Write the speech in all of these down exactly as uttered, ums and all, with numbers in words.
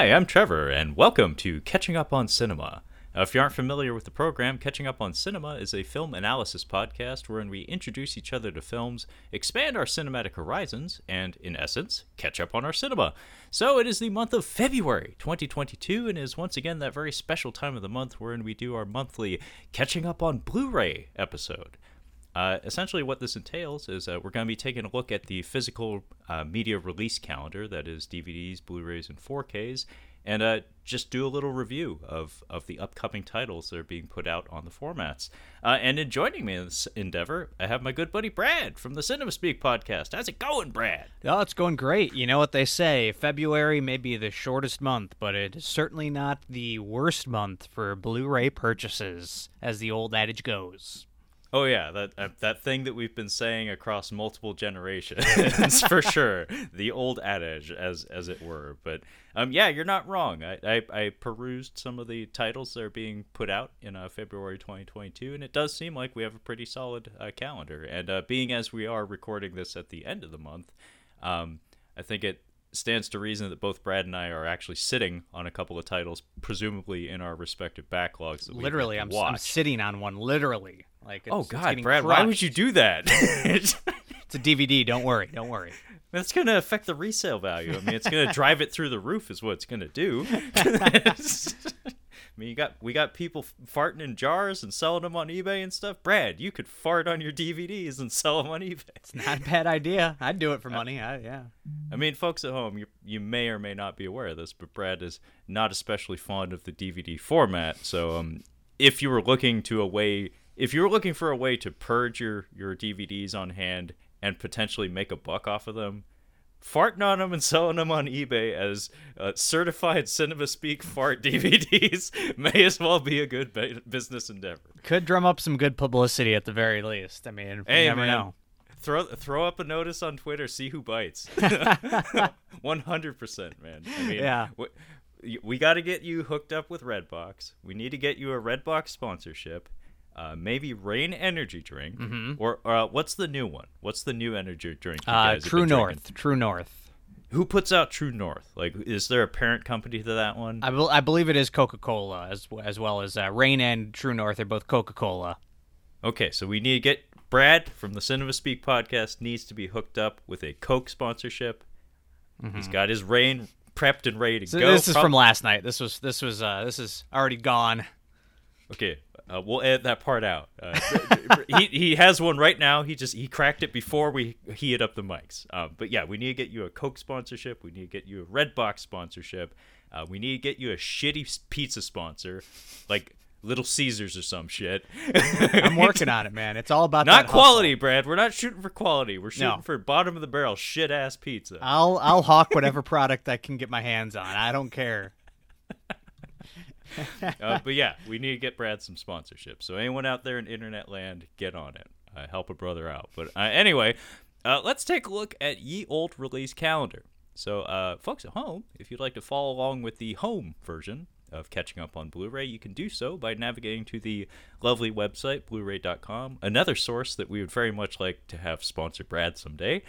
Hi, I'm Trevor, and welcome to Catching Up on Cinema. Now, if you aren't familiar with the program, Catching Up on Cinema is a film analysis podcast wherein we introduce each other to films, expand our cinematic horizons, and, in essence, catch up on our cinema. So it is the month of February twenty twenty-two, and is once again that very special time of the month wherein we do our monthly Catching Up on Blu-ray episode. Uh, essentially what this entails is uh, we're going to be taking a look at the physical uh, media release calendar, that is D V Ds, Blu-rays, and four Ks, and uh, just do a little review of, of the upcoming titles that are being put out on the formats. Uh, and in joining me in this endeavor, I have my good buddy Brad from the CinemaSpeak Podcast. How's it going, Brad? Oh, it's going great. You know what they say, February may be the shortest month, but it is certainly not the worst month for Blu-ray purchases, as the old adage goes. Oh yeah, that uh, that thing that we've been saying across multiple generations, for sure. The old adage, as as it were. But um, yeah, you're not wrong. I, I, I perused some of the titles that are being put out in uh, February twenty twenty-two, and it does seem like we have a pretty solid uh, calendar. And uh, being as we are recording this at the end of the month, um, I think it stands to reason that both Brad and I are actually sitting on a couple of titles, presumably in our respective backlogs. That we literally, I'm, I'm sitting on one, literally. Like it's, oh God, it's Brad! Crushed. Why would you do that? It's a D V D. Don't worry. Don't worry. That's going to affect the resale value. I mean, it's going to drive it through the roof, is what it's going to do. I mean, you got we got people farting in jars and selling them on eBay and stuff. Brad, you could fart on your D V Ds and sell them on eBay. It's not a bad idea. I'd do it for money. I, yeah. I mean, folks at home, you you may or may not be aware of this, but Brad is not especially fond of the D V D format. So, um, if you were looking to a way. If you're looking for a way to purge your, your D V Ds on hand and potentially make a buck off of them, farting on them and selling them on eBay as uh, certified CinemaSpeak fart D V Ds may as well be a good ba- business endeavor. Could drum up some good publicity at the very least. I mean, hey, you never man. know. Throw throw up a notice on Twitter, see who bites. one hundred percent, man. I mean, yeah. W- we got to get you hooked up with Redbox. We need to get you a Redbox sponsorship. Uh, maybe Reign energy drink, mm-hmm. or, or uh, what's the new one? What's the new energy drink? You uh, guys True North. Drinking? True North. Who puts out True North? Like, is there a parent company to that one? I, be- I believe it is Coca-Cola, as as well as uh, Reign and True North are both Coca-Cola. Okay, so we need to get Brad from the CinemaSpeak Podcast needs to be hooked up with a Coke sponsorship. Mm-hmm. He's got his Reign prepped and ready to so go. This is Pro- from last night. This was this was uh, this is already gone. Okay. Uh, we'll edit that part out. Uh, he he has one right now. He just he cracked it before we heated up the mics. Uh, but yeah, we need to get you a Coke sponsorship. We need to get you a Redbox sponsorship. Uh, we need to get you a shitty pizza sponsor, like Little Caesars or some shit. I'm working on it, man. It's all about not that quality, hustle. Brad. We're not shooting for quality. We're shooting no. for bottom of the barrel shit ass pizza. I'll I'll hawk whatever product I can get my hands on. I don't care. uh, but yeah, we need to get Brad some sponsorship. So anyone out there in internet land, get on it. Uh, help a brother out. But uh, anyway, uh, let's take a look at Ye Old Release Calendar. So uh, folks at home, if you'd like to follow along with the home version of Catching Up on Blu-ray, you can do so by navigating to the lovely website, blu ray dot com, another source that we would very much like to have sponsor Brad someday.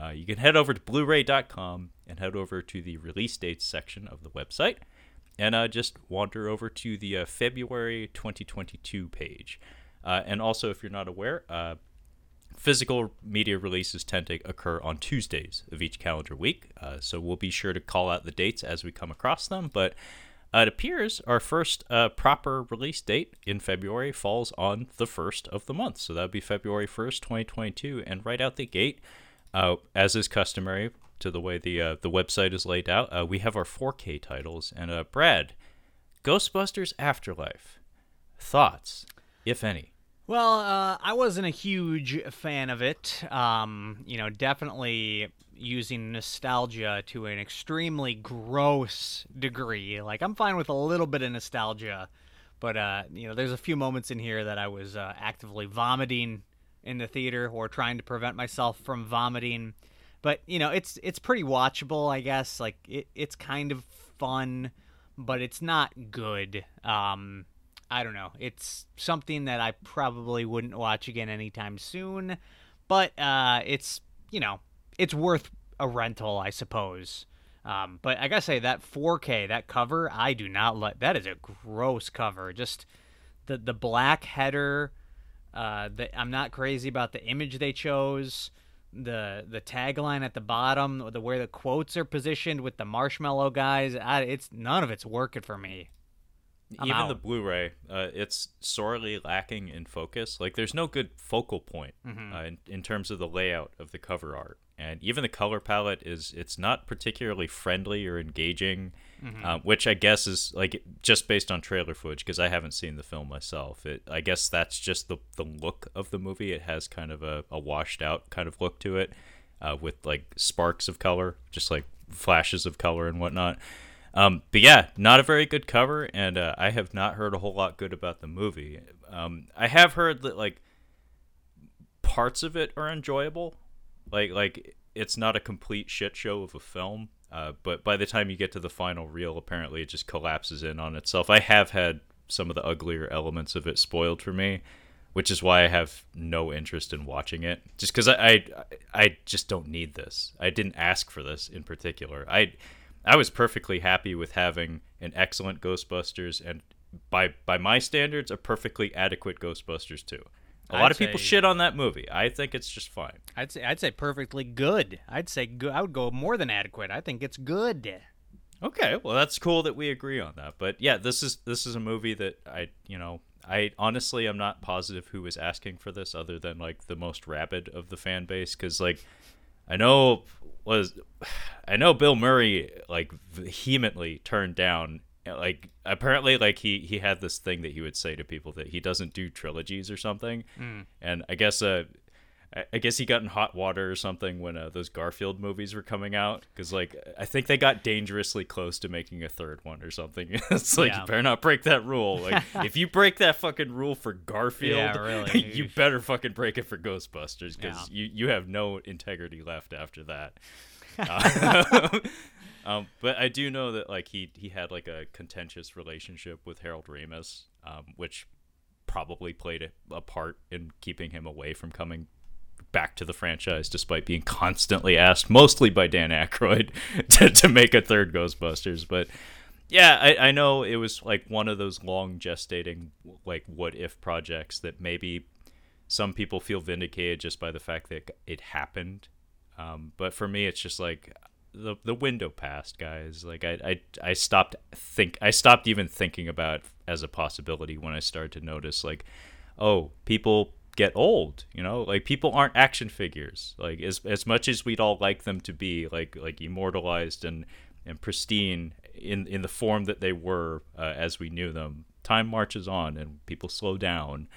Uh, you can head over to blu ray dot com and head over to the release dates section of the website. And uh, just wander over to the uh, February twenty twenty-two page. Uh, and also, if you're not aware, uh, physical media releases tend to occur on Tuesdays of each calendar week. Uh, so we'll be sure to call out the dates as we come across them. But uh, it appears our first uh, proper release date in February falls on the first of the month. So that would be February first, twenty twenty-two. And right out the gate, uh, as is customary, to the way the uh, the website is laid out, uh, we have our four K titles. And uh, Brad, Ghostbusters Afterlife, thoughts, if any? Well, uh, I wasn't a huge fan of it. Um, you know, definitely using nostalgia to an extremely gross degree. Like, I'm fine with a little bit of nostalgia, but uh, you know, there's a few moments in here that I was uh, actively vomiting in the theater or trying to prevent myself from vomiting. But, you know, it's it's pretty watchable, I guess. Like, it, it's kind of fun, but it's not good. Um, I don't know. It's something that I probably wouldn't watch again anytime soon. But uh, it's, you know, it's worth a rental, I suppose. Um, but I gotta say that four K, that cover, I do not like. That is a gross cover. Just the the black header. Uh, the, I'm not crazy about the image they chose. The the tagline at the bottom, the where the quotes are positioned with the marshmallow guys. I, it's none of it's working for me. I'm Even out. The Blu-ray, uh, it's sorely lacking in focus. Like, there's no good focal point mm-hmm. uh, in, in terms of the layout of the cover art. And even the color palette is, it's not particularly friendly or engaging, mm-hmm. uh, which I guess is like just based on trailer footage, because I haven't seen the film myself. It, I guess that's just the, the look of the movie. It has kind of a, a washed out kind of look to it uh, with like sparks of color, just like flashes of color and whatnot. Um, but yeah, not a very good cover. And uh, I have not heard a whole lot good about the movie. Um, I have heard that like parts of it are enjoyable. Like, like it's not a complete shit show of a film, uh, but by the time you get to the final reel, apparently it just collapses in on itself. I have had some of the uglier elements of it spoiled for me, which is why I have no interest in watching it. Just because I, I, I just don't need this. I didn't ask for this in particular. I, I was perfectly happy with having an excellent Ghostbusters and, by by my standards, a perfectly adequate Ghostbusters two. A lot I'd of people say, shit on that movie. I think it's just fine. I'd say I'd say perfectly good. I'd say good. I would go more than adequate. I think it's good. Okay, well that's cool that we agree on that. But yeah, this is this is a movie that I, you know, I honestly am not positive who was asking for this other than like the most rabid of the fan base, cuz like I know was I know Bill Murray like vehemently turned down. Like apparently like he he had this thing that he would say to people that he doesn't do trilogies or something mm. and I guess uh I guess he got in hot water or something when uh, those Garfield movies were coming out, because like I think they got dangerously close to making a third one or something. It's like yeah. You better not break that rule. Like if you break that fucking rule for Garfield, yeah, really, you better fucking break it for Ghostbusters, because yeah. you you have no integrity left after that. uh, Um, but I do know that like he he had like a contentious relationship with Harold Ramis, um, which probably played a, a part in keeping him away from coming back to the franchise, despite being constantly asked, mostly by Dan Aykroyd, to, to make a third Ghostbusters. But yeah, I, I know it was like one of those long gestating like what if projects that maybe some people feel vindicated just by the fact that it happened. Um, but for me, it's just like. The the window passed, guys. Like I, I I stopped think I stopped even thinking about it as a possibility when I started to notice like, oh, people get old, you know, like people aren't action figures. Like as as much as we'd all like them to be, like like immortalized and, and pristine in in the form that they were uh, as we knew them. Time marches on and people slow down.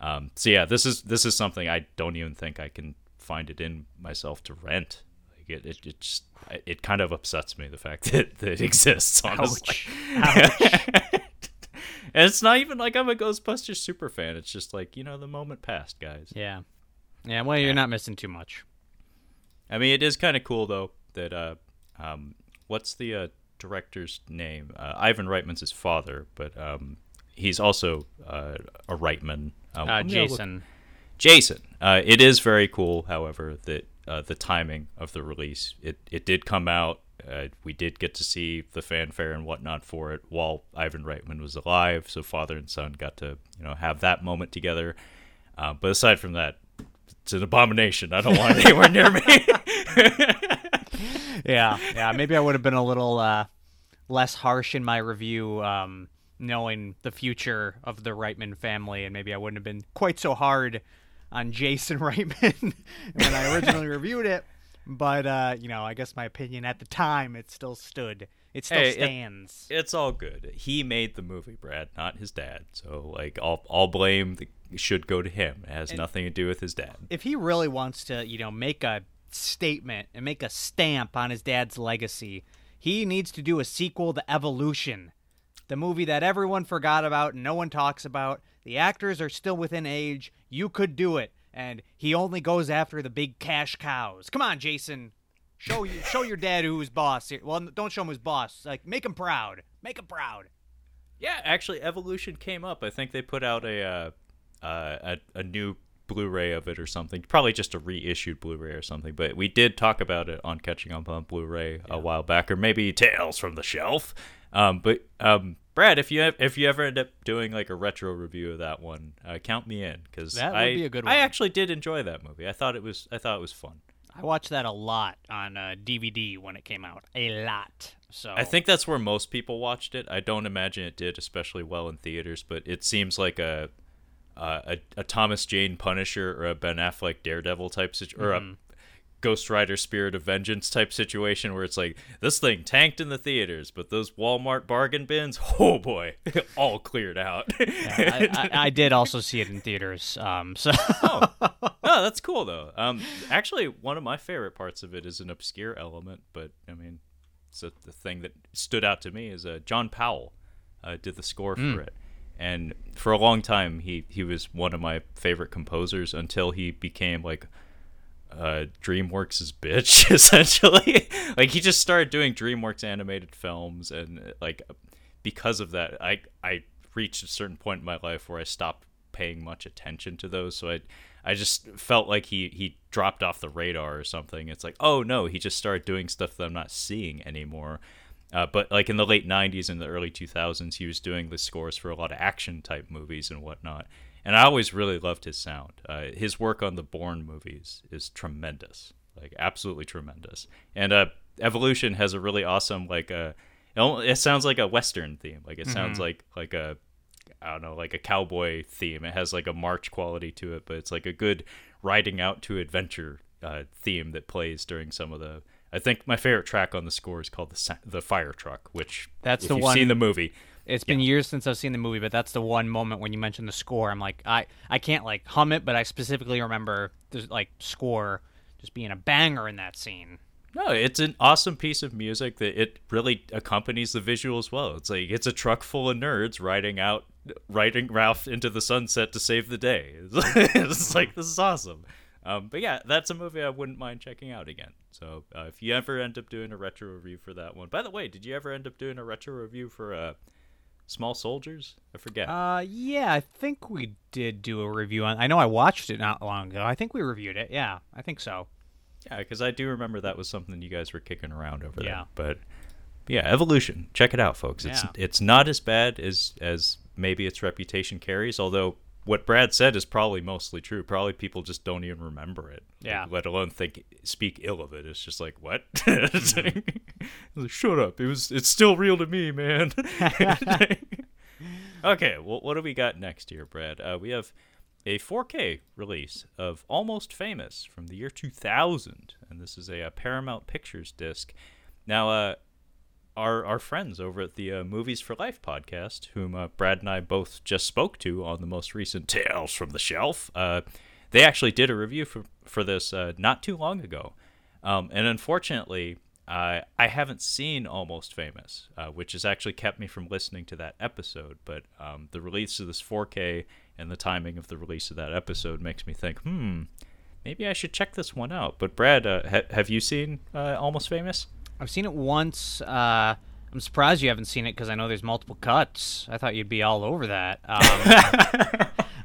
Um, so yeah, this is this is something I don't even think I can find it in myself to rent. It, it it just it kind of upsets me the fact that, that it exists. Honestly, ouch. Ouch. And it's not even like I'm a Ghostbusters super fan. It's just like, you know, the moment passed, guys. Yeah, yeah. Well, yeah. You're not missing too much. I mean, it is kind of cool though that uh, um, what's the uh, director's name? Uh, Ivan Reitman's his father, but um, he's also uh, a Reitman. Um, uh, Jason. Jason. Uh, it is very cool, however, that. Uh, the timing of the release, it it did come out. Uh, we did get to see the fanfare and whatnot for it while Ivan Reitman was alive. So father and son got to, you know, have that moment together. Uh, but aside from that, it's an abomination. I don't want it anywhere near me. yeah, yeah. Maybe I would have been a little uh, less harsh in my review, um, knowing the future of the Reitman family, and maybe I wouldn't have been quite so hard on Jason Reitman when I originally reviewed it, but uh, you know, I guess my opinion at the time, it still stood. It still hey, stands. It, it's all good. He made the movie, Brad, not his dad. So like, all all blame the, should go to him. It has and nothing to do with his dad. If he really wants to, you know, make a statement and make a stamp on his dad's legacy, he needs to do a sequel to Evolution, the movie that everyone forgot about and no one talks about. The actors are still within age. You could do it. And he only goes after the big cash cows. Come on, Jason. Show you, show your dad who's boss here. Well, don't show him who's boss. Like, make him proud. Make him proud. Yeah, actually, Evolution came up. I think they put out a uh, uh, a, a new Blu-ray of it or something, probably just a reissued Blu-ray or something, but we did talk about it on Catching Up on Blu-ray yeah. a while back, or maybe Tales from the Shelf. Um, but um, Brad, if you have, if you ever end up doing like a retro review of that one, uh, count me in, because that would I, be a good one. I actually did enjoy that movie. I thought it was I thought it was fun. I watched that a lot on uh, D V D when it came out, a lot. So I think that's where most people watched it. I don't imagine it did especially well in theaters, but it seems like a Uh, a, a Thomas Jane Punisher or a Ben Affleck Daredevil type situation, or mm-hmm. a Ghost Rider Spirit of Vengeance type situation, where it's like, this thing tanked in the theaters, but those Walmart bargain bins, oh boy, all cleared out. Yeah, I, I, I did also see it in theaters. Um, so oh. No, that's cool though. Um, actually, one of my favorite parts of it is an obscure element, but I mean, so the thing that stood out to me is uh, John Powell uh, did the score mm. for it. And for a long time, he, he was one of my favorite composers until he became, like, uh, DreamWorks' bitch, essentially. Like, he just started doing DreamWorks animated films, and, like, because of that, I I reached a certain point in my life where I stopped paying much attention to those, so I I just felt like he, he dropped off the radar or something. It's like, oh, no, he just started doing stuff that I'm not seeing anymore. Uh, but like in the late nineties and the early two thousands, he was doing the scores for a lot of action type movies and whatnot. And I always really loved his sound. Uh, his work on the Bourne movies is tremendous, like absolutely tremendous. And uh, Evolution has a really awesome, like a, uh, it sounds like a Western theme. Like it sounds mm-hmm. like, like a, I don't know, like a cowboy theme. It has like a march quality to it, but it's like a good riding out to adventure uh, theme that plays during some of the, I think my favorite track on the score is called the the fire truck, which that's if the you've one, seen the movie. It's yeah. been years since I've seen the movie, but that's the one moment when you mentioned the score. I'm like, I, I can't like hum it, but I specifically remember the like score just being a banger in that scene. No, it's an awesome piece of music that it really accompanies the visual as well. It's like it's a truck full of nerds riding out, riding Ralph into the sunset to save the day. It's like this is awesome. Um, but yeah, that's a movie I wouldn't mind checking out again. So uh, if you ever end up doing a retro review for that one. By the way, did you ever end up doing a retro review for uh, Small Soldiers? I forget. Uh, yeah, I think we did do a review on. I know I watched it not long ago. I think we reviewed it. Yeah, I think so. Yeah, because I do remember that was something you guys were kicking around over there. Yeah. But yeah, Evolution. Check it out, folks. It's yeah. it's not as bad as as maybe its reputation carries, although what Brad said is probably mostly true. Probably people just don't even remember it. Yeah. Like, let alone think, speak ill of it. It's just like, what? It's like, shut up. It was. It's still real to me, man. Okay. Well, what do we got next here, Brad? Uh, we have a four K release of Almost Famous from the year two thousand, and this is a, a Paramount Pictures disc. Now, uh, Our, our friends over at the uh, Movies for Life podcast, whom uh, Brad and I both just spoke to on the most recent Tales from the Shelf, uh, they actually did a review for, for this uh, not too long ago. Um, and unfortunately, uh, I haven't seen Almost Famous, uh, which has actually kept me from listening to that episode. But um, the release of this four K and the timing of the release of that episode makes me think, hmm, maybe I should check this one out. But Brad, uh, ha- have you seen uh, Almost Famous? I've seen it once. Uh, I'm surprised you haven't seen it because I know there's multiple cuts. I thought you'd be all over that. Um,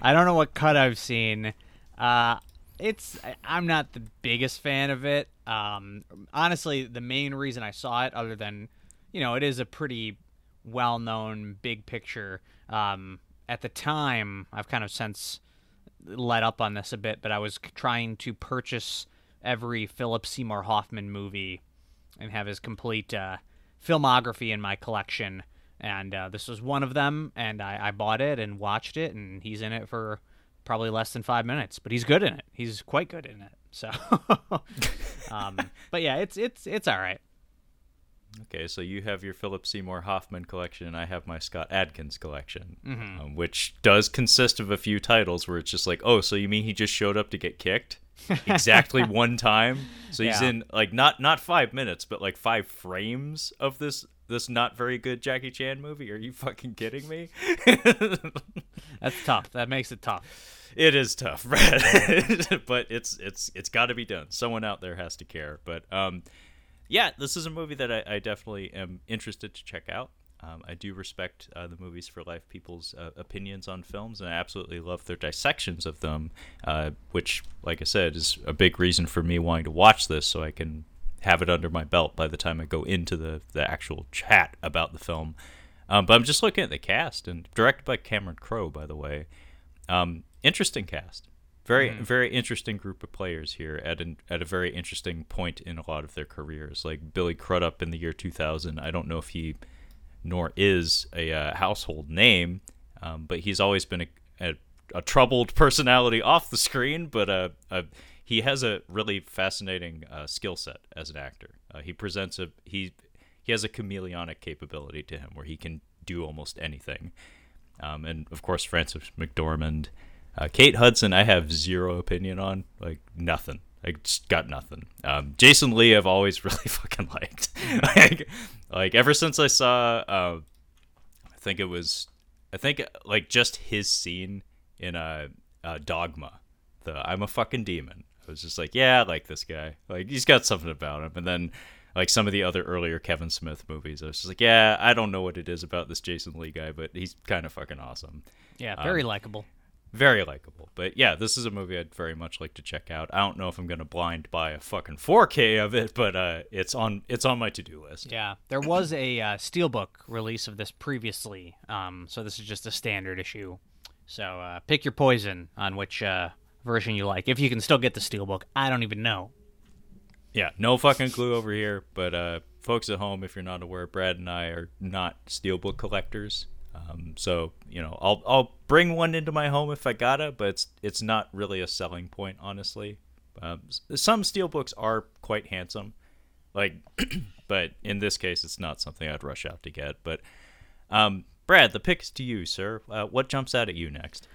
I don't know what cut I've seen. Uh, it's I'm not the biggest fan of it. Um, honestly, the main reason I saw it, other than, you know, it is a pretty well-known big picture. Um, at the time, I've kind of since let up on this a bit, but I was trying to purchase every Philip Seymour Hoffman movie and have his complete uh, filmography in my collection. And uh, this was one of them, and I, I bought it and watched it, and he's in it for probably less than five minutes. But he's good in it. He's quite good in it. So, um, But yeah, it's it's it's all right. Okay, so you have your Philip Seymour Hoffman collection, and I have my Scott Adkins collection, mm-hmm. um, which does consist of a few titles where it's just like, oh, so you mean he just showed up to get kicked? Exactly one time. So he's yeah. in like not not five minutes, but like five frames of this this not very good Jackie Chan movie. Are you fucking kidding me? That's tough. That makes it tough. It is tough, right? But it's it's it's got to be done. Someone out there has to care. But um, yeah, this is a movie that I, I definitely am interested to check out. Um, I do respect uh, the Movies for Life people's uh, opinions on films, and I absolutely love their dissections of them, uh, which, like I said, is a big reason for me wanting to watch this so I can have it under my belt by the time I go into the, the actual chat about the film. Um, but I'm just looking at the cast, and directed by Cameron Crowe, by the way. Um, interesting cast. Very, mm. very interesting group of players here at an, at a very interesting point in a lot of their careers. Like Billy Crudup in the year two thousand, I don't know if he... nor is a uh, household name, um, but he's always been a, a, a troubled personality off the screen, but uh, uh, he has a really fascinating uh, skill set as an actor. Uh, he presents a he he has a chameleonic capability to him where he can do almost anything. Um, and, of course, Frances McDormand. Uh, Kate Hudson, I have zero opinion on, like, nothing. I just got nothing. Um, Jason Lee, I've always really fucking liked. like, like ever since I saw, uh, I think it was, I think like just his scene in a, a Dogma, the "I'm a fucking demon." I was just like, yeah, I like this guy. Like he's got something about him. And then like some of the other earlier Kevin Smith movies, I was just like, yeah, I don't know what it is about this Jason Lee guy, but he's kind of fucking awesome. Yeah, very um, likable. Very likable. But yeah, this is a movie I'd very much like to check out. I don't know if I'm going to blind buy a fucking four K of it, but uh, it's on it's on my to-do list. Yeah, there was a uh, Steelbook release of this previously, um, so this is just a standard issue. So uh, pick your poison on which uh, version you like. If you can still get the Steelbook, I don't even know. Yeah, no fucking clue over here, but uh, folks at home, if you're not aware, Brad and I are not Steelbook collectors. Um, so, you know, I'll I'll bring one into my home if I gotta, but it's it's not really a selling point, honestly. Um, some steelbooks are quite handsome, like, but in this case, it's not something I'd rush out to get. But, um, Brad, the pick is to you, sir. Uh, what jumps out at you next?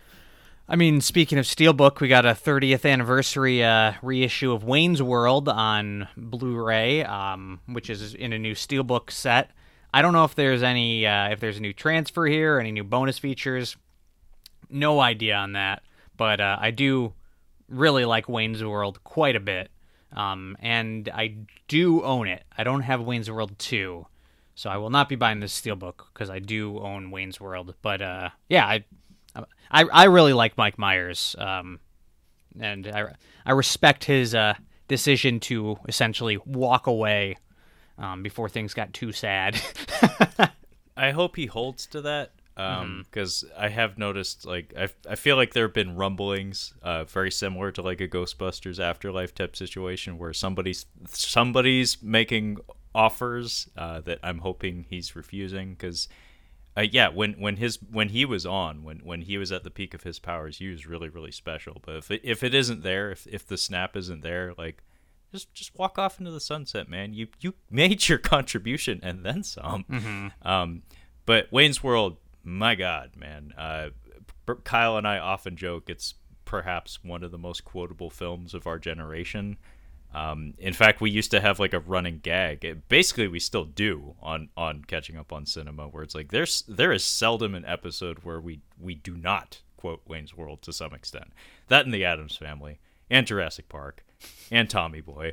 I mean, speaking of steelbook, we got a thirtieth anniversary uh, reissue of Wayne's World on Blu-ray, um, which is in a new steelbook set. I don't know if there's any uh, if there's a new transfer here, any new bonus features. No idea on that, but uh, I do really like Wayne's World quite a bit, um, and I do own it. I don't have Wayne's World two, so I will not be buying this steelbook because I do own Wayne's World. But uh, yeah, I, I I really like Mike Myers, um, and I I respect his uh, decision to essentially walk away. Um, before things got too sad. I hope he holds to that, because um, mm-hmm. I have noticed, like, I I feel like there have been rumblings, uh, very similar to like a Ghostbusters Afterlife type situation, where somebody's somebody's making offers uh, that I'm hoping he's refusing, because, uh, yeah, when when his when he was on, when when he was at the peak of his powers, he was really really special. But if it, if it isn't there, if if the snap isn't there, like. Just just walk off into the sunset, man. You you made your contribution and then some. Mm-hmm. Um, but Wayne's World, my God, man. Uh, Kyle and I often joke it's perhaps one of the most quotable films of our generation. Um, in fact, we used to have like a running gag. It, basically, we still do on, on Catching Up on Cinema, where it's like there's there is seldom an episode where we, we do not quote Wayne's World to some extent. That and The Addams Family and Jurassic Park. And Tommy Boy.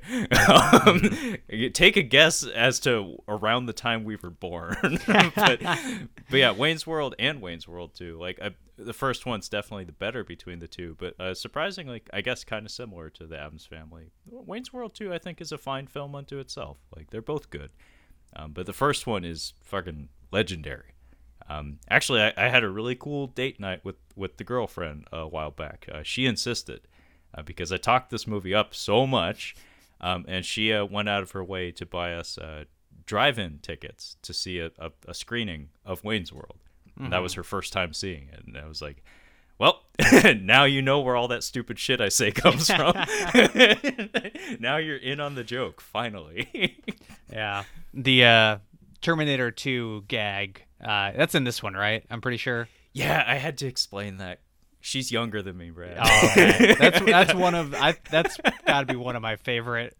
Um, take a guess as to around the time we were born. but, but yeah, Wayne's World and Wayne's World two. Like I, the first one's definitely the better between the two, but uh, surprisingly, I guess, kind of similar to The Addams Family. Wayne's World two, I think, is a fine film unto itself. Like they're both good, um, but the first one is fucking legendary. Um, actually, I, I had a really cool date night with with the girlfriend a while back. Uh, she insisted. Uh, because I talked this movie up so much, um, and she uh, went out of her way to buy us uh, drive-in tickets to see a, a, a screening of Wayne's World. Mm-hmm. And that was her first time seeing it, and I was like, well, now you know where all that stupid shit I say comes from. Now you're in on the joke, finally. Yeah. The uh, Terminator two gag, uh, that's in this one, right? I'm pretty sure. Yeah, I had to explain that. She's younger than me, Brad. Oh, okay. That's that's one of I that's got to be one of my favorite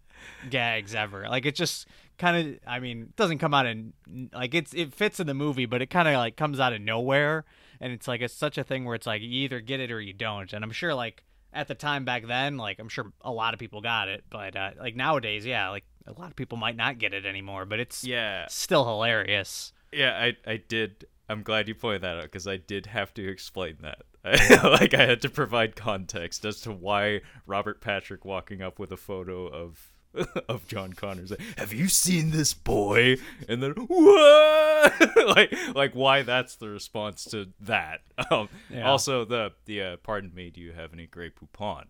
gags ever. Like it just kind of, I mean, it doesn't come out in like it's it fits in the movie, but it kind of like comes out of nowhere, and it's like it's such a thing where it's like you either get it or you don't. And I'm sure like at the time back then, like I'm sure a lot of people got it, but uh, like nowadays, yeah, like a lot of people might not get it anymore, but it's yeah. still hilarious. Yeah, I I did. I'm glad you pointed that out because I did have to explain that. Like, I had to provide context as to why Robert Patrick walking up with a photo of of John Connor's, like, have you seen this boy? And then what? like like why that's the response to that. Um, yeah. Also the the uh, pardon me, do you have any Grey Poupon?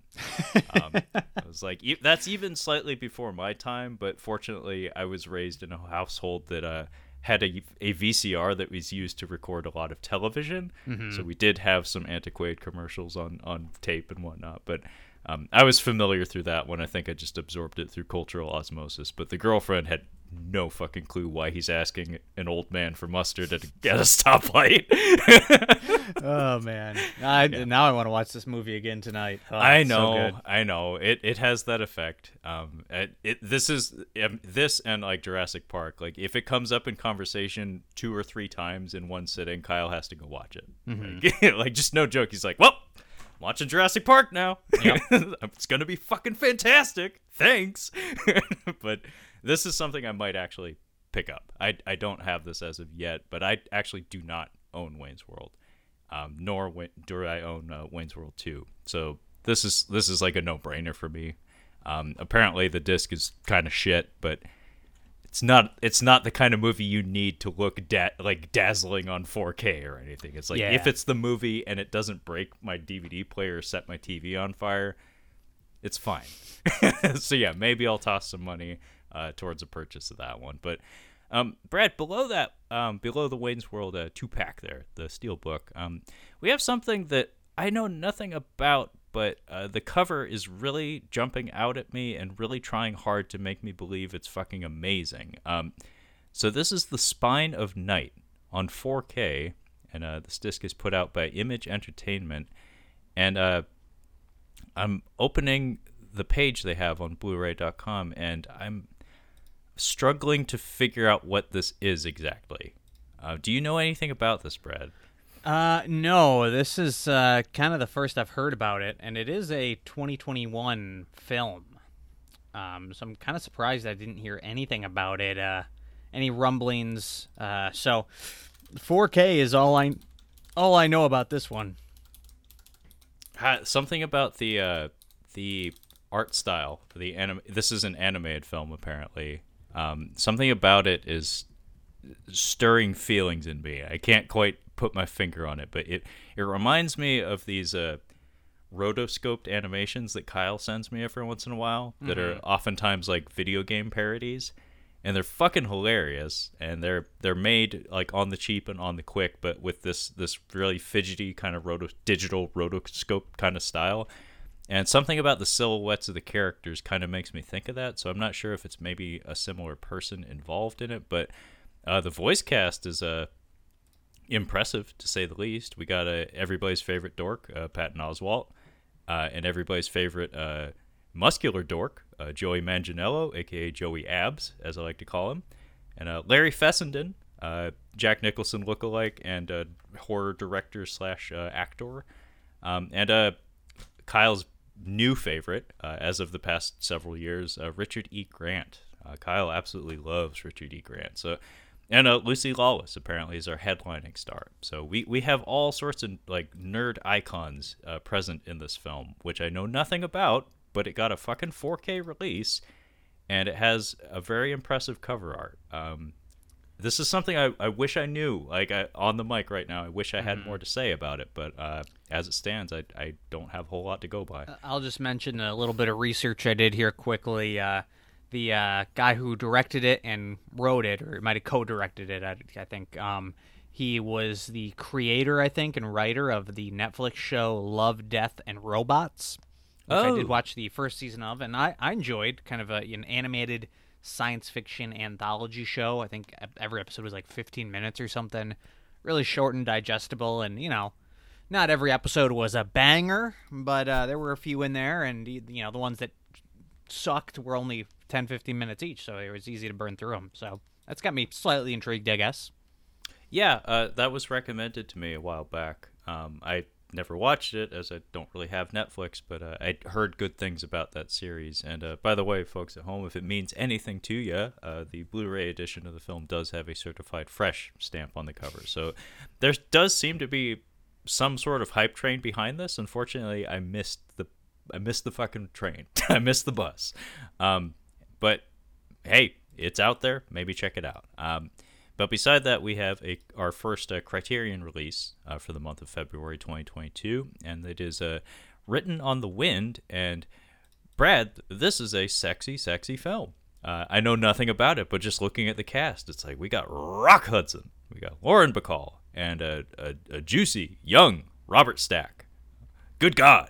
um, I was like, e- that's even slightly before my time, but fortunately I was raised in a household that uh had a, a V C R that was used to record a lot of television. Mm-hmm. So we did have some antiquated commercials on, on tape and whatnot. But um, I was familiar through that one. I think I just absorbed it through cultural osmosis. But the girlfriend had no fucking clue why he's asking an old man for mustard at a, at a stoplight. Oh, man. I, yeah. Now I want to watch this movie again tonight. Oh, I know. So I know. It it has that effect. Um, it, it, this is um, this and like Jurassic Park. Like, if it comes up in conversation two or three times in one sitting, Kyle has to go watch it. Mm-hmm. Like, like, just no joke. He's like, well, I'm watching Jurassic Park now. Yep. It's going to be fucking fantastic. Thanks. But this is something I might actually pick up. I, I don't have this as of yet, but I actually do not own Wayne's World, um, nor do I own uh, Wayne's World two. So this is this is like a no-brainer for me. Um, apparently the disc is kind of shit, but it's not it's not the kind of movie you need to look da- like dazzling on four K or anything. It's like, yeah, if it's the movie and it doesn't break my D V D player or set my T V on fire, it's fine. So yeah, maybe I'll toss some money Uh, towards a purchase of that one. But um, Brad, below that, um, below the Wayne's World uh, two-pack there, the steel book, um, we have something that I know nothing about, but uh, the cover is really jumping out at me and really trying hard to make me believe it's fucking amazing. Um, so this is The Spine of Night on four K, and uh, this disc is put out by Image Entertainment. And uh, I'm opening the page they have on Blu-ray dot com, and I'm struggling to figure out what this is exactly. Uh, do you know anything about this, Brad? Uh, no, this is uh, kind of the first I've heard about it, and it is a twenty twenty-one film. Um, so I'm kind of surprised I didn't hear anything about it, uh, any rumblings. Uh, so four K is all I all I know about this one. Uh, something about the uh, the art style. The anim- This is an animated film, apparently. Um, something about it is stirring feelings in me. I can't quite put my finger on it, but it, it reminds me of these uh, rotoscoped animations that Kyle sends me every once in a while that mm-hmm. are oftentimes like video game parodies, and they're fucking hilarious, and they're they're made like on the cheap and on the quick, but with this, this really fidgety kind of roto- digital rotoscope kind of style. And something about the silhouettes of the characters kind of makes me think of that, so I'm not sure if it's maybe a similar person involved in it, but uh, the voice cast is uh, impressive, to say the least. We got uh, everybody's favorite dork, uh, Patton Oswalt, uh, and everybody's favorite uh, muscular dork, uh, Joey Manganiello, a k a. Joey Abs, as I like to call him, and uh, Larry Fessenden, uh, Jack Nicholson lookalike and uh, horror director slash uh, actor, um, and uh, Kyle's new favorite, uh, as of the past several years, uh, Richard E. Grant. Uh, Kyle absolutely loves Richard E. Grant. So, and uh, Lucy Lawless apparently is our headlining star. So we, we have all sorts of like nerd icons uh, present in this film, which I know nothing about, but it got a fucking four K release, and it has a very impressive cover art. Um, this is something I, I wish I knew. Like I, on the mic right now, I wish I had mm-hmm. more to say about it. But uh, as it stands, I I don't have a whole lot to go by. I'll just mention a little bit of research I did here quickly. Uh, the uh, guy who directed it and wrote it, or might have co-directed it, I, I think. Um, he was the creator, I think, and writer of the Netflix show Love, Death, and Robots, which oh. I did watch the first season of, and I, I enjoyed kind of a, an animated science fiction anthology show. I think every episode was like fifteen minutes or something. Really short and digestible, and you know, not every episode was a banger, but uh, there were a few in there, and you know, the ones that sucked were only ten, fifteen minutes each, so it was easy to burn through them. So that's got me slightly intrigued, I guess. Yeah, uh, that was recommended to me a while back. Um, I never watched it, as I don't really have Netflix, but uh, I heard good things about that series. And uh, by the way, folks at home, if it means anything to you, uh, the Blu-ray edition of the film does have a certified fresh stamp on the cover. So there does seem to be some sort of hype train behind this. Unfortunately, I missed the I missed the fucking train. I missed the bus. Um, but hey, it's out there. Maybe check it out. Um, But beside that, we have a our first uh, Criterion release uh, for the month of February twenty twenty-two, and it is uh, Written on the Wind. And Brad, this is a sexy, sexy film. Uh, I know nothing about it, but just looking at the cast, it's like we got Rock Hudson, we got Lauren Bacall, and a, a, a juicy, young Robert Stack. Good God.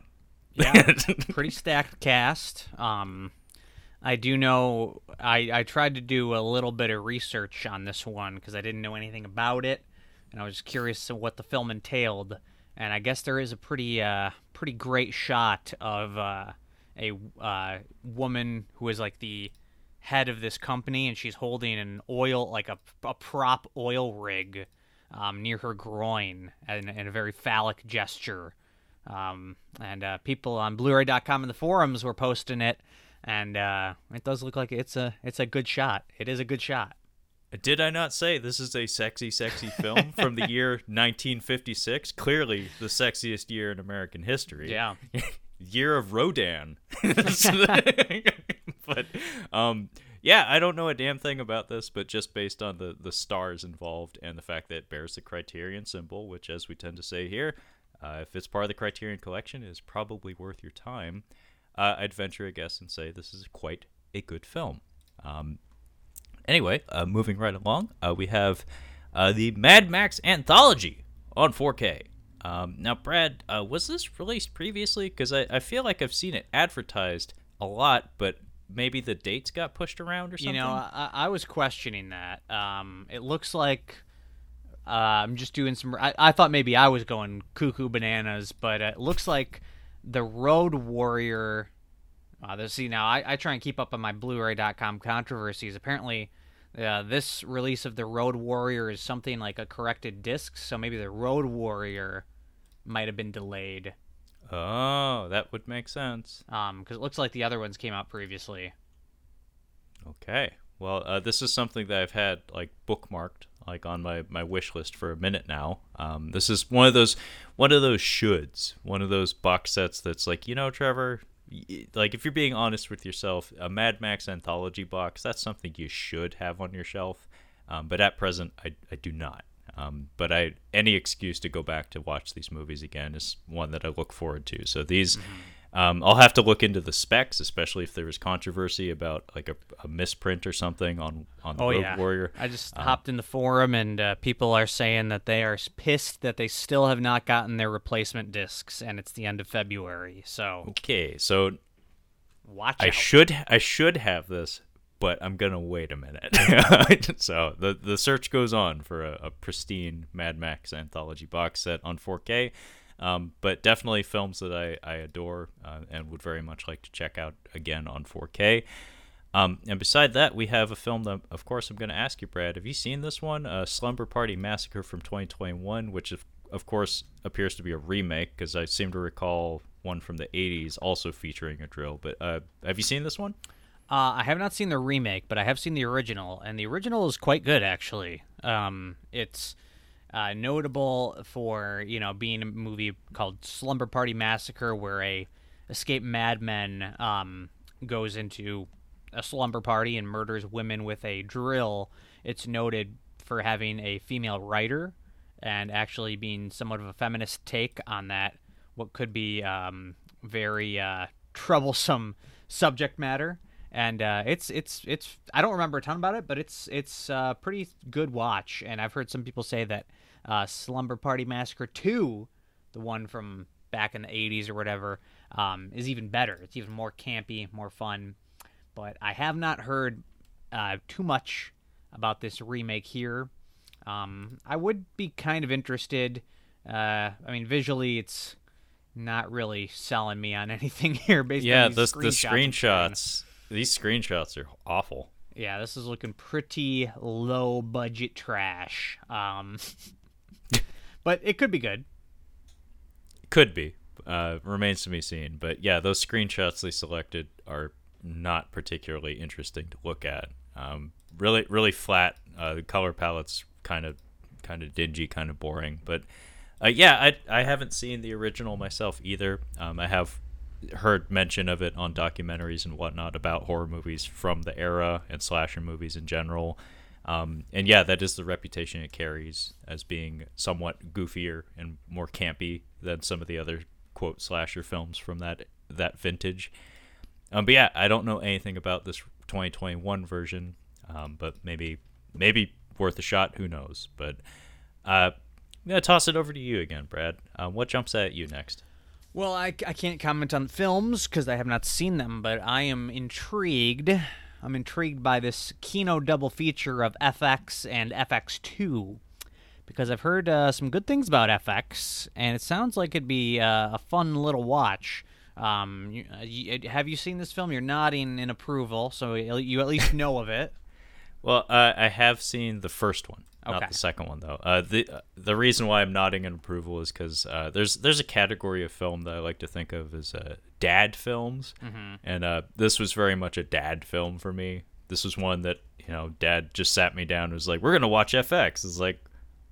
Yeah, pretty stacked cast. Um I do know I, I tried to do a little bit of research on this one because I didn't know anything about it, and I was curious of what the film entailed. And I guess there is a pretty uh, pretty great shot of uh, a uh, woman who is like the head of this company, and she's holding an oil, like a, a prop oil rig um, near her groin in, in a very phallic gesture. Um, and uh, people on Blu-ray dot com and the forums were posting it. And uh, it does look like it's a it's a good shot. It is a good shot. Did I not say this is a sexy, sexy film from the year nineteen fifty-six? Clearly the sexiest year in American history. Yeah. Year of Rodan. But um, yeah, I don't know a damn thing about this, but just based on the, the stars involved and the fact that it bears the Criterion symbol, which, as we tend to say here, uh, if it's part of the Criterion collection, it is probably worth your time. Uh, I'd venture a guess and say this is quite a good film. Um, anyway, uh, moving right along, uh, we have uh, the Mad Max Anthology on four K. Um, now, Brad, uh, was this released previously? Because I, I feel like I've seen it advertised a lot, but maybe the dates got pushed around or something? You know, I, I was questioning that. Um, it looks like... Uh, I'm just doing some... I, I thought maybe I was going cuckoo bananas, but it looks like... The Road Warrior. Uh, see, now I, I try and keep up on my Blu-ray dot com controversies. Apparently, uh, this release of The Road Warrior is something like a corrected disc, so maybe The Road Warrior might have been delayed. Oh, that would make sense. Um, because it looks like the other ones came out previously. Okay. Well, uh, this is something that I've had like bookmarked, like on my, my wish list for a minute now. Um, this is one of those one of those shoulds, one of those box sets that's like, you know, Trevor, like if you're being honest with yourself, a Mad Max anthology box, that's something you should have on your shelf. Um, but at present, I, I do not. Um, but I any excuse to go back to watch these movies again is one that I look forward to. So these, mm-hmm. um, I'll have to look into the specs, especially if there was controversy about like a, a misprint or something on, on the oh, Road yeah. Warrior. I just um, hopped in the forum and uh, people are saying that they are pissed that they still have not gotten their replacement discs, and it's the end of February. So okay, so watch. I out. should I should have this. But I'm going to wait a minute. So the, the search goes on for a, a pristine Mad Max anthology box set on four K. Um, but definitely films that I, I adore uh, and would very much like to check out again on four K. Um, and beside that, we have a film that, of course, I'm going to ask you, Brad, have you seen this one? Uh, Slumber Party Massacre from twenty twenty-one, which, of, of course, appears to be a remake because I seem to recall one from the eighties also featuring a drill. But uh, have you seen this one? Uh, I have not seen the remake, but I have seen the original, and the original is quite good, actually. Um, it's uh, notable for, you know, being a movie called Slumber Party Massacre, where a escaped madman um, goes into a slumber party and murders women with a drill. It's noted for having a female writer and actually being somewhat of a feminist take on that, what could be um, very uh, troublesome subject matter. And uh, it's it's it's I don't remember a ton about it, but it's it's a pretty good watch. And I've heard some people say that uh, Slumber Party Massacre two, the one from back in the eighties or whatever, um, is even better. It's even more campy, more fun. But I have not heard uh, too much about this remake here. Um, I would be kind of interested. Uh, I mean, visually, it's not really selling me on anything here. Based yeah, on these the, screenshots. the screenshots. These screenshots are awful. Yeah, this is looking pretty low-budget trash. Um, but it could be good. Could be. Uh, remains to be seen. But yeah, those screenshots they selected are not particularly interesting to look at. Um, really, really flat. Uh, the color palette's kind of, kind of dingy, kind of boring. But uh, yeah, I I haven't seen the original myself either. Um, I have heard mention of it on documentaries and whatnot about horror movies from the era and slasher movies in general. Um, and yeah, that is the reputation it carries, as being somewhat goofier and more campy than some of the other quote slasher films from that that vintage. Um, but yeah, I don't know anything about this twenty twenty-one version, um, but maybe maybe worth a shot. Who knows? But uh, I'm gonna toss it over to you again, Brad. Uh, what jumps at you next? Well, I, I can't comment on films because I have not seen them, but I am intrigued. I'm intrigued by this Kino double feature of F X and F X two because I've heard uh, some good things about F X, and it sounds like it'd be uh, a fun little watch. Um, you, you, have you seen this film? You're nodding in approval, so you at least know of it. Well, uh, I have seen the first one. Okay. Not the second one, though. Uh, the uh, the reason why I'm nodding in approval is because uh, there's there's a category of film that I like to think of as uh, dad films, mm-hmm. and uh, this was very much a dad film for me. This was one that, you know, Dad just sat me down and was like, "We're gonna watch F X." It's like,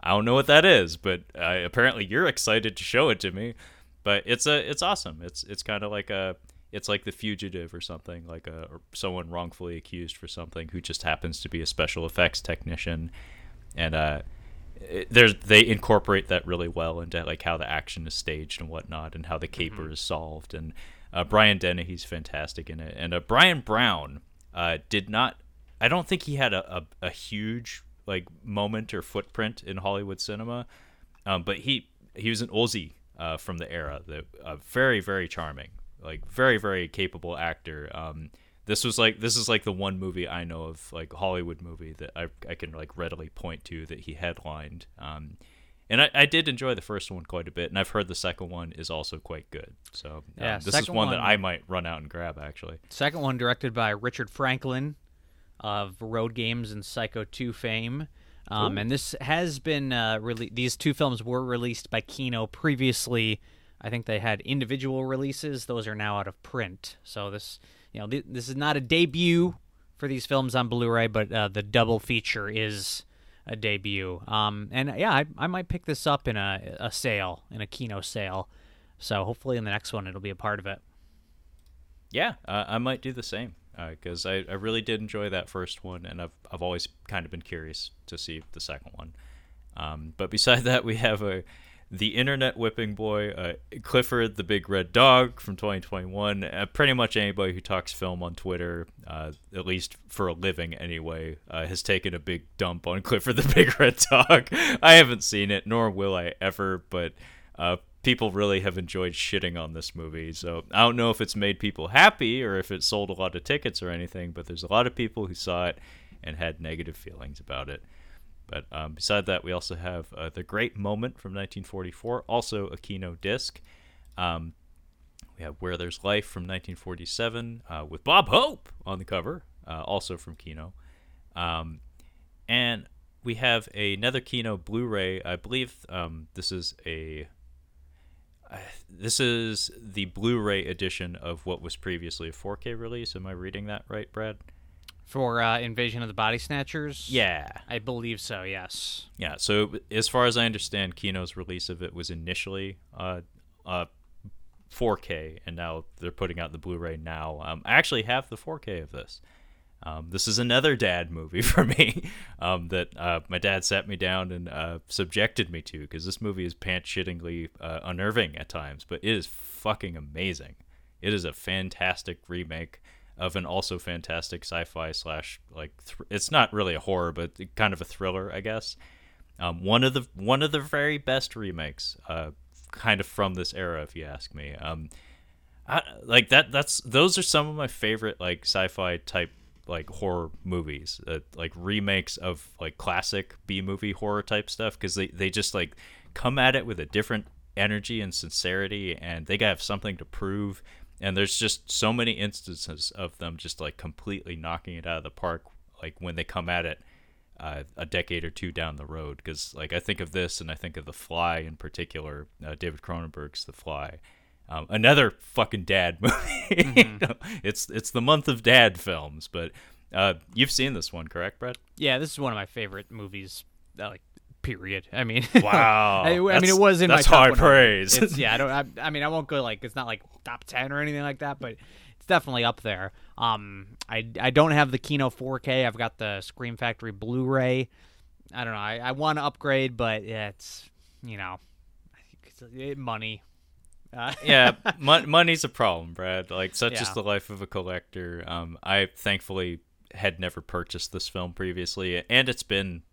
I don't know what that is, but uh, apparently you're excited to show it to me. But it's a it's awesome. It's it's kind of like a it's like The Fugitive or something, like a or someone wrongfully accused for something who just happens to be a special effects technician. And uh, there's they incorporate that really well into like how the action is staged and whatnot, and how the caper mm-hmm. is solved. And uh, Brian Dennehy's fantastic in it. And uh, Brian Brown uh, did not. I don't think he had a, a, a huge like moment or footprint in Hollywood cinema, um, but he he was an Aussie uh, from the era. The uh, very very charming, like very very capable actor. Um, This was like this is like the one movie I know of, like Hollywood movie, that I I can like readily point to that he headlined, um, and I, I did enjoy the first one quite a bit, and I've heard the second one is also quite good. So um, yeah, this is one, one that I might run out and grab actually. Second one directed by Richard Franklin, of Road Games and Psycho two fame, um, and this has been uh, really these two films were released by Kino previously. I think they had individual releases; those are now out of print. So this. You know, th- this is not a debut for these films on Blu-ray, but uh, the double feature is a debut. Um, and yeah, I, I might pick this up in a, a sale, in a Kino sale. So hopefully in the next one, it'll be a part of it. Yeah, uh, I might do the same because uh, I, I really did enjoy that first one, and I've I've always kind of been curious to see the second one. Um, but beside that, we have a. The internet whipping boy, uh, Clifford the Big Red Dog from twenty twenty-one. Uh, pretty much anybody who talks film on Twitter, uh, at least for a living anyway, uh, has taken a big dump on Clifford the Big Red Dog. I haven't seen it, nor will I ever, but uh, people really have enjoyed shitting on this movie. So I don't know if it's made people happy or if it sold a lot of tickets or anything, but there's a lot of people who saw it and had negative feelings about it. But um, beside that, we also have uh, The Great Moment from nineteen forty-four, also a Kino disc. Um, we have Where There's Life from nineteen forty-seven uh, with Bob Hope on the cover, uh, also from Kino. Um, and we have another Kino Blu-ray. I believe um, this is a uh, this is the Blu-ray edition of what was previously a four K release. Am I reading that right, Brad? For uh, Invasion of the Body Snatchers? Yeah. I believe so, yes. Yeah, so as far as I understand, Kino's release of it was initially uh, uh, four K, and now they're putting out the Blu-ray now. Um, I actually have the four K of this. Um, this is another dad movie for me um, that uh, my dad sat me down and uh, subjected me to, because this movie is pants-shittingly uh, unnerving at times, but it is fucking amazing. It is a fantastic remake of an also fantastic sci-fi slash like th- it's not really a horror, but kind of a thriller, I guess. Um, one of the one of the very best remakes, uh, kind of from this era, if you ask me. Um, I, like that. That's those are some of my favorite like sci-fi type like horror movies, uh, like remakes of like classic B movie horror type stuff, because they they just like come at it with a different energy and sincerity, and they gotta have something to prove. And there's just so many instances of them just like completely knocking it out of the park, like when they come at it uh, a decade or two down the road, because like I think of this and I think of The Fly in particular, uh, David Cronenberg's The Fly. Um, another fucking dad movie. Mm-hmm. It's it's the month of dad films, but uh, you've seen this one, correct, Brad? Yeah, this is one of my favorite movies, like, period. I mean, wow. I, I mean, it was in my top one hundred. That's high praise. It's, yeah, I don't. I, I mean, I won't go like it's not like top ten or anything like that, but it's definitely up there. Um, I I don't have the Kino four K. I've got the Scream Factory Blu-ray. I don't know. I, I want to upgrade, but it's you know, it's, it, money. Uh, yeah, mon- money's a problem, Brad. Like, such yeah. is the life of a collector. Um, I thankfully had never purchased this film previously, and it's been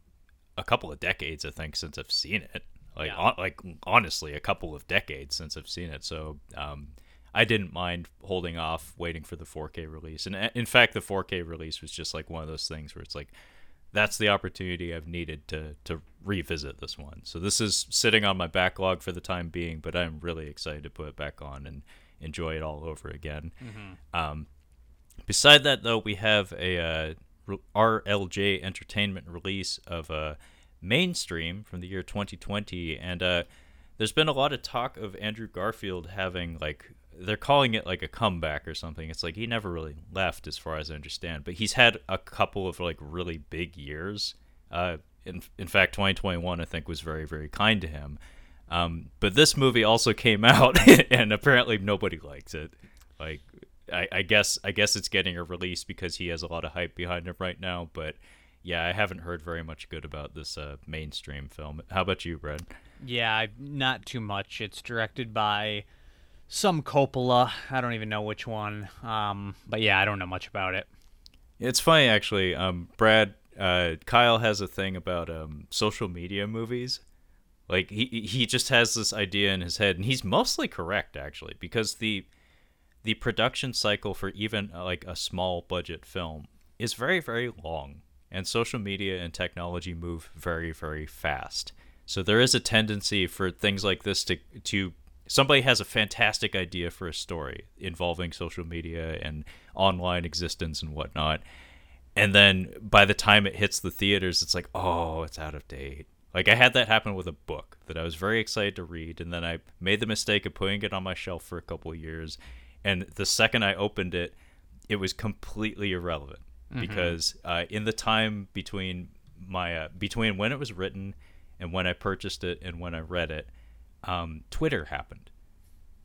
a couple of decades, I think, since I've seen it. Like, yeah. on- like honestly, a couple of decades since I've seen it. So, um, I didn't mind holding off, waiting for the four K release. And in fact, the four K release was just like one of those things where it's like, that's the opportunity I've needed to to revisit this one. So this is sitting on my backlog for the time being, but I'm really excited to put it back on and enjoy it all over again. Mm-hmm. Um, beside that, though, we have a uh, R L J Entertainment release of uh, Mainstream from the year twenty twenty, and uh, there's been a lot of talk of Andrew Garfield having, like, they're calling it like a comeback or something. It's like he never really left, as far as I understand, but he's had a couple of like really big years. Uh, in in fact, twenty twenty-one I think was very, very kind to him. Um, but this movie also came out, and apparently nobody likes it. Like, I, I guess I guess it's getting a release because he has a lot of hype behind him right now. But yeah, I haven't heard very much good about this uh, Mainstream film. How about you, Brad? Yeah, not too much. It's directed by some Coppola. I don't even know which one. Um, but yeah, I don't know much about it. It's funny, actually. Um, Brad, uh, Kyle has a thing about um, social media movies. Like, he he just has this idea in his head, and he's mostly correct, actually, because the the production cycle for even uh, like a small budget film is very, very long, and social media and technology move very, very fast. So there is a tendency for things like this to to somebody has a fantastic idea for a story involving social media and online existence and whatnot, and then by the time it hits the theaters, it's like, oh, it's out of date. Like, I had that happen with a book that I was very excited to read, and then I made the mistake of putting it on my shelf for a couple of years, and the second I opened it, it was completely irrelevant. Mm-hmm. Because uh, in the time between my uh, between when it was written and when I purchased it and when I read it, Um, Twitter happened.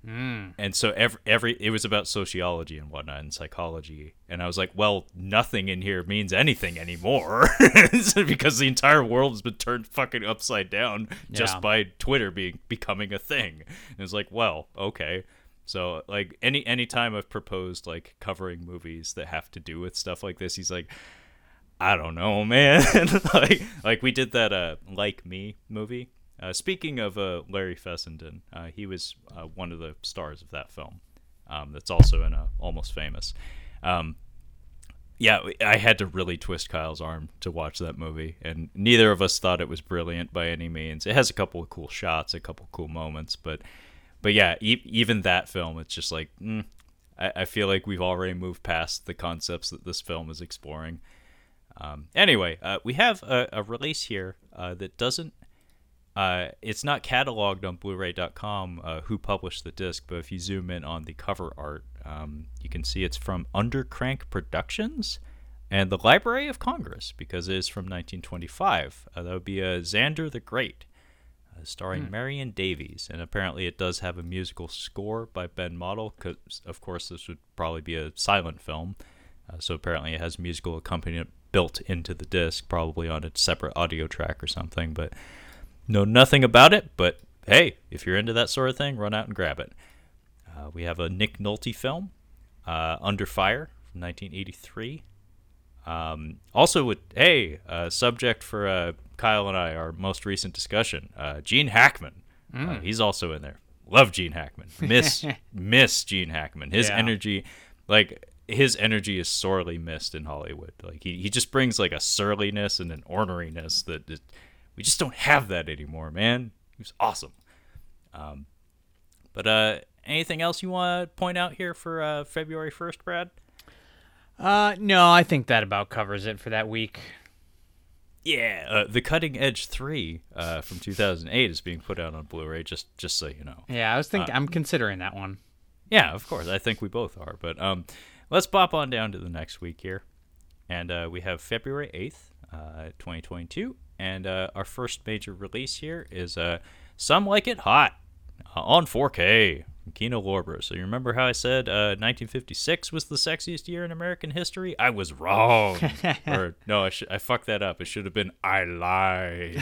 Mm. And so every, every it was about sociology and whatnot and psychology, and I was like, well, nothing in here means anything anymore because the entire world's been turned fucking upside down just yeah. by Twitter being becoming a thing. And it's like, well, okay. So like any any time I've proposed like covering movies that have to do with stuff like this, he's like, I don't know, man. like like we did that uh Like Me movie. Uh, speaking of uh, Larry Fessenden, uh, he was uh, one of the stars of that film. Um, that's also in uh, Almost Famous. Um, yeah, I had to really twist Kyle's arm to watch that movie, and neither of us thought it was brilliant by any means. It has a couple of cool shots, a couple of cool moments, but but yeah, e- even that film, it's just like, mm, I-, I feel like we've already moved past the concepts that this film is exploring. Um, anyway, uh, we have a, a release here uh, that doesn't Uh, it's not cataloged on Blu-ray dot com uh, who published the disc, but if you zoom in on the cover art, um, you can see it's from Undercrank Productions and the Library of Congress, because it is from nineteen twenty-five. Uh, that would be uh, Xander the Great, uh, starring hmm. Marion Davies, and apparently it does have a musical score by Ben Model, because, of course, this would probably be a silent film, uh, so apparently it has musical accompaniment built into the disc, probably on a separate audio track or something, but know nothing about it, but hey, if you're into that sort of thing, run out and grab it. Uh, we have a Nick Nolte film, uh, Under Fire, from nineteen eighty-three. Um, also, with hey, uh, subject for uh, Kyle and I, our most recent discussion, uh, Gene Hackman. Mm. Uh, he's also in there. Love Gene Hackman. Miss miss Gene Hackman. His yeah. energy, like his energy, is sorely missed in Hollywood. Like he he just brings like a surliness and an orneriness that. It, We just don't have that anymore, man. He was awesome. Um, but uh, anything else you want to point out here for uh, February first, Brad? Uh, no, I think that about covers it for that week. Yeah, uh, The Cutting Edge three uh, from two thousand eight is being put out on Blu-ray, just just so you know. Yeah, I was thinking, uh, I'm considering that one. Yeah, of course. I think we both are. But um, let's pop on down to the next week here. And uh, we have February eighth, uh, twenty twenty-two. And uh, our first major release here is uh, Some Like It Hot uh, on four K from Kino Lorber. So you remember how I said uh, nineteen fifty-six was the sexiest year in American history? I was wrong. or no, I, sh- I fucked that up. It should have been I lied.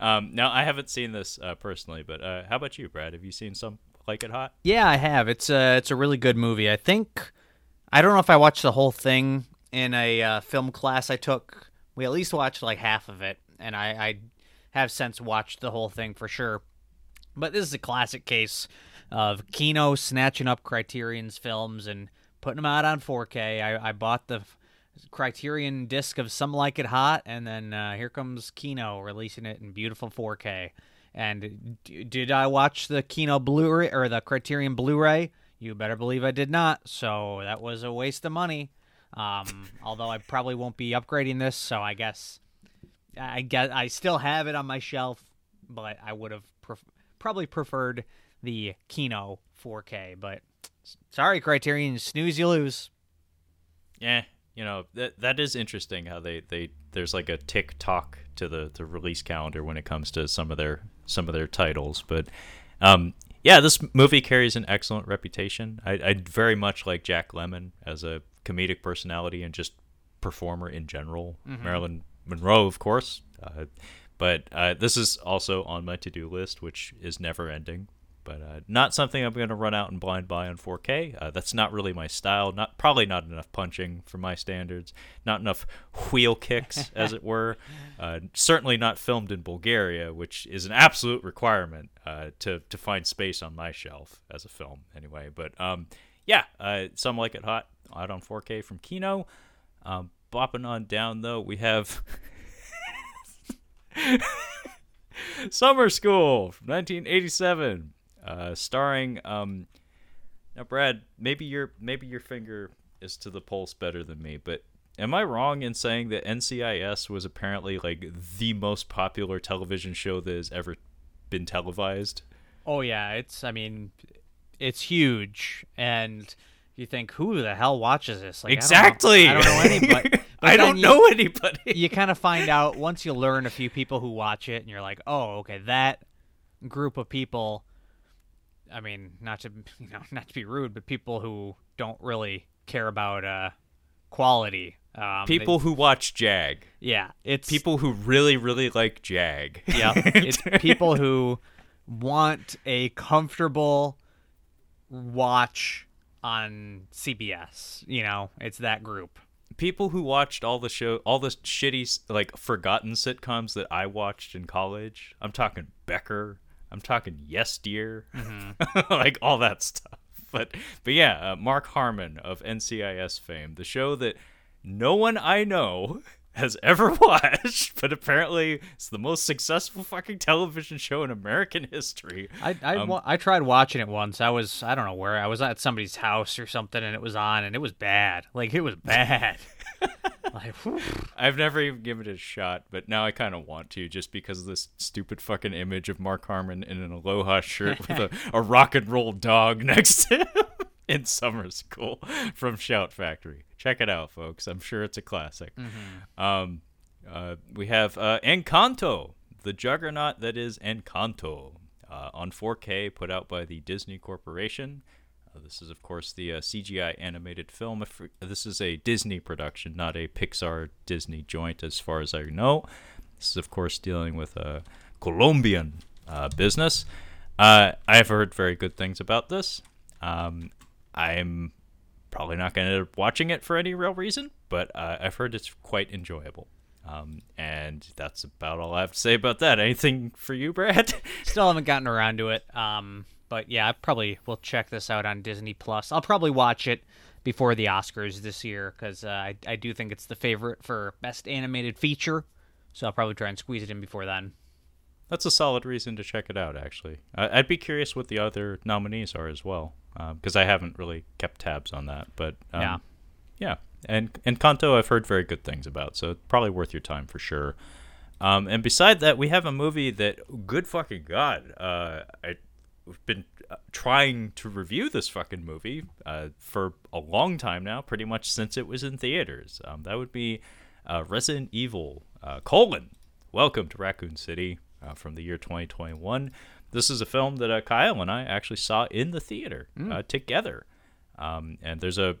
um, now, I haven't seen this uh, personally, but uh, how about you, Brad? Have you seen Some Like It Hot? Yeah, I have. It's a, it's a really good movie. I think, I don't know if I watched the whole thing. In a uh, film class I took, we at least watched like half of it, and I, I have since watched the whole thing for sure. But this is a classic case of Kino snatching up Criterion's films and putting them out on four K. I, I bought the Criterion disc of Some Like It Hot, and then uh, here comes Kino releasing it in beautiful four K. And d- did I watch the Kino Blu-ray or the Criterion Blu-ray? You better believe I did not. So that was a waste of money. Um, although I probably won't be upgrading this, so I guess I guess I still have it on my shelf, but I would have pref- probably preferred the Kino four K. But sorry, Criterion, snooze you lose. Yeah, you know that that is interesting how they, they there's like a tick tock to the the release calendar when it comes to some of their some of their titles, but um. Yeah, this movie carries an excellent reputation. I, I very much like Jack Lemmon as a comedic personality and just performer in general. Mm-hmm. Marilyn Monroe, of course. Uh, but uh, this is also on my to-do list, which is never-ending. But uh, not something I'm going to run out and blind buy on four K. Uh, that's not really my style. Not probably not enough punching for my standards. Not enough wheel kicks, as it were. Uh, certainly not filmed in Bulgaria, which is an absolute requirement uh, to to find space on my shelf as a film, anyway. But um, yeah, uh, Some Like It Hot out on four K from Kino. Um, bopping on down though, we have. Summer School from nineteen eighty-seven. Uh, starring um, now, Brad. Maybe your maybe your finger is to the pulse better than me, but am I wrong in saying that N C I S was apparently like the most popular television show that has ever been televised? Oh yeah, it's. I mean, it's huge, and you think, who the hell watches this? Like, exactly. I don't know, I don't know anybody. But I don't you, know anybody. You kind of find out once you learn a few people who watch it, and you're like, oh, okay, that group of people. I mean, not to you know, not to be rude, but people who don't really care about uh, quality. Um, people they, who watch Jag. Yeah, it's people who really, really like Jag. Yeah, it's people who want a comfortable watch on C B S. You know, it's that group. People who watched all the show, all the shitty, like forgotten sitcoms that I watched in college. I'm talking Becker. I'm talking Yes Dear, mm-hmm. like all that stuff. But but yeah, uh, Mark Harmon of N C I S fame, the show that no one I know has ever watched, but apparently it's the most successful fucking television show in American history. I I, um, I tried watching it once. I was, I don't know where, I was at somebody's house or something, and it was on, and it was bad. Like, it was bad. Like, I've never even given it a shot, but now I kind of want to, just because of this stupid fucking image of Mark Harmon in an Aloha shirt with a, a rock and roll dog next to him in Summer School from Shout Factory. Check it out, folks. I'm sure it's a classic. Mm-hmm. Um, uh, we have uh, Encanto, the juggernaut that is Encanto, uh, on four K, put out by the Disney Corporation. This is, of course, the uh, C G I animated film. This is a Disney production, not a Pixar-Disney joint, as far as I know. This is, of course, dealing with a Colombian uh, business. Uh, I have heard very good things about this. Um, I'm probably not going to end up watching it for any real reason, but uh, I've heard it's quite enjoyable. Um, and that's about all I have to say about that. Anything for you, Brad? Still haven't gotten around to it. Um But yeah, I probably will check this out on Disney Plus. I'll probably watch it before the Oscars this year, because uh, I, I do think it's the favorite for Best Animated Feature. So I'll probably try and squeeze it in before then. That's a solid reason to check it out, actually. I, I'd be curious what the other nominees are as well, because um, I haven't really kept tabs on that. But um, yeah. Yeah, and Encanto I've heard very good things about, so probably worth your time for sure. Um, and beside that, we have a movie that, good fucking God, uh, I've been trying to review this fucking movie uh, for a long time now, pretty much since it was in theaters. Um, that would be uh, Resident Evil, uh, colon, Welcome to Raccoon City uh, from the year twenty twenty-one. This is a film that uh, Kyle and I actually saw in the theater mm. uh, together. Um, and there's a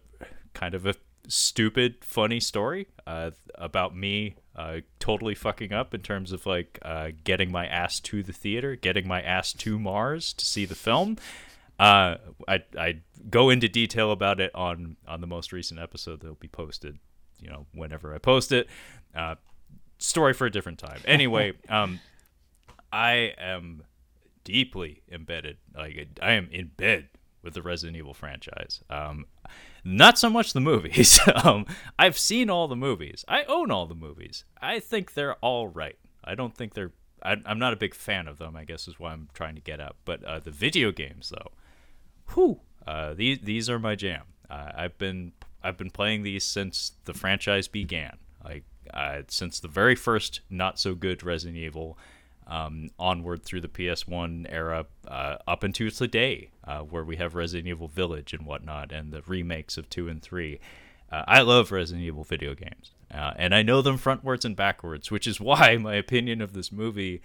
kind of a stupid, funny story uh, about me uh, totally fucking up in terms of like uh, getting my ass to the theater, getting my ass to Mars to see the film. Uh, I I go into detail about it on, on the most recent episode that will be posted, you know, whenever I post it. Uh, story for a different time. Anyway, um, I am deeply embedded. Like I am in bed with the Resident Evil franchise. Um, not so much the movies. um, I've seen all the movies. I own all the movies. I think they're all right. I don't think they're... I, I'm not a big fan of them, I guess, is what I'm trying to get at. But uh, the video games, though, whew, uh, these these are my jam. Uh, I've been I've been playing these since the franchise began. Like uh, since the very first not-so-good Resident Evil... Um, onward through the P S one era uh, up into today uh, where we have Resident Evil Village and whatnot and the remakes of two and three. Uh, I love Resident Evil video games uh, and I know them frontwards and backwards, which is why my opinion of this movie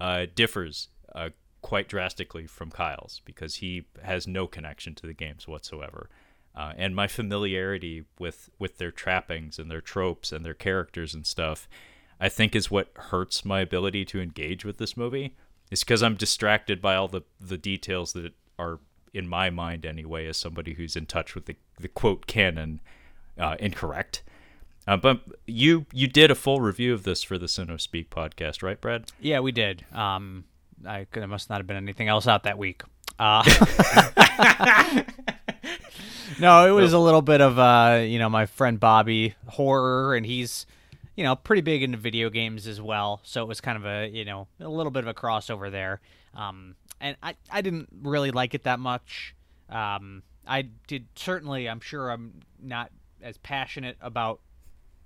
uh, differs uh, quite drastically from Kyle's, because he has no connection to the games whatsoever. Uh, and my familiarity with, with their trappings and their tropes and their characters and stuff I think is what hurts my ability to engage with this movie, is because I'm distracted by all the, the details that are in my mind anyway, as somebody who's in touch with the, the quote canon uh, incorrect. Uh, but you you did a full review of this for the CinemaSpeak podcast, right, Brad? Yeah, we did. Um, I there must not have been anything else out that week. Uh, no, it was a little bit of uh, you know, my friend Bobby horror, and he's, you know, pretty big into video games as well, so it was kind of a, you know, a little bit of a crossover there. Um, and I, I didn't really like it that much. Um, I did certainly, I'm sure I'm not as passionate about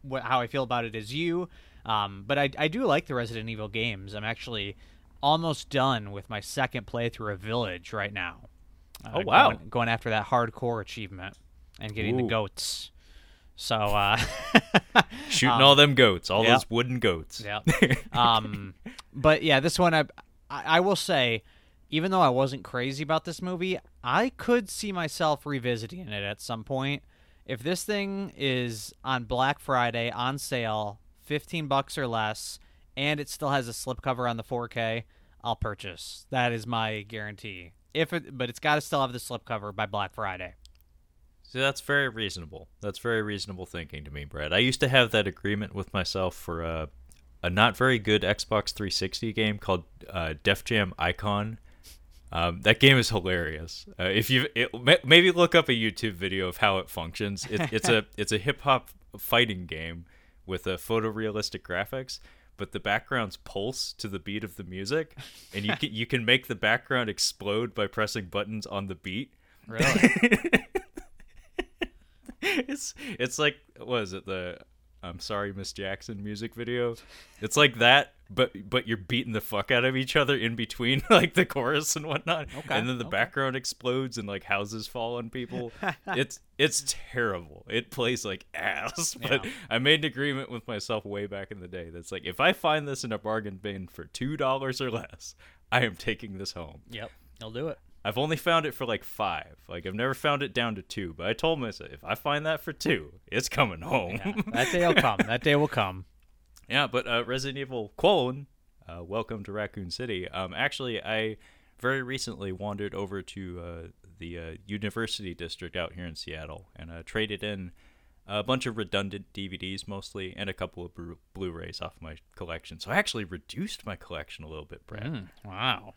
what, how I feel about it as you, um, but I, I do like the Resident Evil games. I'm actually almost done with my second playthrough of Village right now. Uh, oh, wow. Going, going after that hardcore achievement and getting Ooh. the goats. So, uh, shooting um, all them goats, all yep. those wooden goats. Yeah. Um, but yeah, this one, I, I, I will say, even though I wasn't crazy about this movie, I could see myself revisiting it at some point. If this thing is on Black Friday on sale, fifteen bucks or less, and it still has a slipcover on the four K, I'll purchase. That is my guarantee. If it, but it's got to still have the slipcover by Black Friday. See, that's very reasonable. That's very reasonable thinking to me, Brad. I used to have that agreement with myself for a, a not very good Xbox three sixty game called uh, Def Jam Icon. Um, that game is hilarious. Uh, if you it, maybe look up a YouTube video of how it functions. It, it's a it's a hip hop fighting game with a photorealistic graphics, but the backgrounds pulse to the beat of the music, and you can, you can make the background explode by pressing buttons on the beat. Really. It's it's like, what is it, the I'm Sorry Miss Jackson music video? It's like that, but but you're beating the fuck out of each other in between, like, the chorus and whatnot. Okay, and then the okay. background explodes and, like, houses fall on people. It's it's terrible. It plays like ass. But yeah. I made an agreement with myself way back in the day that's like, if I find this in a bargain bin for two dollars or less, I am taking this home. Yep, I'll do it. I've only found it for like five. Like, I've never found it down to two, but I told myself, if I find that for two, it's coming home. Yeah, that day will come. That day will come. Yeah, but uh, Resident Evil colon, uh, Welcome to Raccoon City. Um, actually, I very recently wandered over to uh, the uh, University District out here in Seattle, and uh, traded in a bunch of redundant D V Ds mostly, and a couple of blu- Blu-rays off my collection. So I actually reduced my collection a little bit, Brad. Mm, wow.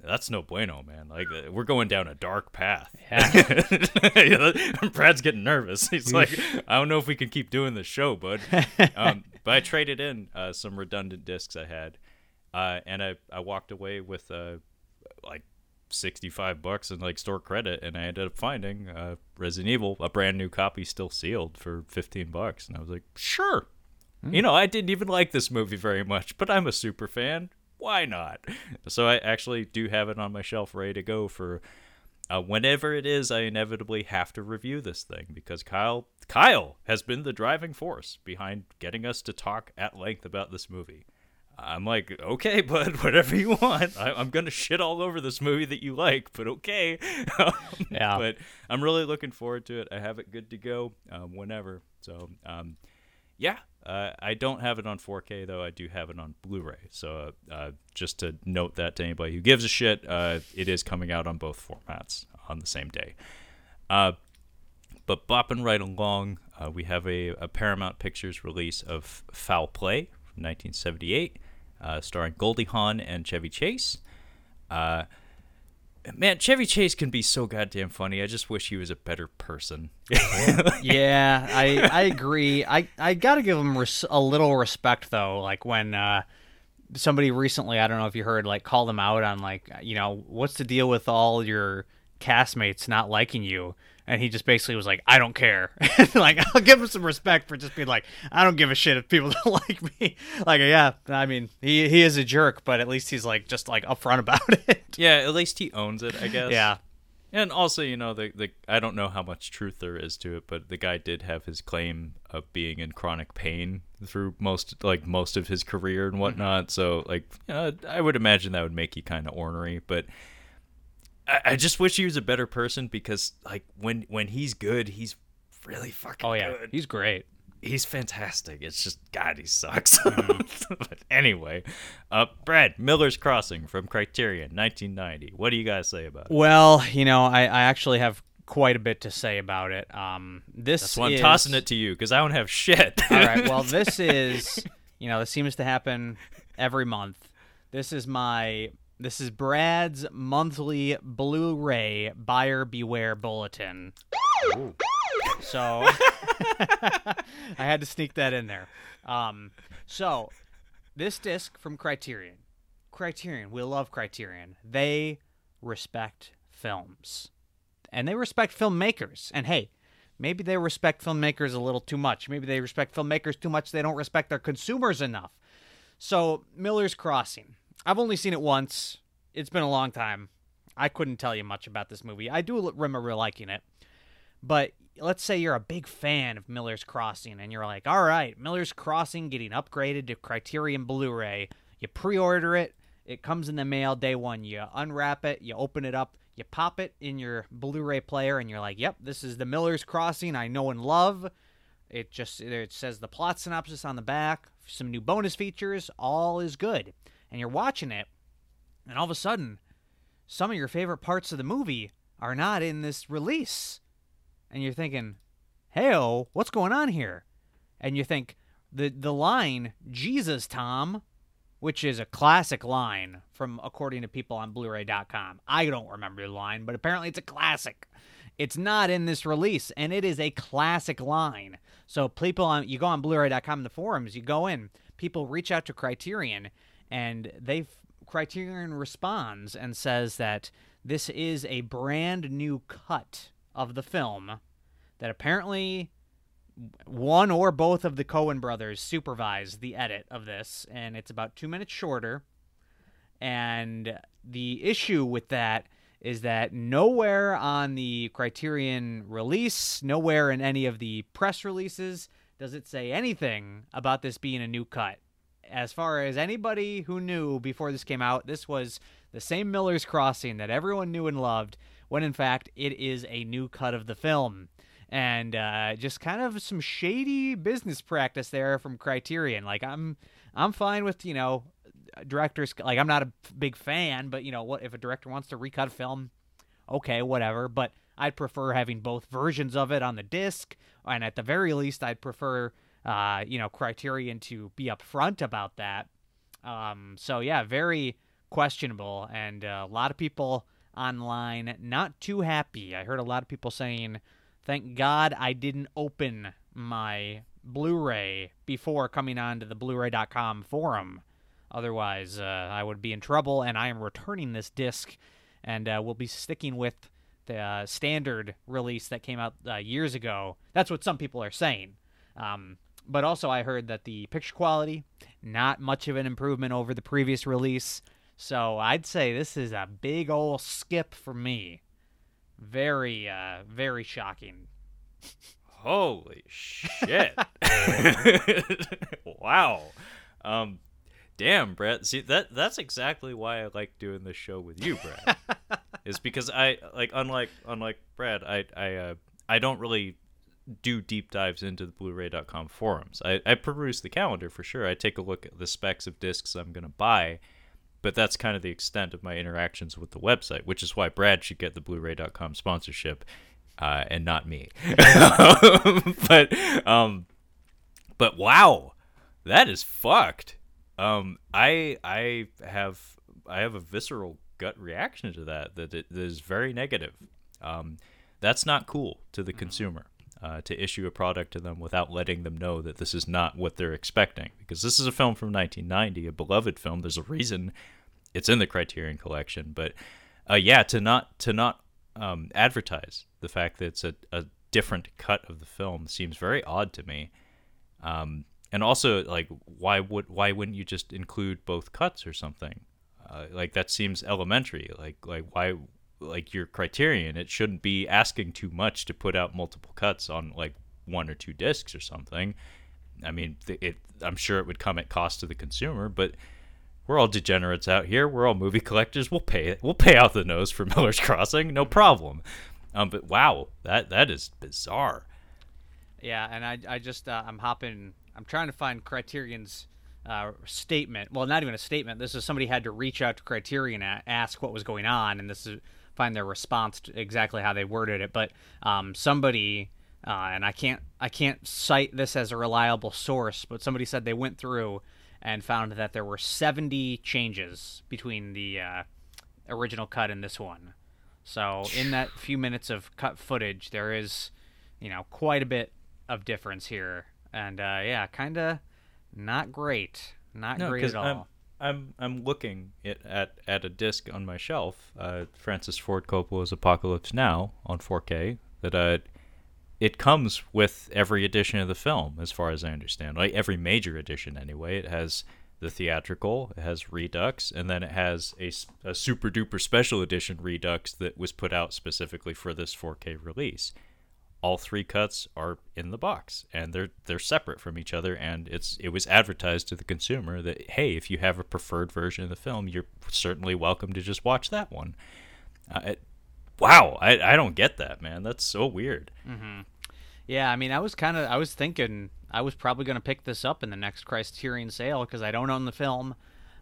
That's no bueno, man. Like, uh, we're going down a dark path. Yeah. Brad's getting nervous. He's like, I don't know if we can keep doing this show, bud. Um, but I traded in uh, some redundant discs I had, uh, and I, I walked away with uh, like sixty-five bucks in like store credit, and I ended up finding uh, Resident Evil, a brand new copy still sealed, for fifteen bucks, and I was like, sure. Mm. You know, I didn't even like this movie very much, but I'm a super fan. Why not? So I actually do have it on my shelf ready to go for uh, whenever it is I inevitably have to review this thing, because Kyle Kyle has been the driving force behind getting us to talk at length about this movie. I'm like, okay, bud, whatever you want. I, I'm going to shit all over this movie that you like, but okay. Um, yeah. But I'm really looking forward to it. I have it good to go um, whenever. So, um, yeah, uh, I don't have it on four K, though. I do have it on Blu-ray. So uh, uh, just to note that to anybody who gives a shit, uh, it is coming out on both formats on the same day. Uh, but bopping right along, uh, we have a, a Paramount Pictures release of Foul Play from nineteen seventy-eight. Uh, starring Goldie Hawn and Chevy Chase. Uh, man, Chevy Chase can be so goddamn funny. I just wish he was a better person. Yeah, I I agree. I, I gotta give him res- a little respect, though. Like, when uh, somebody recently, I don't know if you heard, like, called him out on, like, you know, what's the deal with all your castmates not liking you? And he just basically was like, I don't care. Like, I'll give him some respect for just being like, I don't give a shit if people don't like me. Like, yeah, I mean, he he is a jerk, but at least he's, like, just, like, upfront about it. Yeah, at least he owns it, I guess. Yeah. And also, you know, the, the I don't know how much truth there is to it, but the guy did have his claim of being in chronic pain through most, like, most of his career and whatnot. Mm-hmm. So, like, you know, I would imagine that would make you kind of ornery, but... I just wish he was a better person, because, like, when when he's good, he's really fucking oh, yeah. good. He's great. He's fantastic. It's just, God, he sucks. Mm-hmm. But anyway, uh, Brad, Miller's Crossing from Criterion, nineteen ninety. What do you guys say about it? Well, you know, I, I actually have quite a bit to say about it. Um, this That's why is... I'm tossing it to you, because I don't have shit. All right, well, this is, you know, this seems to happen every month. This is my... This is Brad's monthly Blu-ray Buyer Beware Bulletin. Ooh. So I had to sneak that in there. Um, so this disc from Criterion. Criterion, we love Criterion. They respect films. And they respect filmmakers. And hey, maybe they respect filmmakers a little too much. Maybe they respect filmmakers too much. They don't respect their consumers enough. So Miller's Crossing. I've only seen it once. It's been a long time. I couldn't tell you much about this movie. I do remember liking it. But let's say you're a big fan of Miller's Crossing, and you're like, all right, Miller's Crossing getting upgraded to Criterion Blu-ray. You pre-order it. It comes in the mail day one. You unwrap it. You open it up. You pop it in your Blu-ray player, and you're like, yep, this is the Miller's Crossing I know and love. It just it says the plot synopsis on the back, some new bonus features. All is good. And you're watching it, and all of a sudden, some of your favorite parts of the movie are not in this release. And you're thinking, hey-oh, what's going on here? And you think, the the line, Jesus, Tom, which is a classic line from, according to people on Blu-ray dot com. I don't remember the line, but apparently it's a classic. It's not in this release, and it is a classic line. So people, on you go on Blu-ray dot com in the forums, you go in, people reach out to Criterion, and they Criterion responds and says that this is a brand new cut of the film that apparently one or both of the Coen brothers supervised the edit of this, and it's about two minutes shorter. And the issue with that is that nowhere on the Criterion release, nowhere in any of the press releases, does it say anything about this being a new cut. As far as anybody who knew before this came out, this was the same Miller's Crossing that everyone knew and loved, when in fact it is a new cut of the film. And uh, just kind of some shady business practice there from Criterion. Like, I'm I'm fine with, you know, directors, like, I'm not a big fan, but, you know, what if a director wants to recut a film, okay, whatever. But I'd prefer having both versions of it on the disc, and at the very least I'd prefer... Uh, you know, Criterion to be upfront about that. Um, so, yeah, very questionable. And uh, a lot of people online not too happy. I heard a lot of people saying, thank God I didn't open my Blu-ray before coming onto the Blu-ray dot com forum. Otherwise, uh, I would be in trouble, and I am returning this disc and uh, we'll be sticking with the uh, standard release that came out uh, years ago. That's what some people are saying. Um, but also I heard that the picture quality, not much of an improvement over the previous release. So I'd say this is a big ol' skip for me. Very, uh, very shocking. Holy shit. Wow. Um, damn, Brett. See, that that's exactly why I like doing this show with you, Brad. Is because I, like, unlike unlike Brad, I I uh, I don't really do deep dives into the Blu-ray dot com forums. I, I peruse the calendar for sure. I take a look at the specs of discs I'm going to buy, but that's kind of the extent of my interactions with the website, which is why Brad should get the Blu-ray dot com sponsorship uh, and not me. but um, but wow, that is fucked. Um, I I have I have a visceral gut reaction to that that, it, that is very negative. Um, that's not cool to the consumer. Uh, to issue a product to them without letting them know that this is not what they're expecting. Because this is a film from nineteen ninety, a beloved film. There's a reason it's in the Criterion Collection. But uh, yeah, to not to not um, advertise the fact that it's a, a different cut of the film seems very odd to me. Um, and also, like, why would why wouldn't you just include both cuts or something? Uh, like that seems elementary. Like like why. Like your Criterion, it shouldn't be asking too much to put out multiple cuts on like one or two discs or something. I mean, it. I'm sure it would come at cost to the consumer, but we're all degenerates out here. We're all movie collectors. We'll pay it. We'll pay out the nose for Miller's Crossing, no problem. Um, but wow, that that is bizarre. Yeah, and I I just uh, I'm hopping. I'm trying to find Criterion's Uh, statement. Well, not even a statement. This is somebody had to reach out to Criterion and ask what was going on, and this is find their response to exactly how they worded it. But um, somebody, uh, and I can't, I can't cite this as a reliable source, but somebody said they went through and found that there were seventy changes between the uh, original cut and this one. So in that few minutes of cut footage, there is, you know, quite a bit of difference here, and uh, yeah, kind of. Not great. Not no, great at all. I'm I'm, I'm looking at, at, at a disc on my shelf, uh, Francis Ford Coppola's Apocalypse Now on four K, that uh, it comes with every edition of the film, as far as I understand. Like every major edition, anyway. It has the theatrical, it has Redux, and then it has a, a super-duper special edition Redux that was put out specifically for this four K release. All three cuts are in the box, and they're they're separate from each other, and it's it was advertised to the consumer that, hey, if you have a preferred version of the film, you're certainly welcome to just watch that one. Uh, it, wow, I, I don't get that, man. That's so weird. Mm-hmm. Yeah, I mean, I was kind of I was thinking I was probably going to pick this up in the next Criterion sale because I don't own the film.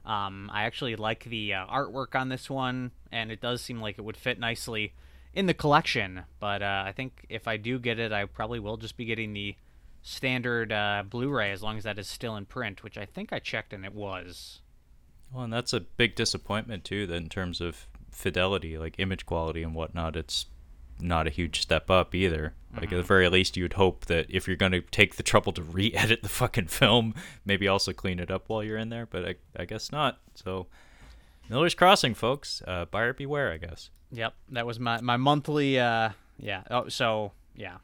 Um, I actually like the uh, artwork on this one, and it does seem like it would fit nicely in the collection, but uh, I think if I do get it, I probably will just be getting the standard uh, Blu-ray as long as that is still in print, which I think I checked and it was. Well, and that's a big disappointment too, that in terms of fidelity, like image quality and whatnot, it's not a huge step up either. Mm-hmm. Like at the very least, you'd hope that if you're going to take the trouble to re-edit the fucking film, maybe also clean it up while you're in there, but I, I guess not. So Miller's Crossing, folks. Uh, buyer beware, I guess. Yep, that was my, my monthly, uh, yeah, oh, so, yeah.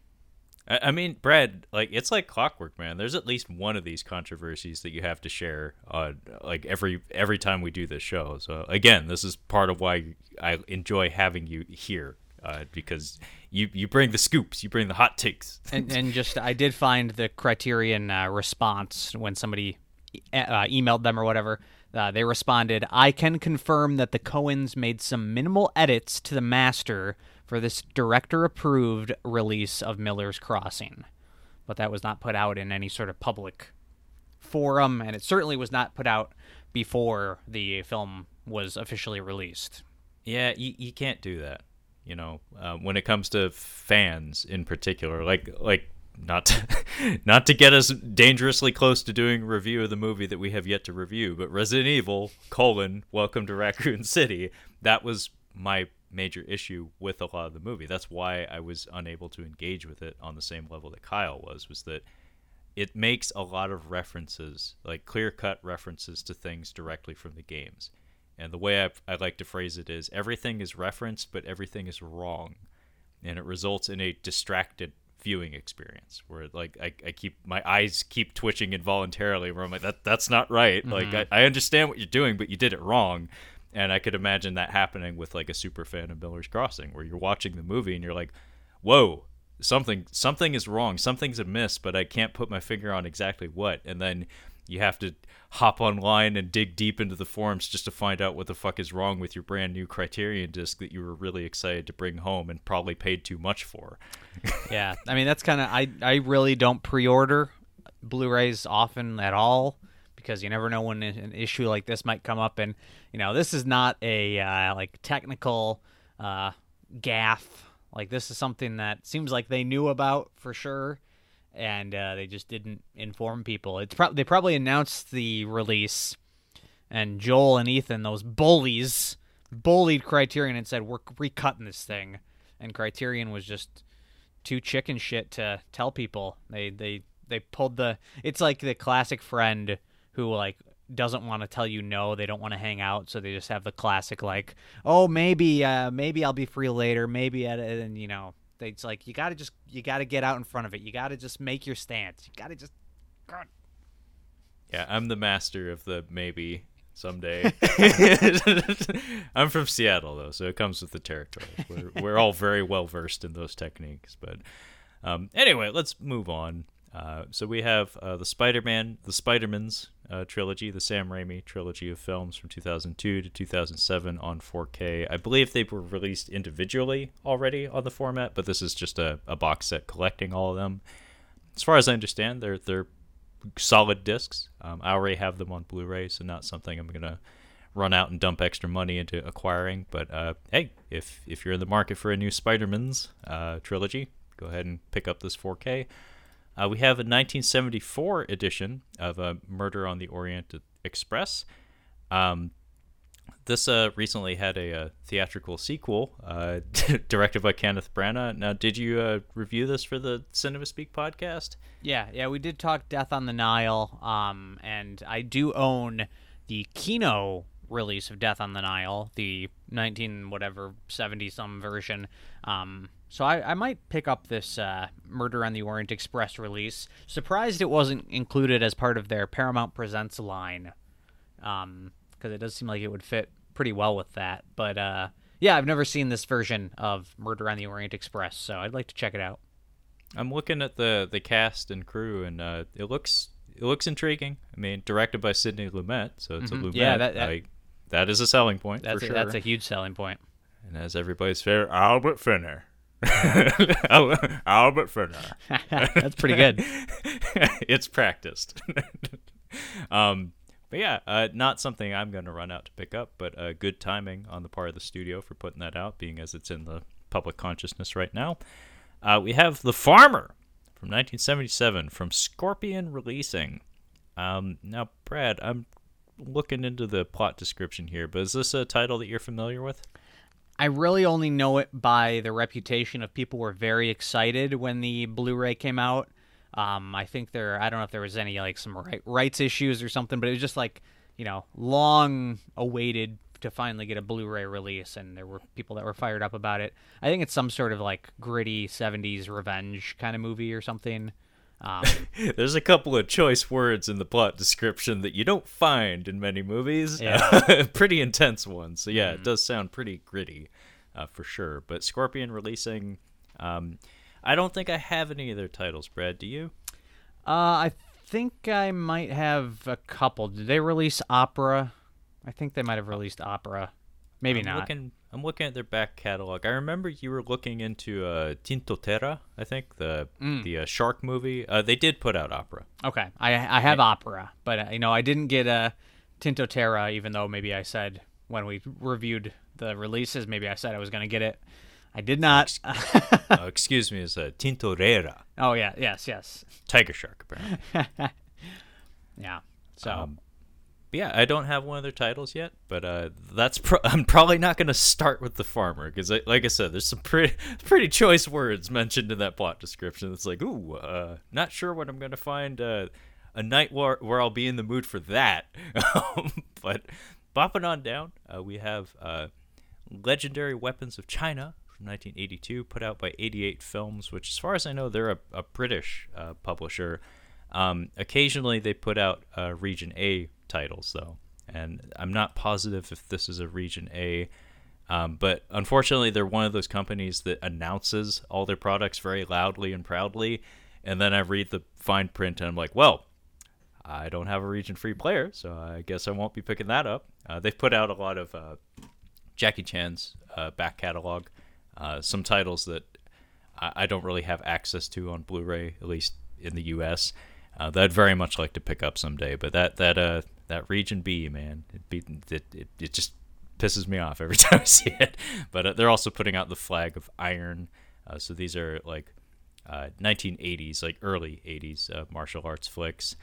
I, I mean, Brad, like, it's like clockwork, man. There's at least one of these controversies that you have to share, uh, like, every every time we do this show. So, again, this is part of why I enjoy having you here, uh, because you, you bring the scoops, you bring the hot takes. and, and just, I did find the Criterion uh, response when somebody e- uh, emailed them or whatever. Uh, they responded, I can confirm that the Coens made some minimal edits to the master for this director-approved release of Miller's Crossing. But that was not put out in any sort of public forum, and it certainly was not put out before the film was officially released. Yeah, you, you can't do that, you know, uh, when it comes to fans in particular. Like, like... Not to, not to get us dangerously close to doing a review of the movie that we have yet to review, but Resident Evil, colon, Welcome to Raccoon City, that was my major issue with a lot of the movie. That's why I was unable to engage with it on the same level that Kyle was, was that it makes a lot of references, like clear-cut references to things directly from the games. And the way I've, I like to phrase it is everything is referenced, but everything is wrong. And it results in a distracted viewing experience where like I, I keep my eyes keep twitching involuntarily where I'm like, that that's not right. Mm-hmm. Like I, I understand what you're doing, but you did it wrong. And I could imagine that happening with like a super fan of Miller's Crossing where you're watching the movie and you're like, whoa, something something is wrong. Something's amiss, but I can't put my finger on exactly what. And then you have to hop online and dig deep into the forums just to find out what the fuck is wrong with your brand new Criterion disc that you were really excited to bring home and probably paid too much for. Yeah. I mean, that's kind of, I, I really don't pre-order Blu-rays often at all because you never know when an issue like this might come up. And, you know, this is not a uh, like technical uh, gaffe. Like this is something that seems like they knew about for sure. And uh, they just didn't inform people. It's pro- They probably announced the release, and Joel and Ethan, those bullies, bullied Criterion and said, we're recutting this thing. And Criterion was just too chicken shit to tell people. They they, they pulled the... It's like the classic friend who, like, doesn't want to tell you no. They don't want to hang out, so they just have the classic, like, oh, maybe uh, maybe I'll be free later. Maybe, at, and you know... It's like, you got to just, you got to get out in front of it. You got to just make your stance. You got to just, God. Yeah, I'm the master of the maybe someday. I'm from Seattle, though, so it comes with the territory. We're, we're all very well versed in those techniques. But um, anyway, let's move on. Uh, so we have uh, the Spider-Man, the Spider-Man's uh, trilogy, the Sam Raimi trilogy of films from two thousand two to two thousand seven on four K. I believe they were released individually already on the format, but this is just a, a box set collecting all of them. As far as I understand, they're they're solid discs. Um, I already have them on Blu-ray, so not something I'm going to run out and dump extra money into acquiring. But uh, hey, if, if you're in the market for a new Spider-Man's uh, trilogy, go ahead and pick up this four K. Uh, we have a nineteen seventy-four edition of uh, Murder on the Orient Express. Um, this uh, recently had a, a theatrical sequel uh, directed by Kenneth Branagh. Now, did you uh, review this for the CinemaSpeak podcast? Yeah, yeah, we did talk Death on the Nile, um, and I do own the Kino release of Death on the Nile, the nineteen whatever seventy-some version. Um So I, I might pick up this uh, Murder on the Orient Express release. Surprised it wasn't included as part of their Paramount Presents line, because um, it does seem like it would fit pretty well with that. But uh, yeah, I've never seen this version of Murder on the Orient Express, so I'd like to check it out. I'm looking at the, the cast and crew, and uh, it looks it looks intriguing. I mean, directed by Sidney Lumet, so it's mm-hmm. a Lumet. Yeah, that that, I, that is a selling point. That's for a, sure. That's a huge selling point. And as everybody's favorite, Albert Finney. Albert Ferner. That's pretty good. It's practiced. um, but yeah, uh, not something I'm going to run out to pick up, but uh, good timing on the part of the studio for putting that out, being as it's in the public consciousness right now. Uh, we have The Farmer from nineteen seventy-seven from Scorpion Releasing. Um, now, Brad, I'm looking into the plot description here, but is this a title that you're familiar with? I really only know it by the reputation of people who were very excited when the Blu-ray came out. Um, I think there, I don't know if there was any, like, some right, rights issues or something, but it was just, like, you know, long awaited to finally get a Blu-ray release, and there were people that were fired up about it. I think it's some sort of, like, gritty seventies revenge kind of movie or something. Um, There's a couple of choice words in the plot description that you don't find in many movies. Yeah. Pretty intense ones. So yeah, mm-hmm. It does sound pretty gritty uh, for sure. But Scorpion Releasing, um, I don't think I have any of their titles, Brad. Do you? Uh, I think I might have a couple. Did they release Opera? I think they might have released Opera. Maybe I'm not. Looking, I'm looking at their back catalog. I remember you were looking into uh, Tinto Terra, I think, the mm. the uh, shark movie. Uh, they did put out Opera. Okay, I I have yeah. Opera, but uh, you know I didn't get uh, Tinto Terra, even though maybe I said when we reviewed the releases, maybe I said I was going to get it. I did not. Excuse, uh, excuse me, it's uh, Tinto Terra. Oh yeah, yes, yes. Tiger shark, apparently. Yeah. So. Um, Yeah, I don't have one of their titles yet, but uh, that's pro- I'm probably not going to start with The Farmer because, like I said, there's some pretty pretty choice words mentioned in that plot description. It's like, ooh, uh, not sure what I'm going to find uh, a night war- where I'll be in the mood for that. um, but Bopping on down, uh, we have uh, Legendary Weapons of China from nineteen eighty-two, put out by eighty-eight Films, which, as far as I know, they're a, a British uh, publisher. Um, occasionally, they put out uh, Region A titles, though, and I'm not positive if this is a Region A. Um, but unfortunately, they're one of those companies that announces all their products very loudly and proudly, and then I read the fine print, and I'm like, well, I don't have a region-free player, so I guess I won't be picking that up. Uh, they've put out a lot of uh, Jackie Chan's uh, back catalog, uh, some titles that I-, I don't really have access to on Blu-ray, at least in the U S, uh, that I'd very much like to pick up someday. But that that uh, that Region B, man, it, be, it, it, it just pisses me off every time I see it. But uh, they're also putting out The Flag of Iron, uh, so these are like uh, nineteen eighties, like early eighties uh, martial arts flicks.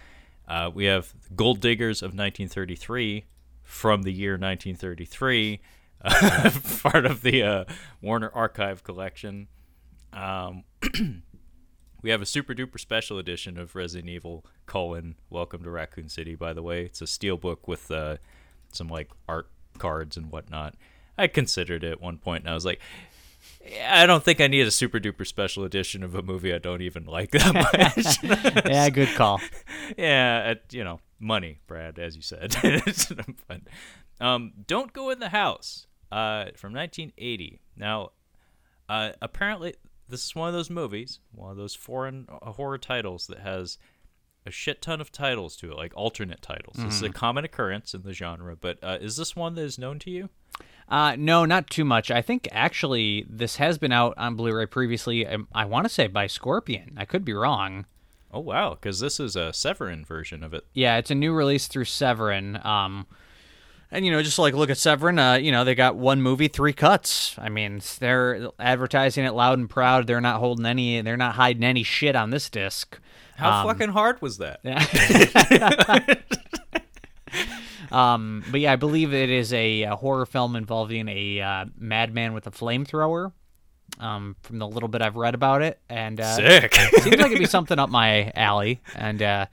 Uh, we have Gold Diggers of nineteen thirty-three from the year nineteen thirty-three, uh, part of the uh, Warner Archive collection. Um, we have a super duper special edition of Resident Evil colon Welcome to Raccoon City, by the way. It's a steelbook with uh, some like art cards and whatnot. I considered it at one point, and I was like, I don't think I need a super duper special edition of a movie I don't even like that much. Yeah, good call. Yeah, at, you know, money, Brad, as you said. um, Don't Go in the House uh, from nineteen eighty. Now, uh, apparently, this is one of those movies, one of those foreign horror titles that has a shit ton of titles to it, like alternate titles. Mm-hmm. This is a common occurrence in the genre, but uh, is this one that is known to you? Uh, no, not too much. I think, actually, this has been out on Blu-ray previously, I, I want to say, by Scorpion. I could be wrong. Oh, wow, because this is a Severin version of it. Yeah, it's a new release through Severin. Um, and, you know, just like look at Severin, uh, you know, they got one movie, three cuts. I mean, they're advertising it loud and proud. They're not holding any, they're not hiding any shit on this disc. How um, fucking hard was that? Yeah. Um, but yeah, I believe it is a, a horror film involving a uh, madman with a flamethrower. Um, from the little bit I've read about it, and uh, sick. It seems like it'd be something up my alley. And uh,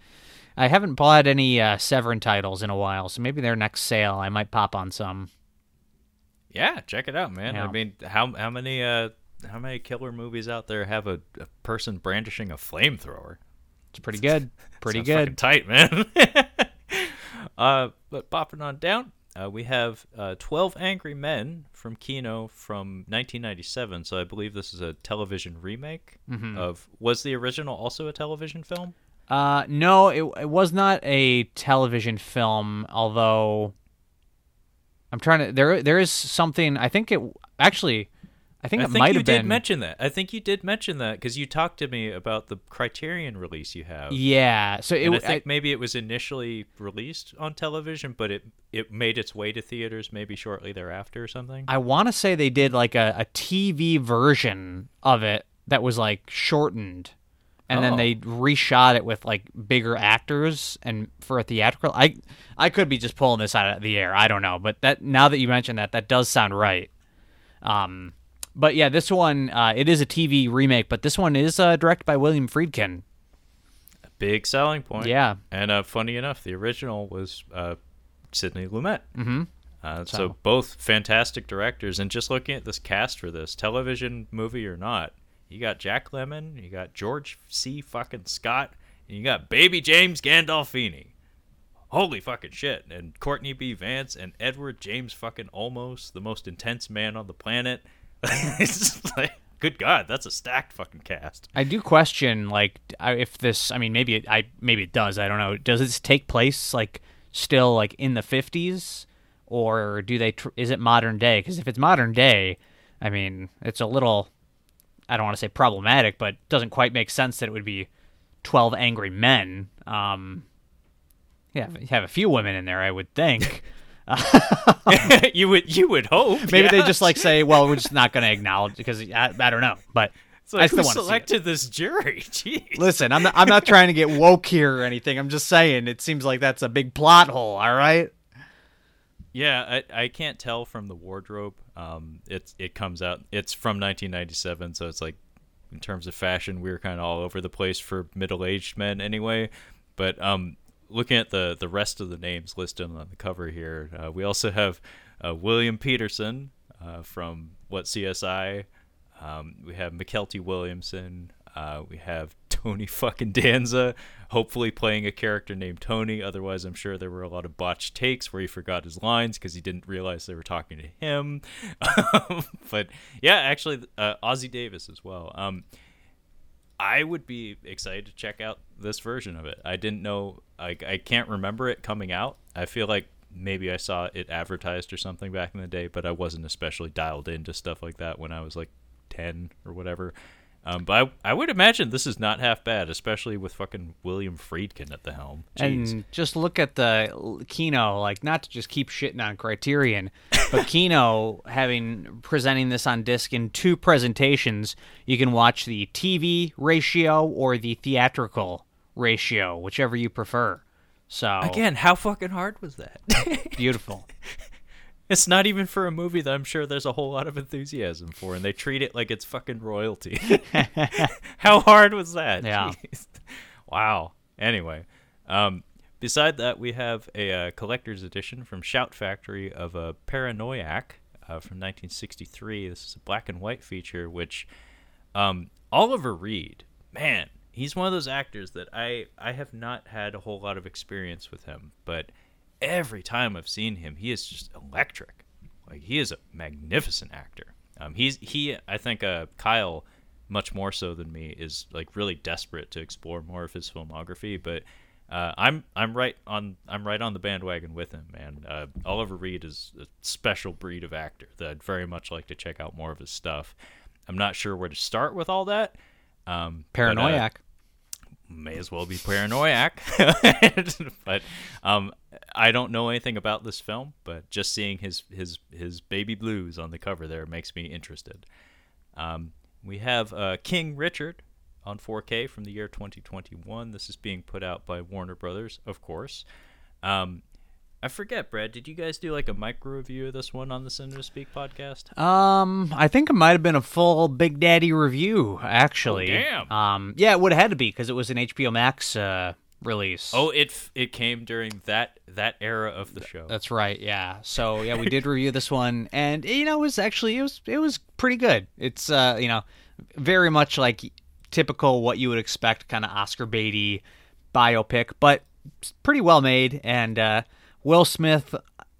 I haven't bought any uh, Severin titles in a while, so maybe their next sale I might pop on some. Yeah, check it out, man. Yeah. I mean, how how many uh, how many killer movies out there have a, a person brandishing a flamethrower? It's pretty good. Pretty good. Tight, man. Uh, but bopping on down, uh, we have uh, twelve Angry Men from Kino from nineteen ninety-seven, so I believe this is a television remake. Mm-hmm. of... Was the original also a television film? Uh, no, it, it was not a television film, although I'm trying to... There, There is something... I think it... Actually, I think I it think might have been... I think you did mention that. I think you did mention that, because you talked to me about the Criterion release you have. Yeah. So it, I think I, maybe it was initially released on television, but it, it made its way to theaters maybe shortly thereafter or something. I want to say they did like a, a T V version of it that was like shortened, and oh. then they reshot it with like bigger actors and for a theatrical... I, I could be just pulling this out of the air. I don't know. But that now that you mentioned that, that does sound right. Um... But yeah, this one, uh, it is a T V remake, but this one is uh, directed by William Friedkin. A big selling point. Yeah. And uh, funny enough, the original was uh, Sidney Lumet. Mm-hmm. Uh, so. so both fantastic directors. And just looking at this cast for this, television movie or not, you got Jack Lemmon, you got George C. fucking Scott, and you got Baby James Gandolfini. Holy fucking shit. And Courtney B. Vance and Edward James fucking Olmos, the most intense man on the planet. It's just like, good God, that's a stacked fucking cast. I do question, like, if this, I mean, maybe it, I, maybe it does, I don't know. Does this take place, like, still, like, in the fifties? Or do they, tr- is it modern day? Because if it's modern day, I mean, it's a little, I don't want to say problematic, but doesn't quite make sense that it would be twelve Angry Men. Um, yeah, you have a few women in there, I would think. you would you would hope. Maybe yes. They just like say, well, we're just not going to acknowledge because I, I don't know, but it's like, I still who want selected to see it. This jury. Jeez. Listen, I'm not, I'm not trying to get woke here or anything. I'm just saying it seems like that's a big plot hole. All right. Yeah, I, I can't tell from the wardrobe. Um, it's it comes out. It's from nineteen ninety-seven, so it's like in terms of fashion, we were kind of all over the place for middle aged men anyway. But um, looking at the, the rest of the names listed on the cover here, uh, we also have uh, William Peterson uh, from What C S I. Um, we have McKelty Williamson. Uh, we have Tony fucking Danza, hopefully playing a character named Tony. Otherwise, I'm sure there were a lot of botched takes where he forgot his lines because he didn't realize they were talking to him. But yeah, actually, uh, Ozzie Davis as well. Um, I would be excited to check out this version of it. I didn't know, I, I can't remember it coming out. I feel like maybe I saw it advertised or something back in the day, but I wasn't especially dialed into stuff like that when I was like ten or whatever. Um, but I, I would imagine this is not half bad, especially with fucking William Friedkin at the helm. Jeez. And just look at the Kino, like, not to just keep shitting on Criterion, but Kino having presenting this on disc in two presentations. You can watch the T V ratio or the theatrical ratio, whichever you prefer. So again, how fucking hard was that? Beautiful. It's not even for a movie that I'm sure there's a whole lot of enthusiasm for, and they treat it like it's fucking royalty. How hard was that? Yeah. Jeez. Wow. Anyway, um, beside that, we have a uh, collector's edition from Shout Factory of a Paranoiac uh, from nineteen sixty-three. This is a black and white feature, which um, Oliver Reed, man, he's one of those actors that I, I have not had a whole lot of experience with him, but every time I've seen him, he is just electric. Like, he is a magnificent actor. Um, he's he. I think uh, Kyle, much more so than me, is like really desperate to explore more of his filmography. But uh, I'm I'm right on I'm right on the bandwagon with him, man. Uh, Oliver Reed is a special breed of actor that I'd very much like to check out more of his stuff. I'm not sure where to start with all that. Um, Paranoiac. But, uh, may as well be Paranoiac. But um, I don't know anything about this film, but just seeing his his his baby blues on the cover there makes me interested. Um, we have uh, King Richard on four K from the year twenty twenty-one. This is being put out by Warner Brothers, of course. Um, I forget, Brad, did you guys do like a micro review of this one on the CinemaSpeak podcast? Um, I think it might have been a full Big Daddy review, actually. Oh, damn. Um, yeah, it would have had to be because it was an H B O Max uh, release. Oh, it f- it came during that that era of the show. That's right. Yeah. So yeah, we did review this one, and you know, it was actually it was it was pretty good. It's uh, you know, very much like typical what you would expect, kind of Oscar Beatty biopic, but pretty well made and. Uh, Will Smith,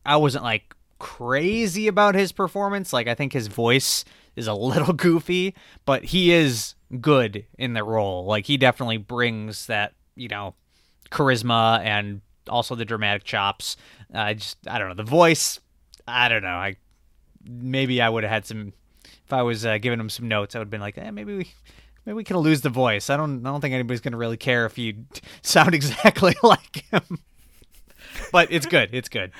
I wasn't like crazy about his performance. Like, I think his voice is a little goofy, but he is good in the role. Like, he definitely brings that, you know, charisma and also the dramatic chops. I uh, just, I don't know. The voice, I don't know. I maybe I would have had some, if I was uh, giving him some notes, I would have been like, eh, maybe we. Maybe we can lose the voice. I don't, I don't think anybody's going to really care if you sound exactly like him. But it's good. It's good.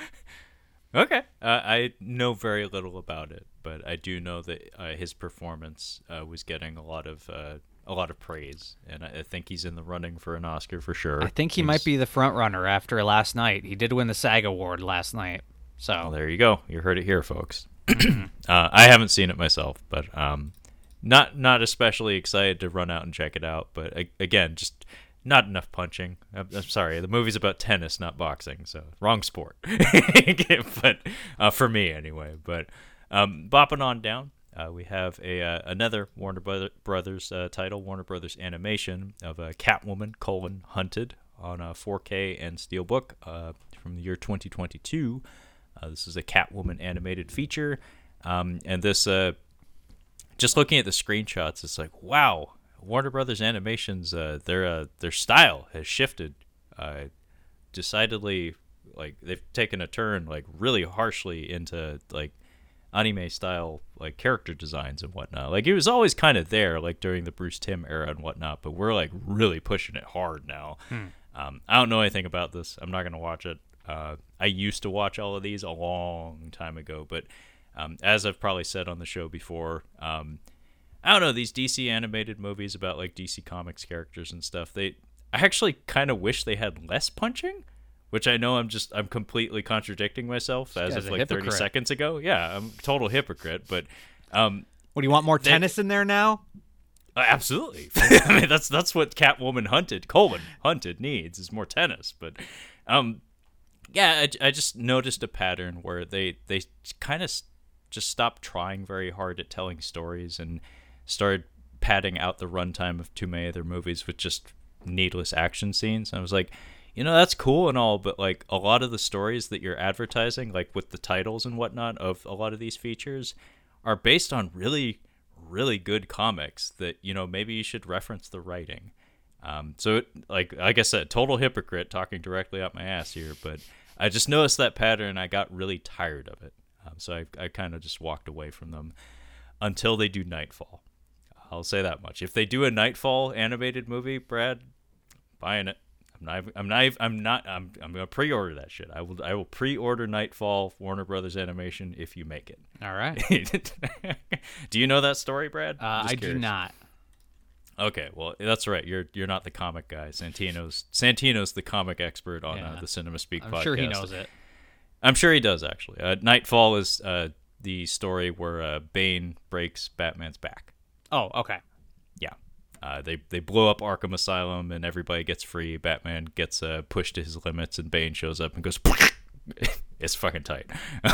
Okay. Uh, I know very little about it, but I do know that uh, his performance uh, was getting a lot of uh, a lot of praise, and I, I think he's in the running for an Oscar for sure. I think he he's... might be the front runner after last night. He did win the SAG Award last night. So well, there you go. You heard it here, folks. uh, I haven't seen it myself, but um, not not especially excited to run out and check it out. But I, again, just. Not enough punching. I'm, I'm sorry. The movie's about tennis, not boxing, so wrong sport. But uh, for me, anyway. But um, bopping on down, uh, we have a uh, another Warner Brother- Brothers uh, title, Warner Brothers Animation of uh, Catwoman: colon, Hunted on uh, four K and Steelbook uh, from the year twenty twenty-two. Uh, this is a Catwoman animated feature, um, and this uh, just looking at the screenshots, it's like wow. Warner Brothers Animation's uh, their uh, their style has shifted, uh, decidedly. Like they've taken a turn, like really harshly into like anime style, like character designs and whatnot. Like it was always kind of there, like during the Bruce Timm era and whatnot. But we're like really pushing it hard now. Hmm. Um, I don't know anything about this. I'm not gonna watch it. Uh, I used to watch all of these a long time ago, but um, as I've probably said on the show before. Um, I don't know, these D C animated movies about, like, D C Comics characters and stuff, they, I actually kind of wish they had less punching, which I know I'm just, I'm completely contradicting myself as of, like, thirty seconds ago. Yeah, I'm a total hypocrite, but... Um, what, do you want more they, tennis in there now? Uh, absolutely. I mean, that's that's what Catwoman hunted, Coleman hunted needs is more tennis. But um, yeah, I, I just noticed a pattern where they, they kind of just stopped trying very hard at telling stories and started padding out the runtime of too many other movies with just needless action scenes. And I was like, you know, that's cool and all, but like a lot of the stories that you're advertising, like with the titles and whatnot of a lot of these features, are based on really, really good comics that, you know, maybe you should reference the writing. Um, so it, like, like I said, total hypocrite talking directly out my ass here, but I just noticed that pattern and I got really tired of it. Um, so I, I kind of just walked away from them until they do Nightfall. I'll say that much. If they do a Nightfall animated movie, Brad, buying it. I'm not, I'm not, I'm not, I'm, I'm going to pre-order that shit. I will, I will pre-order Nightfall, Warner Brothers Animation, if you make it. All right. Do you know that story, Brad? Uh, I curious. do not. Okay. Well, that's right. You're, you're not the comic guy. Santino's, Santino's the comic expert on yeah. uh, the CinemaSpeak podcast. I'm sure he knows it. I'm sure he does, actually. Uh, Nightfall is uh, the story where uh, Bane breaks Batman's back. Oh, okay. Yeah. Uh, they they blow up Arkham Asylum and everybody gets free. Batman gets uh, pushed to his limits and Bane shows up and goes, it's fucking tight.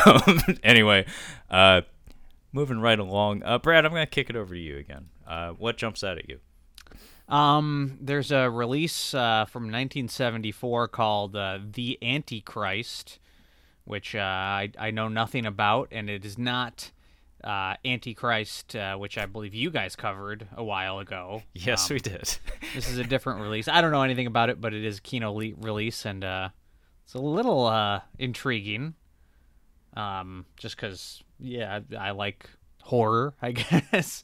Um, anyway, uh, moving right along. Uh, Brad, I'm going to kick it over to you again. Uh, what jumps out at you? Um, there's a release uh, from nineteen seventy-four called uh, The Antichrist, which uh, I, I know nothing about, and it is not... Uh, Antichrist, uh, which I believe you guys covered a while ago. Yes, um, we did. This is a different release. I don't know anything about it, but it is a Kino le- release, and uh, it's a little uh, intriguing, um, just because, yeah, I, I like horror, I guess.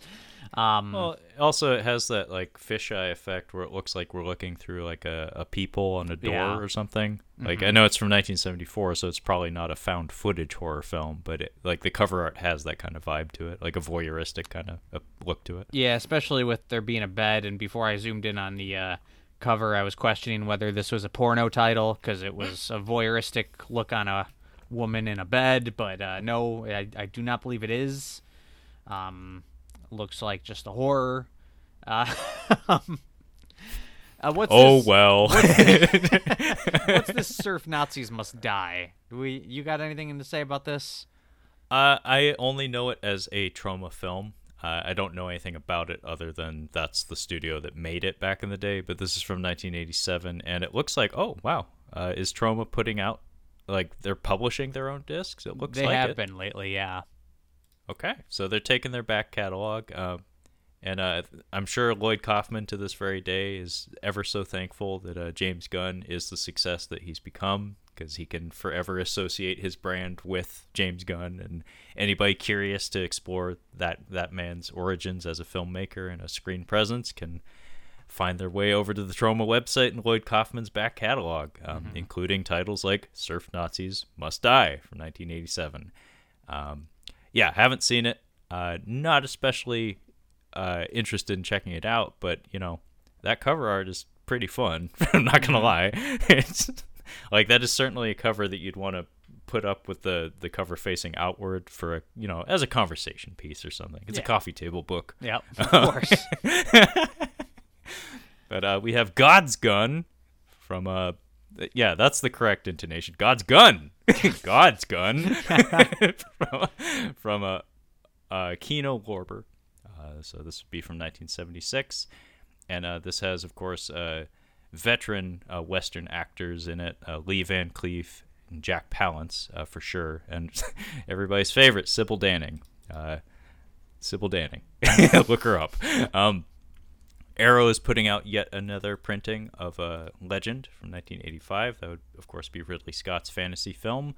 Um, well, also, it has that like fisheye effect where it looks like we're looking through like a, a peephole on a door yeah. or something. Like, mm-hmm. I know it's from nineteen seventy-four, so it's probably not a found footage horror film, but it, like the cover art has that kind of vibe to it, like a voyeuristic kind of look to it. Yeah, especially with there being a bed. And before I zoomed in on the uh, cover, I was questioning whether this was a porno title because it was a voyeuristic look on a woman in a bed. But uh, no, I, I do not believe it is. Um. Looks like just a horror. Uh, um, uh, what's oh this, well. What's this, what's this? Surf Nazis Must Die. Do we? You got anything to say about this? Uh, I only know it as a trauma film. Uh, I don't know anything about it other than that's the studio that made it back in the day. But this is from nineteen eighty-seven, and it looks like oh wow, uh, is Trauma putting out like they're publishing their own discs? It looks they like they have it. been lately, yeah. Okay, so they're taking their back catalog, um, and uh, I'm sure Lloyd Kaufman to this very day is ever so thankful that uh, James Gunn is the success that he's become, because he can forever associate his brand with James Gunn, and anybody curious to explore that, that man's origins as a filmmaker and a screen presence can find their way over to the Troma website and Lloyd Kaufman's back catalog, um, mm-hmm. including titles like Surf Nazis Must Die from nineteen eighty-seven. Um Yeah, haven't seen it. Uh, not especially uh, interested in checking it out, but, you know, that cover art is pretty fun. I'm not going to lie. It's, like, that is certainly a cover that you'd want to put up with the, the cover facing outward for, a, you know, as a conversation piece or something. It's yeah. a coffee table book. Yeah, of um, course. But uh, we have God's Gun from... Uh, yeah, that's the correct intonation. God's Gun. God's Gun. from from a, a Kino Lorber. Uh, so this would be from nineteen seventy-six. And uh, this has, of course, uh, veteran uh, Western actors in it. Uh, Lee Van Cleef and Jack Palance, uh, for sure. And everybody's favorite, Sybil Danning. Uh, Sybil Danning. Look her up. Um Arrow is putting out yet another printing of uh, Legend from nineteen eighty-five. That would, of course, be Ridley Scott's fantasy film.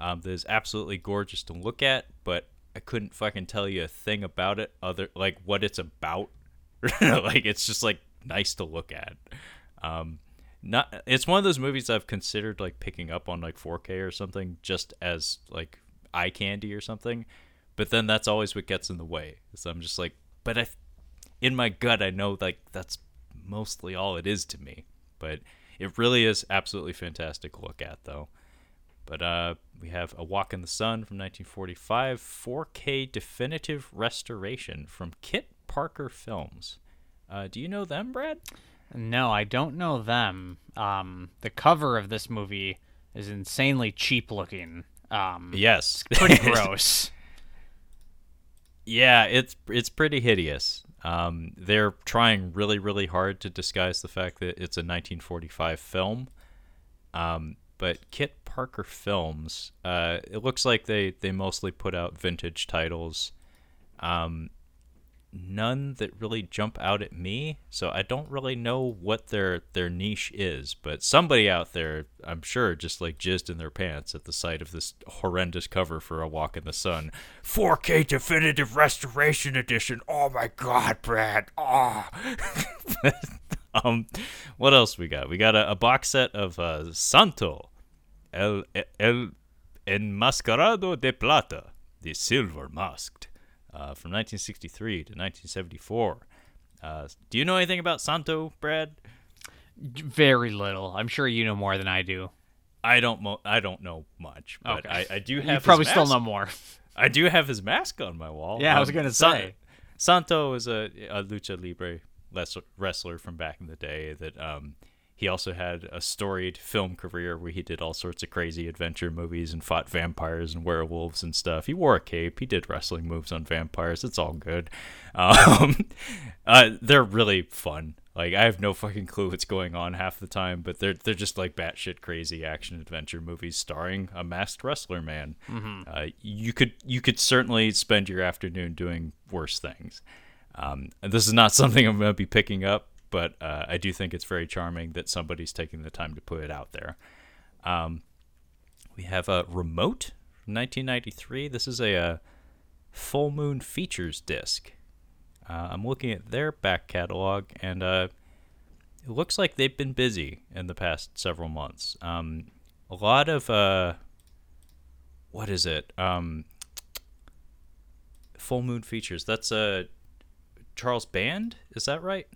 Um, that is absolutely gorgeous to look at, but I couldn't fucking tell you a thing about it other like what it's about. Like it's just like nice to look at. Um, not it's one of those movies I've considered like picking up on like four K or something just as like eye candy or something, but then that's always what gets in the way. So I'm just like, but I. Th- in my gut, I know like that's mostly all it is to me, but it really is absolutely fantastic to look at though. But uh, we have A Walk in the Sun from nineteen forty-five, four K definitive restoration from Kit Parker Films. Uh, do you know them, Brad? No, I don't know them. Um, the cover of this movie is insanely cheap looking. Um, yes. Pretty gross. Yeah, it's it's pretty hideous. Um, they're trying really, really hard to disguise the fact that it's a nineteen forty-five film. Um, but Kit Parker Films, uh, it looks like they, they mostly put out vintage titles. Um, none that really jump out at me, so I don't really know what their their niche is, but somebody out there, I'm sure, just like jizzed in their pants at the sight of this horrendous cover for A Walk in the Sun. four K Definitive Restoration Edition. Oh my god, Brad. Oh. um, what else we got? We got a, a box set of uh, Santo, El, El Enmascarado de Plata, the Silver Masked. Uh, from nineteen sixty-three to nineteen seventy-four. Uh, do you know anything about Santo, Brad? Very little. I'm sure you know more than I do. I don't. Mo- I don't know much, but okay. I, I do have. You probably his mask. Still know more. I do have his mask on my wall. Yeah, um, I was gonna say. Santo is a, a lucha libre wrestler from back in the day. That um, he also had a storied film career where he did all sorts of crazy adventure movies and fought vampires and werewolves and stuff. He wore a cape. He did wrestling moves on vampires. It's all good. Um, uh, they're really fun. Like, I have no fucking clue what's going on half the time, but they're they're just like batshit crazy action adventure movies starring a masked wrestler man. Mm-hmm. Uh, you could you could certainly spend your afternoon doing worse things. Um, this is not something I'm going to be picking up, but uh, I do think it's very charming that somebody's taking the time to put it out there. Um, we have a Remote from nineteen ninety-three. This is a, a Full Moon Features disc. Uh, I'm looking at their back catalog, and uh, it looks like they've been busy in the past several months. Um, a lot of, uh, what is it? Um, Full Moon Features. That's uh, Charles Band, is that right?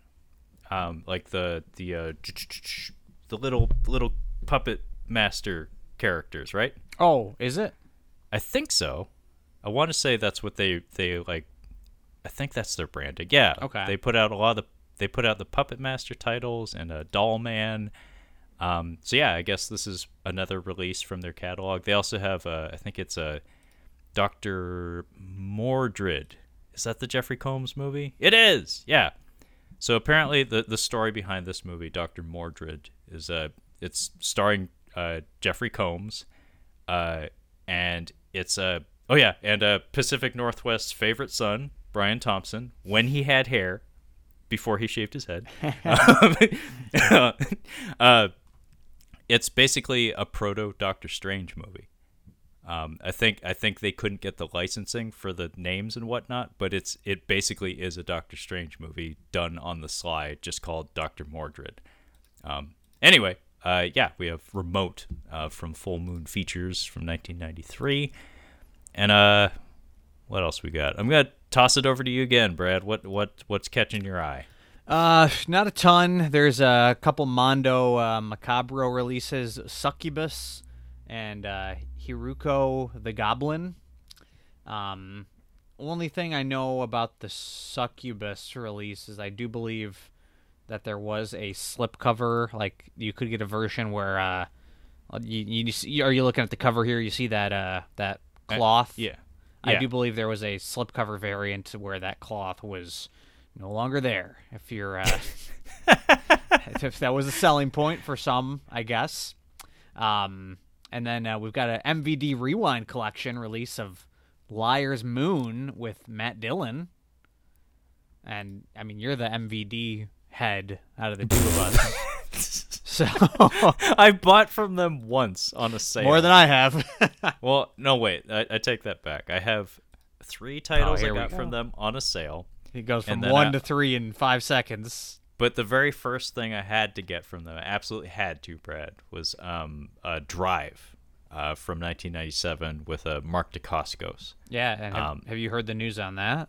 Um, like the the uh, the little little puppet master characters, right? Oh, is it? I think so. I want to say that's what they they like. I think that's their branding. Yeah. Okay. They put out a lot of the, they put out the puppet master titles and a doll man. Um, so yeah, I guess this is another release from their catalog. They also have a, I think it's a Doctor Mordred. Is that the Jeffrey Combs movie? It is. Yeah. So apparently the, the story behind this movie, Doctor Mordred, is uh, it's starring uh, Jeffrey Combs, uh, and it's, uh, oh yeah, and uh, Pacific Northwest's favorite son, Brian Thompson, when he had hair, before he shaved his head. um, uh, it's basically a proto-Doctor Strange movie. Um, I think I think they couldn't get the licensing for the names and whatnot, but it's it basically is a Doctor Strange movie done on the sly, just called Doctor Mordred. Um, anyway, uh, yeah, we have Remote uh, from Full Moon Features from nineteen ninety-three, and uh, what else we got? I'm gonna toss it over to you again, Brad. What what what's catching your eye? Uh, not a ton. There's a couple Mondo uh, Macabro releases, Succubus and uh, Hiruko the Goblin. Um, only thing I know about the Succubus release is I do believe that there was a slipcover. Like, you could get a version where uh, you, you, you are you looking at the cover here? You see that uh, that cloth? I, yeah. I yeah. do believe there was a slipcover variant where that cloth was no longer there. If you're, uh, if that was a selling point for some, I guess. Um. And then uh, we've got an M V D Rewind Collection release of Liar's Moon with Matt Dillon. And, I mean, you're the M V D head out of the two of us. So I bought from them once on a sale. More than I have. Well, no, wait. I, I take that back. I have three titles oh, I got go. from them on a sale. It goes from one I... to three in five seconds. But the very first thing I had to get from them, I absolutely had to, Brad, was um, a Drive uh, from nineteen ninety-seven with uh, Mark Dacascos. Yeah, and have, um, have you heard the news on that?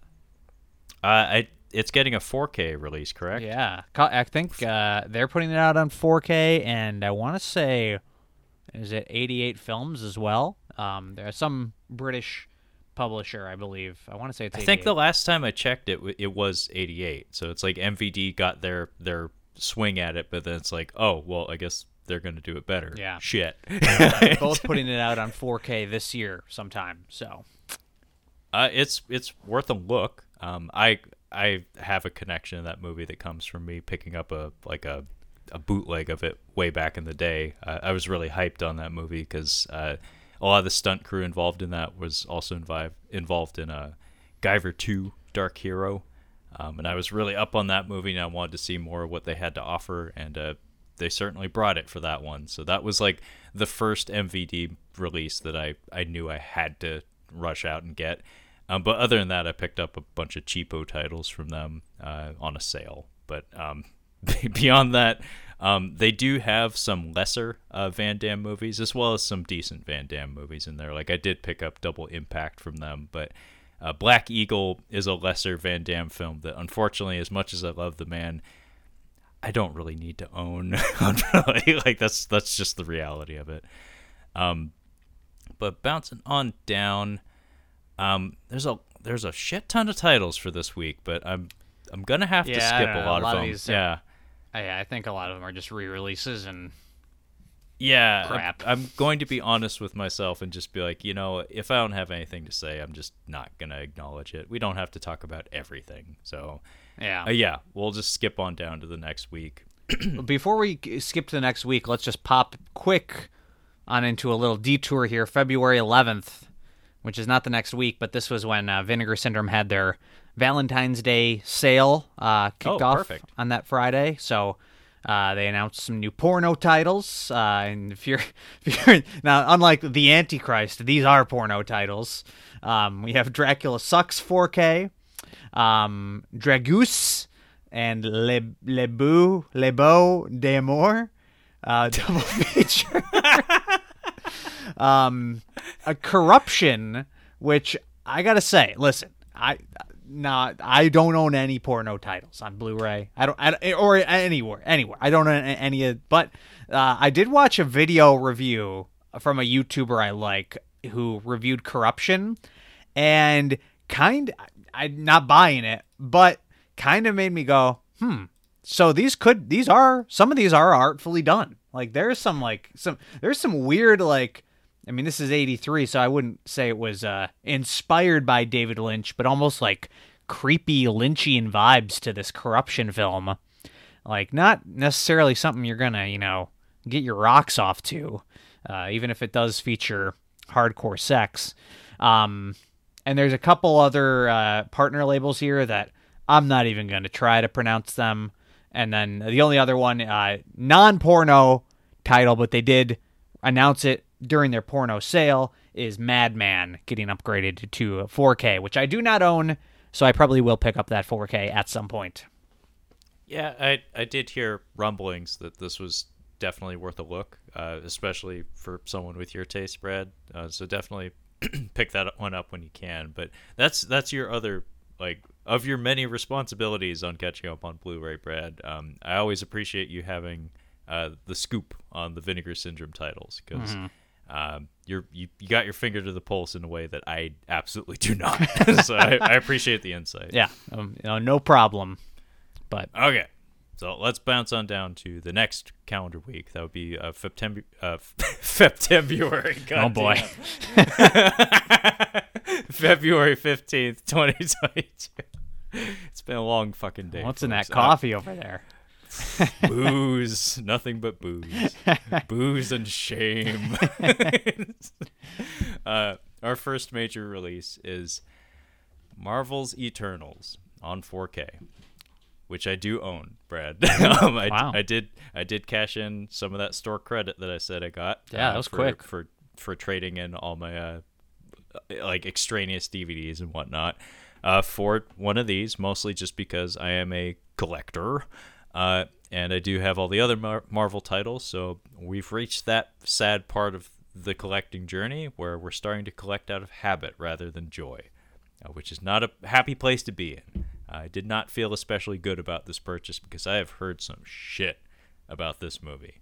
Uh, I it's getting a four K release, correct? Yeah, I think uh, they're putting it out on four K, and I want to say, is it eighty-eight films as well? Um, there are some British publisher, I believe. I want to say it's I think the last time I checked it, it was eighty-eight. So it's like M V D got their their swing at it, but then it's like, oh, well, I guess they're going to do it better. Yeah. Shit. Both putting it out on four K this year sometime, so. Uh, it's it's worth a look. Um, I I have a connection to that movie that comes from me picking up a like a, a bootleg of it way back in the day. Uh, I was really hyped on that movie because uh, a lot of the stunt crew involved in that was also involved involved in a Guyver two Dark Hero, um, and I was really up on that movie and I wanted to see more of what they had to offer, and uh, they certainly brought it for that one. So that was like the first M V D release that I I knew I had to rush out and get. Um, but other than that, I picked up a bunch of cheapo titles from them uh, on a sale. But um, beyond that, um, they do have some lesser uh, Van Damme movies as well as some decent Van Damme movies in there. Like I did pick up Double Impact from them, but uh, Black Eagle is a lesser Van Damme film that, unfortunately, as much as I love the man, I don't really need to own. Like that's that's just the reality of it. Um, but bouncing on down. Um, there's a there's a shit ton of titles for this week, but I'm I'm gonna have yeah, to skip a lot, a lot of them. Of yeah, are, I, I think a lot of them are just re-releases and yeah, crap. I'm, I'm going to be honest with myself and just be like, you know, if I don't have anything to say, I'm just not gonna acknowledge it. We don't have to talk about everything, so yeah, uh, yeah, we'll just skip on down to the next week. Before we skip to the next week, let's just pop quick on into a little detour here. February eleventh. Which is not the next week, but this was when uh, Vinegar Syndrome had their Valentine's Day sale uh, kicked oh, off perfect. on that Friday. So uh, they announced some new porno titles. Uh, and if you're, if you're now, unlike The Antichrist, these are porno titles. Um, we have Dracula Sucks four K, um, Dragoose, and Le, Le Beau, Le Beau d'Amour, uh, double feature. Um, a Corruption, which I gotta say, listen, I not nah, I don't own any porno titles on Blu-ray. I don't, I, or anywhere, anywhere. I don't own any, but uh, I did watch a video review from a YouTuber I like who reviewed Corruption, and kind, I'm not buying it, but kind of made me go, hmm. So these could, these are some of these are artfully done. Like there's some like some there's some weird like. I mean, this is eighty-three, so I wouldn't say it was uh, inspired by David Lynch, but almost like creepy Lynchian vibes to this Corruption film. Like, not necessarily something you're going to, you know, get your rocks off to, uh, even if it does feature hardcore sex. Um, and there's a couple other uh, partner labels here that I'm not even going to try to pronounce them. And then the only other one, uh, non-porno title, but they did announce it during their porno sale, is Madman getting upgraded to four K, which I do not own, so I probably will pick up that four K at some point. Yeah, I I did hear rumblings that this was definitely worth a look, uh, especially for someone with your taste, Brad. Uh, so definitely pick that one up when you can. But that's that's your other, like, of your many responsibilities on Catching Up on Blu-ray, Brad. Um, I always appreciate you having uh, the scoop on the Vinegar Syndrome titles, because mm-hmm. Um, you're, you you got your finger to the pulse in a way that I absolutely do not. So I, I appreciate the insight. Yeah, um, you know, no problem. But okay, so let's bounce on down to the next calendar week. That would be uh, Febtember- uh, February. God oh boy, February fifteenth, twenty twenty-two. It's been a long fucking day. What's folks. in that coffee I- over there? Booze, nothing but booze, booze and shame. Uh, our first major release is Marvel's Eternals on four K, which I do own, Brad. um, I, wow. I did, I did cash in some of that store credit that I said I got. Yeah, uh, that was for, quick for for trading in all my uh, like extraneous D V Ds and whatnot uh, for one of these, mostly just because I am a collector. Uh, and I do have all the other Mar- Marvel titles, so we've reached that sad part of the collecting journey where we're starting to collect out of habit rather than joy, uh, which is not a happy place to be in. I did not feel especially good about this purchase because I have heard some shit about this movie.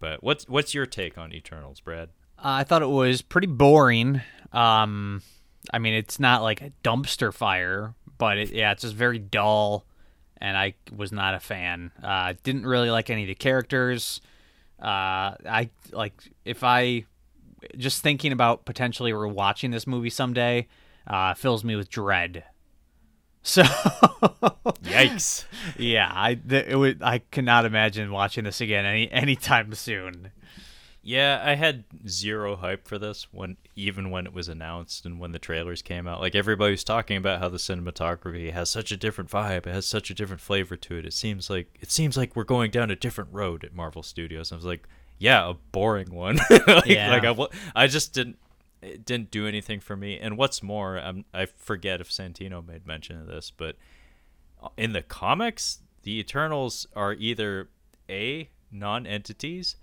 But what's what's your take on Eternals, Brad? Uh, I thought it was pretty boring. Um, I mean, it's not like a dumpster fire, but it, yeah, it's just very dull, and I was not a fan. Uh, didn't really like any of the characters. Uh, I like if I just thinking about potentially rewatching this movie someday uh, fills me with dread. So, yikes! Yeah, I th- it would. I cannot imagine watching this again any anytime soon. Yeah, I had zero hype for this when even when it was announced and when the trailers came out. Like, everybody was talking about how the cinematography has such a different vibe, it has such a different flavor to it. It seems like it seems like we're going down a different road at Marvel Studios. And I was like, yeah, a boring one. like, yeah. like I, I just didn't. It didn't do anything for me. And what's more, I'm, I forget if Santino made mention of this, but in the comics, the Eternals are either A, non-entities,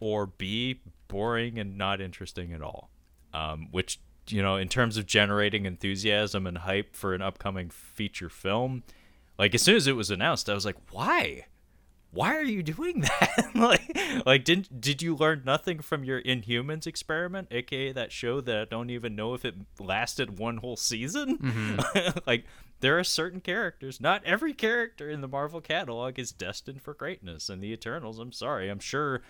or B, boring and not interesting at all. Um, which, you know, in terms of generating enthusiasm and hype for an upcoming feature film, like, as soon as it was announced, I was like, why? Why are you doing that? like, like, didn't did you learn nothing from your Inhumans experiment, aka that show that I don't even know if it lasted one whole season? Mm-hmm. Like, there are certain characters. Not every character in the Marvel catalog is destined for greatness. And the Eternals, I'm sorry, I'm sure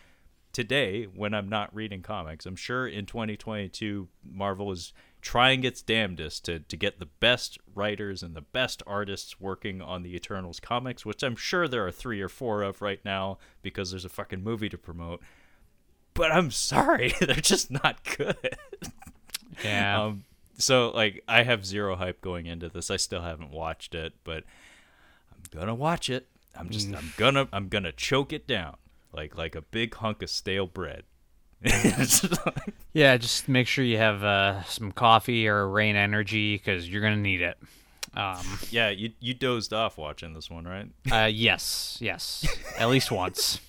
today, when I'm not reading comics, I'm sure in twenty twenty-two, Marvel is trying its damnedest to, to get the best writers and the best artists working on the Eternals comics, which I'm sure there are three or four of right now because there's a fucking movie to promote. But I'm sorry, they're just not good. Yeah. Um, so, like, I have zero hype going into this. I still haven't watched it, but I'm gonna watch it. I'm just, I'm gonna, I'm gonna choke it down like like a big hunk of stale bread. Yeah, just make sure you have uh, some coffee or Rain Energy because you're gonna need it. Um, yeah, you you dozed off watching this one, right? Uh, yes, yes, at least once.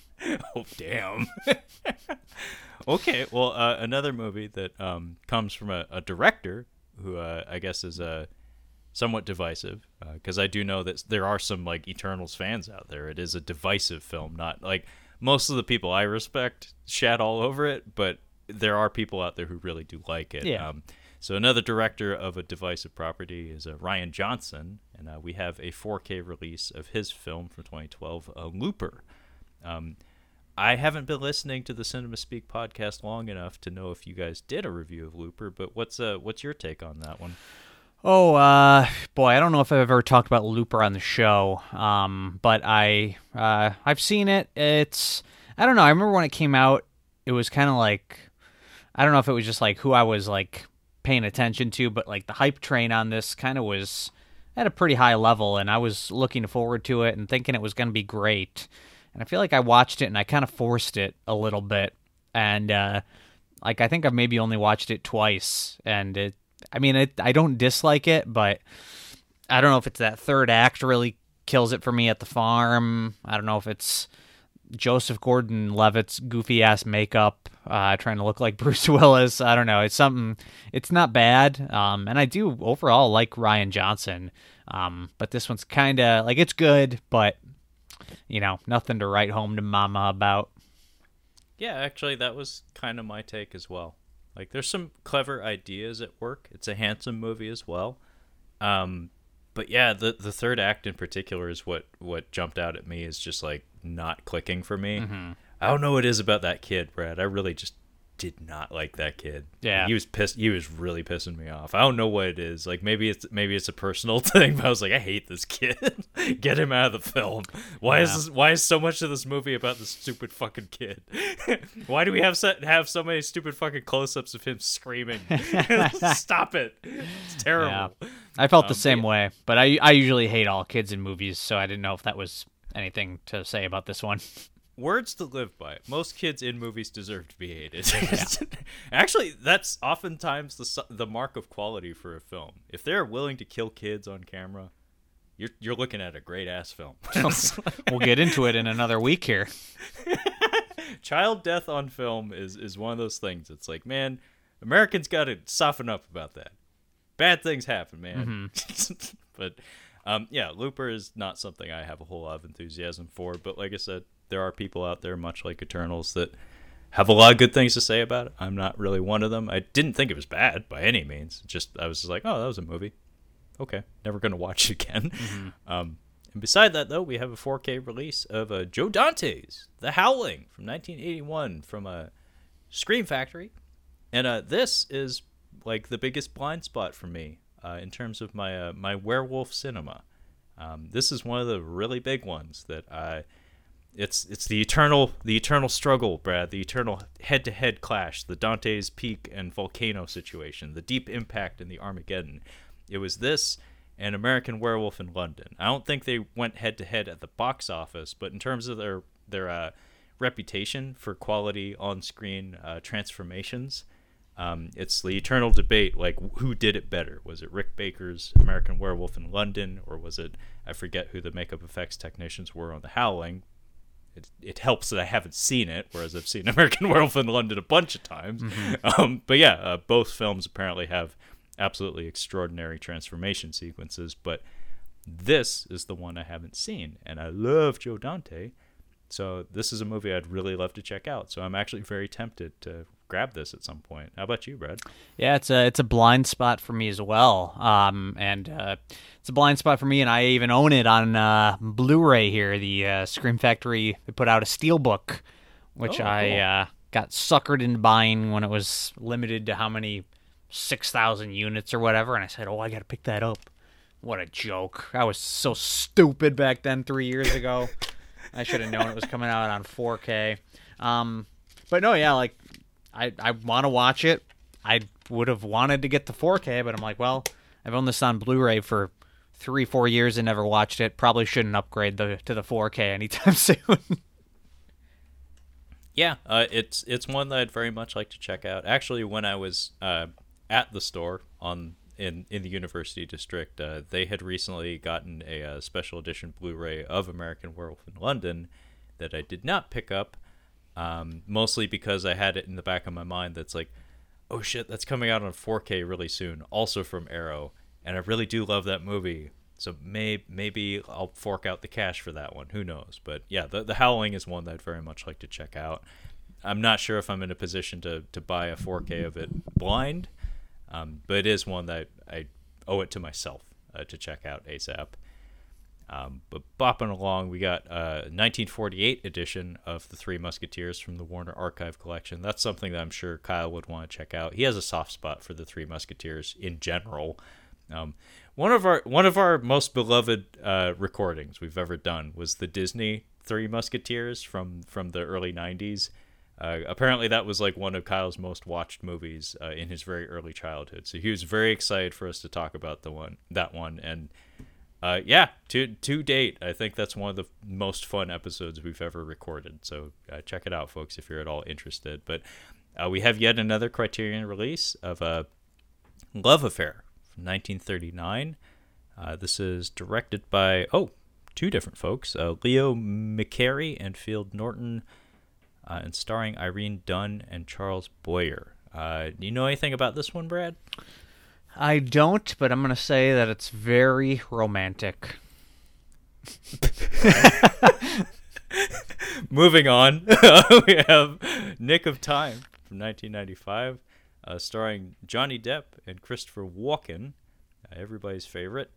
Oh damn. Okay, well, uh, another movie that um, comes from a, a director who uh, I guess is a uh, somewhat divisive because uh, I do know that there are some like Eternals fans out there. It is a divisive film, not like. Most of the people I respect shat all over it, but there are people out there who really do like it. Yeah. Um, so another director of a divisive property is uh, Rian Johnson, and uh, we have a four K release of his film from twenty twelve, uh, Looper. Um, I haven't been listening to the CinemaSpeak podcast long enough to know if you guys did a review of Looper, but what's uh, what's your take on that one? Oh, uh, boy, I don't know if I've ever talked about Looper on the show, um, but I, uh, I've seen it. It's, I don't know, I remember when it came out, it was kind of like, I don't know if it was just, like, who I was, like, paying attention to, but, like, the hype train on this kind of was at a pretty high level, and I was looking forward to it and thinking it was going to be great, and I feel like I watched it, and I kind of forced it a little bit, and, uh, like, I think I've maybe only watched it twice, and it, I mean, it, I don't dislike it, but I don't know if it's that third act really kills it for me at the farm. I don't know if it's Joseph Gordon-Levitt's goofy-ass makeup uh, trying to look like Bruce Willis. I don't know. It's something. It's not bad, um, and I do overall like Rian Johnson, um, but this one's kind of like it's good, but you know, nothing to write home to mama about. Yeah, actually, that was kind of my take as well. Like, there's some clever ideas at work. It's a handsome movie as well. Um, but, yeah, the, the third act in particular is what, what jumped out at me is just, like, not clicking for me. Mm-hmm. I don't know what it is about that kid, Brad. I really just did not like that kid. Yeah. He was pissed. He was really pissing me off. I don't know what it is. Like, maybe it's maybe it's a personal thing, but I was like, I hate this kid. Get him out of the film. Why yeah. is this, why is so much of this movie about this stupid fucking kid? Why do we have so, have so many stupid fucking close-ups of him screaming? Stop it. It's terrible. Yeah. I felt um, the same yeah. way, but I I usually hate all kids in movies, so I didn't know if that was anything to say about this one. Words to live by. Most kids in movies deserve to be hated. Yeah. Actually, that's oftentimes the the mark of quality for a film. If they're willing to kill kids on camera, you're you're looking at a great-ass film. We'll get into it in another week here. Child death on film is, is one of those things. It's like, man, Americans got to soften up about that. Bad things happen, man. Mm-hmm. But, um, yeah, Looper is not something I have a whole lot of enthusiasm for, but like I said, there are people out there, much like Eternals, that have a lot of good things to say about it. I'm not really one of them. I didn't think it was bad by any means. Just I was just like, oh, that was a movie. Okay, never going to watch it again. Mm-hmm. Um, and beside that, though, we have a four K release of uh, Joe Dante's The Howling from nineteen eighty-one from uh, Scream Factory. And uh, this is like the biggest blind spot for me uh, in terms of my uh, my werewolf cinema. Um, this is one of the really big ones that I... It's it's the eternal the eternal struggle, Brad. The eternal head-to-head clash, the Dante's Peak and volcano situation, the Deep Impact and the Armageddon. It was this and American Werewolf in London. I don't think they went head-to-head at the box office, but in terms of their their uh, reputation for quality on-screen uh, transformations, um, it's the eternal debate, like, who did it better? Was it Rick Baker's American Werewolf in London, or was it, I forget who the makeup effects technicians were on The Howling? It, it helps that I haven't seen it, whereas I've seen American Werewolf in London a bunch of times. Mm-hmm. Um, but yeah, uh, both films apparently have absolutely extraordinary transformation sequences, but this is the one I haven't seen, and I love Joe Dante, so this is a movie I'd really love to check out. So I'm actually very tempted to grab this at some point. How about you, Brad? Yeah, it's a it's a blind spot for me as well, um, and uh, it's a blind spot for me, and I even own it on uh, Blu-ray here. The uh, Scream Factory, they put out a steelbook, which oh, I cool. uh, got suckered into buying when it was limited to how many six thousand units or whatever, and I said, oh, I gotta pick that up. What a joke. I was so stupid back then three years ago. I should have known it was coming out on four K. Um, but no, yeah, like, I, I want to watch it. I would have wanted to get the four K, but I'm like, well, I've owned this on Blu-ray for three, four years and never watched it. Probably shouldn't upgrade the to the four K anytime soon. Yeah, uh, it's, it's one that I'd very much like to check out. Actually, when I was... Uh, at the store on in, in the University District, uh, they had recently gotten a uh, special edition Blu-ray of American Werewolf in London that I did not pick up, um, mostly because I had it in the back of my mind that's like, oh shit, that's coming out on four K really soon, also from Arrow, and I really do love that movie, so may, maybe I'll fork out the cash for that one, who knows. But yeah, the, the Howling is one that I'd very much like to check out. I'm not sure if I'm in a position to, to buy a four K of it blind, Um, but it is one that I, I owe it to myself uh, to check out ASAP. Um, but bopping along, we got a nineteen forty-eight edition of The Three Musketeers from the Warner Archive Collection. That's something that I'm sure Kyle would want to check out. He has a soft spot for The Three Musketeers in general. Um, one of our one of our most beloved uh, recordings we've ever done was the Disney Three Musketeers from, from the early nineties. Uh, apparently that was like one of Kyle's most watched movies uh, in his very early childhood. So he was very excited for us to talk about the one, that one. And uh, yeah, to to date, I think that's one of the most fun episodes we've ever recorded. So uh, check it out, folks, if you're at all interested. But uh, we have yet another Criterion release of uh, Love Affair from nineteen thirty-nine. Uh, this is directed by, oh, two different folks, uh, Leo McCarey and Field Norton. Uh, and starring Irene Dunne and Charles Boyer. Uh, do you know anything about this one, Brad? I don't, but I'm going to say that it's very romantic. Moving on, we have Nick of Time from nineteen ninety-five, uh, starring Johnny Depp and Christopher Walken, uh, everybody's favorite.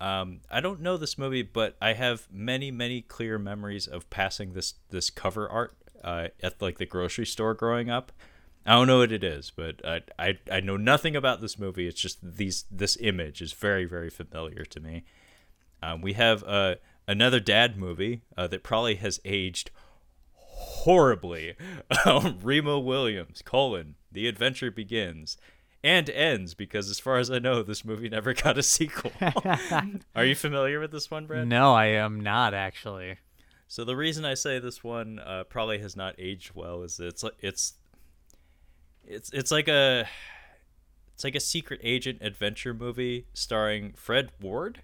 Um, I don't know this movie, but I have many, many clear memories of passing this, this cover art Uh, at like the grocery store growing up. I don't know what it is, but I, I I know nothing about this movie. It's just these this image is very, very familiar to me. Um, we have uh, another dad movie uh, that probably has aged horribly. Um, Remo Williams, colon, The Adventure Begins and Ends, because as far as I know, this movie never got a sequel. Are you familiar with this one, Brad? No, I am not, actually. So the reason I say this one uh, probably has not aged well is that it's like it's it's it's like a it's like a secret agent adventure movie starring Fred Ward,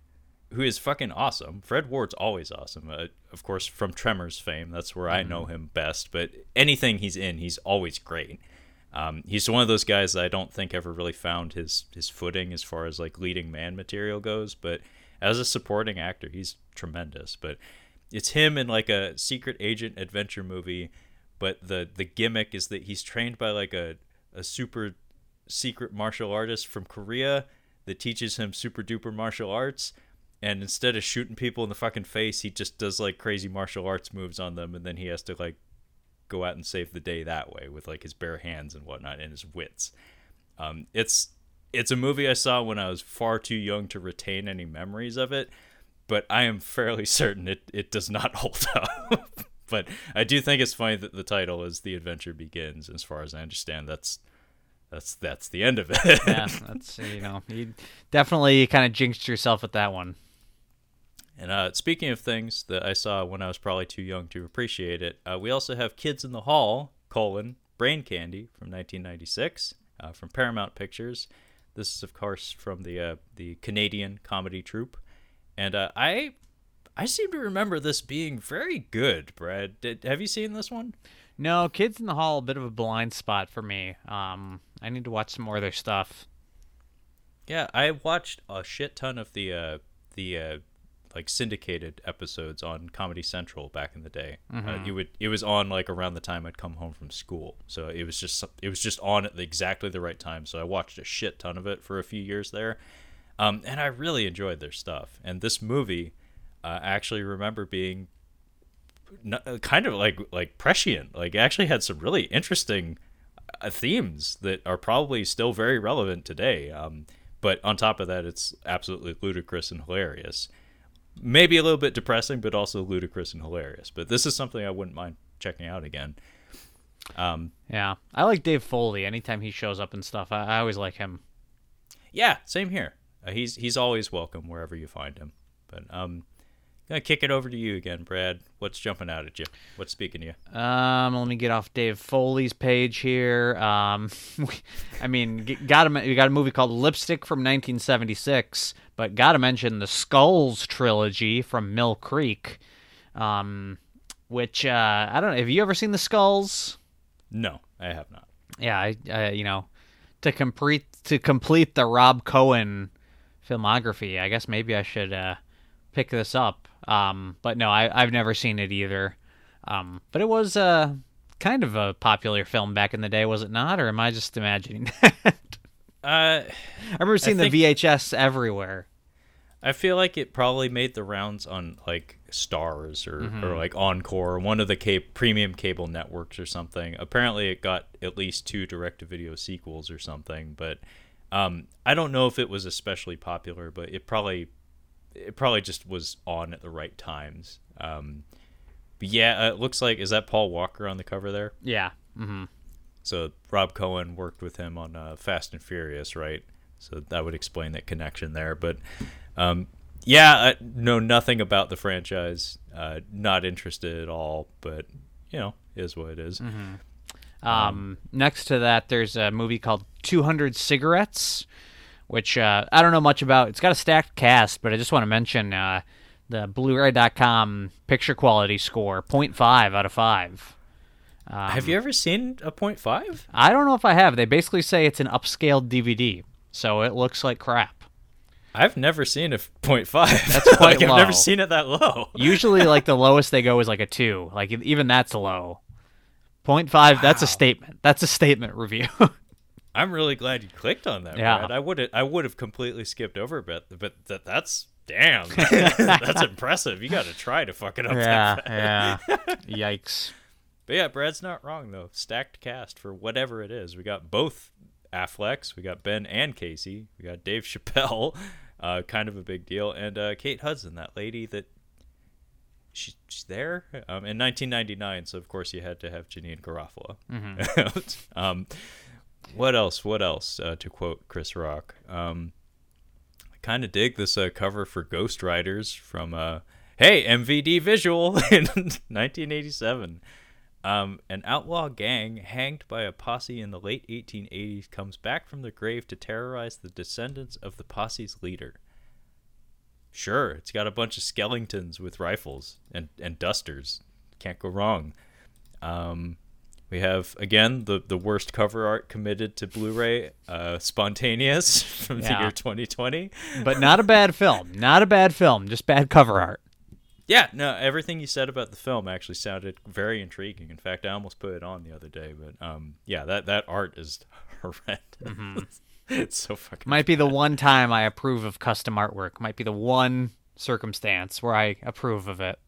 who is fucking awesome. Fred Ward's always awesome, uh, of course, from Tremors fame. That's where mm-hmm. I know him best. But anything he's in, he's always great. Um, he's one of those guys that I don't think ever really found his his footing as far as like leading man material goes. But as a supporting actor, he's tremendous. But it's him in like a secret agent adventure movie but the the gimmick is that he's trained by like a a super secret martial artist from Korea that teaches him super duper martial arts, and instead of shooting people in the fucking face, he just does like crazy martial arts moves on them, and then he has to like go out and save the day that way with like his bare hands and whatnot and his wits. Um, it's it's a movie I saw when I was far too young to retain any memories of it, but I am fairly certain it, it does not hold up. But I do think it's funny that the title is The Adventure Begins. As far as I understand, that's that's that's the end of it. Yeah, that's, you know, you definitely kind of jinxed yourself with that one. And uh, speaking of things that I saw when I was probably too young to appreciate it, uh, we also have Kids in the Hall, colon, Brain Candy from nineteen ninety-six uh, from Paramount Pictures. This is, of course, from the uh, the Canadian comedy troupe. And uh, I I seem to remember this being very good, Brad. Did, have you seen this one? No, Kids in the Hall, a bit of a blind spot for me. Um, I need to watch some more of their stuff. Yeah, I watched a shit ton of the uh, the... Uh, like syndicated episodes on Comedy Central back in the day. Mm-hmm. Uh, it would it was on like around the time I'd come home from school, so it was just it was just on at the, exactly the right time. So I watched a shit ton of it for a few years there, um, and I really enjoyed their stuff. And this movie, uh, I actually remember being not, kind of like like prescient. Like it actually had some really interesting uh, themes that are probably still very relevant today. Um, but on top of that, it's absolutely ludicrous and hilarious. Maybe a little bit depressing, but also ludicrous and hilarious. But this is something I wouldn't mind checking out again. Um, yeah, I like Dave Foley. Anytime he shows up and stuff, I, I always like him. Yeah, same here. Uh, he's he's always welcome wherever you find him. But um, gonna kick it over to you again, Brad. What's jumping out at you? What's speaking to you? Um, let me get off Dave Foley's page here. Um, I mean, got him. You got a movie called Lipstick from nineteen seventy-six. But gotta mention the Skulls trilogy from Mill Creek, um, which uh, I don't know. Have you ever seen the Skulls? No, I have not. Yeah, I, I you know, to complete to complete the Rob Cohen filmography, I guess maybe I should uh, pick this up. Um, but no, I, I've never seen it either. Um, but it was uh, kind of a popular film back in the day, was it not? Or am I just imagining that? Uh, I remember seeing I the V H S everywhere. I feel like it probably made the rounds on like Stars or, mm-hmm. or like Encore, one of the cable, premium cable networks or something. Apparently it got at least two direct-to-video sequels or something, but um, I don't know if it was especially popular, but it probably it probably just was on at the right times. Um, but yeah, it looks like, is that Paul Walker on the cover there? Yeah, mm-hmm. So Rob Cohen worked with him on uh, Fast and Furious, right? So that would explain that connection there. But um, yeah, I know nothing about the franchise. Uh, not interested at all, but, you know, is what it is. Mm-hmm. Um, um, next to that, there's a movie called two hundred Cigarettes, which uh, I don't know much about. It's got a stacked cast, but I just want to mention uh, the Blu-ray dot com picture quality score, zero point five out of five. Um, have you ever seen a point five? I don't know if I have. They basically say it's an upscaled D V D, so it looks like crap. I've never seen a point five. That's quite like, low. I've never seen it that low. Usually, like, the lowest they go is, like, a two. Like, even that's low. point five, wow. That's a statement. That's a statement review. I'm really glad you clicked on that, yeah. Brad. I would have I would have completely skipped over it, but, but that, that's... Damn. That, that's impressive. You got to try to fuck it up. Yeah, that yeah. Yikes. But yeah, Brad's not wrong, though. Stacked cast for whatever it is. We got both Afflecks. We got Ben and Casey. We got Dave Chappelle. Uh, kind of a big deal. And uh, Kate Hudson, that lady that she, she's there um, in nineteen ninety-nine. So, of course, you had to have Janine Garofalo. Mm-hmm. um, what else? What else? Uh, to quote Chris Rock. Um, I kind of dig this uh, cover for Ghost Riders from, uh, hey, M V D Visual in nineteen eighty-seven. Um, an outlaw gang hanged by a posse in the late eighteen eighties comes back from the grave to terrorize the descendants of the posse's leader. Sure, it's got a bunch of skeletons with rifles and, and dusters. Can't go wrong. Um, we have, again, the, the worst cover art committed to Blu-ray, uh, Spontaneous from yeah. the year twenty twenty. But not a bad film. Not a bad film, just bad cover art. Yeah, no, everything you said about the film actually sounded very intriguing. In fact, I almost put it on the other day, but um, yeah, that, that art is horrendous. Mm-hmm. It's so fucking Might bad. Be the one time I approve of custom artwork. Might be the one circumstance where I approve of it.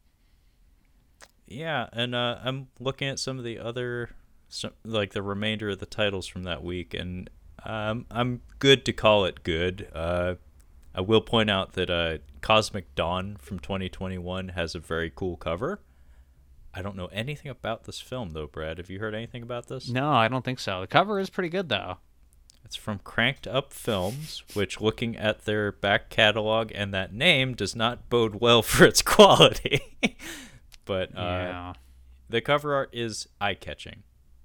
Yeah, and uh, I'm looking at some of the other, some, like the remainder of the titles from that week, and um, I'm good to call it good. Uh, I will point out that uh, Cosmic Dawn from twenty twenty-one has a very cool cover. I don't know anything about this film, though, Brad. Have you heard anything about this? No, I don't think so. The cover is pretty good, though. It's from Cranked Up Films, which, looking at their back catalog and that name, does not bode well for its quality. But uh, yeah. The cover art is eye-catching.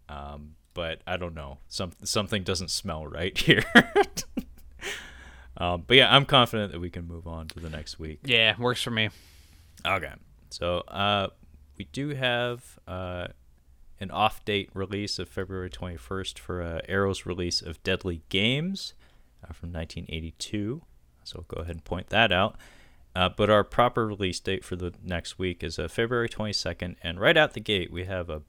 Um, but I don't know. Some, something doesn't smell right here. um, but yeah, I'm confident that we can move on to the next week. Yeah, works for me. Okay. So uh, we do have... Uh, an off-date release of February twenty-first for uh, Arrow's release of Deadly Games uh, from nineteen eighty-two. So we'll go ahead and point that out. Uh, but our proper release date for the next week is uh, February twenty-second. And right out the gate, we have a,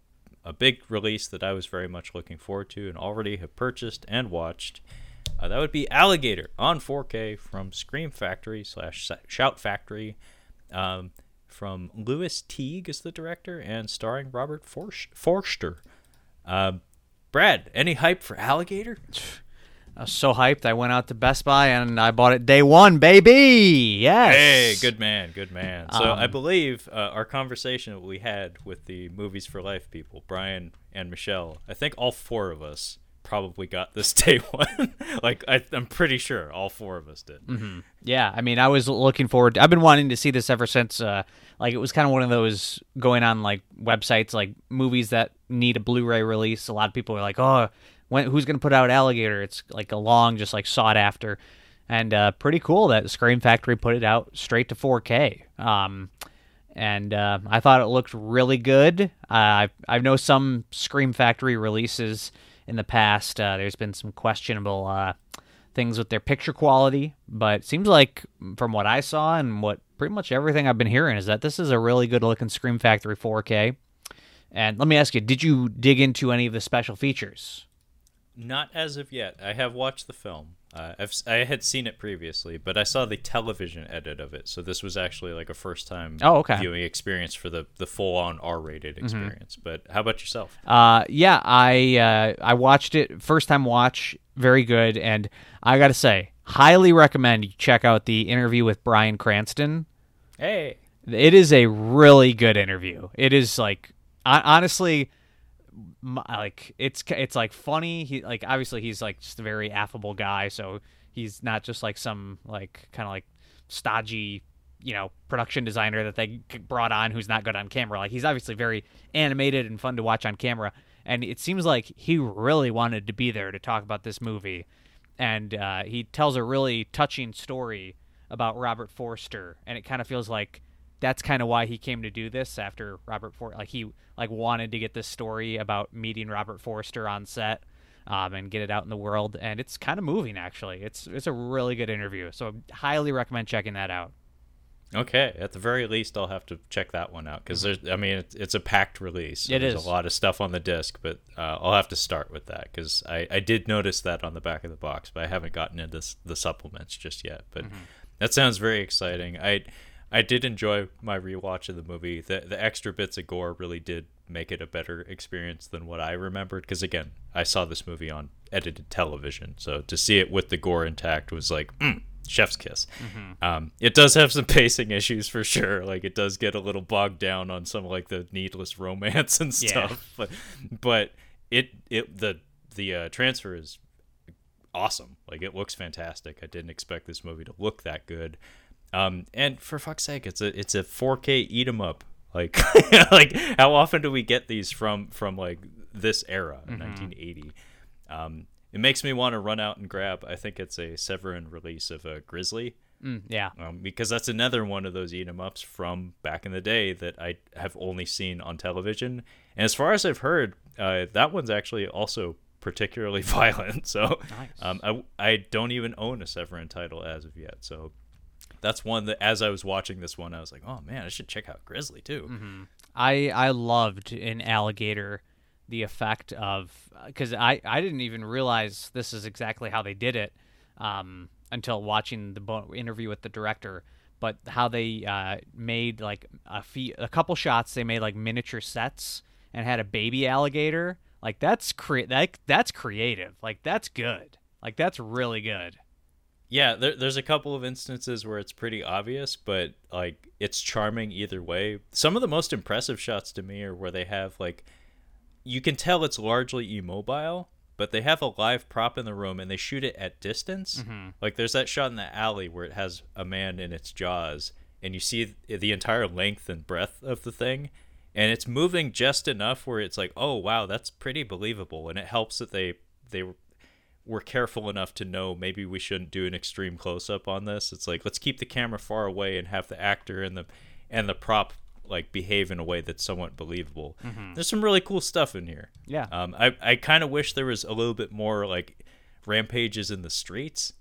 a big release that I was very much looking forward to and already have purchased and watched. Uh, that would be Alligator on four K from Scream Factory slash Shout Factory. Um, from Lewis Teague as the director and starring Robert For- Forster. Uh, Brad, any hype for Alligator? I was so hyped. I went out to Best Buy and I bought it day one, baby. Yes. Hey, good man, good man. So um, I believe uh, our conversation that we had with the Movies for Life people, Brian and Michelle, I think all four of us probably got this day one. Like I, I'm pretty sure all four of us did. Mm-hmm. Yeah, I mean, I was looking forward to, I've been wanting to see this ever since. Uh, like it was kind of one of those going on like websites, like movies that need a Blu-ray release. A lot of people are like, "Oh, when, who's going to put out Alligator?" It's like a long, just like sought after, and uh, pretty cool that Scream Factory put it out straight to four K. Um, and uh, I thought it looked really good. Uh, I I know some Scream Factory releases. In the past, uh, there's been some questionable uh, things with their picture quality, but it seems like from what I saw and what pretty much everything I've been hearing is that this is a really good-looking Scream Factory four K. And let me ask you, did you dig into any of the special features? Not as of yet. I have watched the film. Uh, I've, I had seen it previously, but I saw the television edit of it, so this was actually like a first-time oh, okay. viewing experience for the, the full-on R-rated experience. Mm-hmm. But how about yourself? Uh, yeah, I uh, I watched it, first-time watch, very good, and I gotta say, highly recommend you check out the interview with Bryan Cranston. Hey! It is a really good interview. It is, like, honestly... like it's it's like funny. He like obviously he's like just a very affable guy, so he's not just like some like kind of like stodgy, you know, production designer that they brought on who's not good on camera. Like he's obviously very animated and fun to watch on camera, and it seems like he really wanted to be there to talk about this movie. And uh, he tells a really touching story about Robert Forster, and it kind of feels like that's kind of why he came to do this after Robert For- like he like wanted to get this story about meeting Robert Forster on set um, and get it out in the world. And it's kind of moving, actually. It's it's a really good interview. So I highly recommend checking that out. Okay. At the very least, I'll have to check that one out because, I mean, it's, it's a packed release. So it there's is. There's a lot of stuff on the disc, but uh, I'll have to start with that because I, I did notice that on the back of the box, but I haven't gotten into this, the supplements just yet. But mm-hmm. That sounds very exciting. I... I did enjoy my rewatch of the movie. The the extra bits of gore really did make it a better experience than what I remembered. Because, again, I saw this movie on edited television. So to see it with the gore intact was like, mm, chef's kiss. Mm-hmm. Um, it does have some pacing issues for sure. Like, it does get a little bogged down on some, like, the needless romance and stuff. Yeah. But, but it it the, the uh, transfer is awesome. Like, it looks fantastic. I didn't expect this movie to look that good. Um, and for fuck's sake, it's a it's a four K eat 'em up. Like, like how often do we get these from from like this era, mm-hmm. nineteen eighty? Um, it makes me want to run out and grab. I think it's a Severin release of a Grizzly. Mm, yeah, um, because that's another one of those eat 'em ups from back in the day that I have only seen on television. And as far as I've heard, uh, that one's actually also particularly violent. So, nice. um, I I don't even own a Severin title as of yet. So. that's one that as I was watching this one, I was like, oh man, I should check out Grizzly too. Mm-hmm. I I loved in Alligator the effect of, because I, I didn't even realize this is exactly how they did it um, until watching the bo- interview with the director. But how they uh, made like a few, a couple shots, they made like miniature sets and had a baby alligator. Like that's cre- that, that's creative. Like that's good. Like that's really good. Yeah, there, there's a couple of instances where it's pretty obvious, but like it's charming either way. Some of the most impressive shots to me are where they have like, you can tell it's largely immobile, but they have a live prop in the room and they shoot it at distance. Mm-hmm. Like there's that shot in the alley where it has a man in its jaws and you see the entire length and breadth of the thing. And it's moving just enough where it's like, oh wow, that's pretty believable. And it helps that they, they were careful enough to know maybe we shouldn't do an extreme close up on this. It's like, let's keep the camera far away and have the actor and the, and the prop like behave in a way that's somewhat believable. Mm-hmm. There's some really cool stuff in here. Yeah. Um, I, I kind of wish there was a little bit more like rampages in the streets,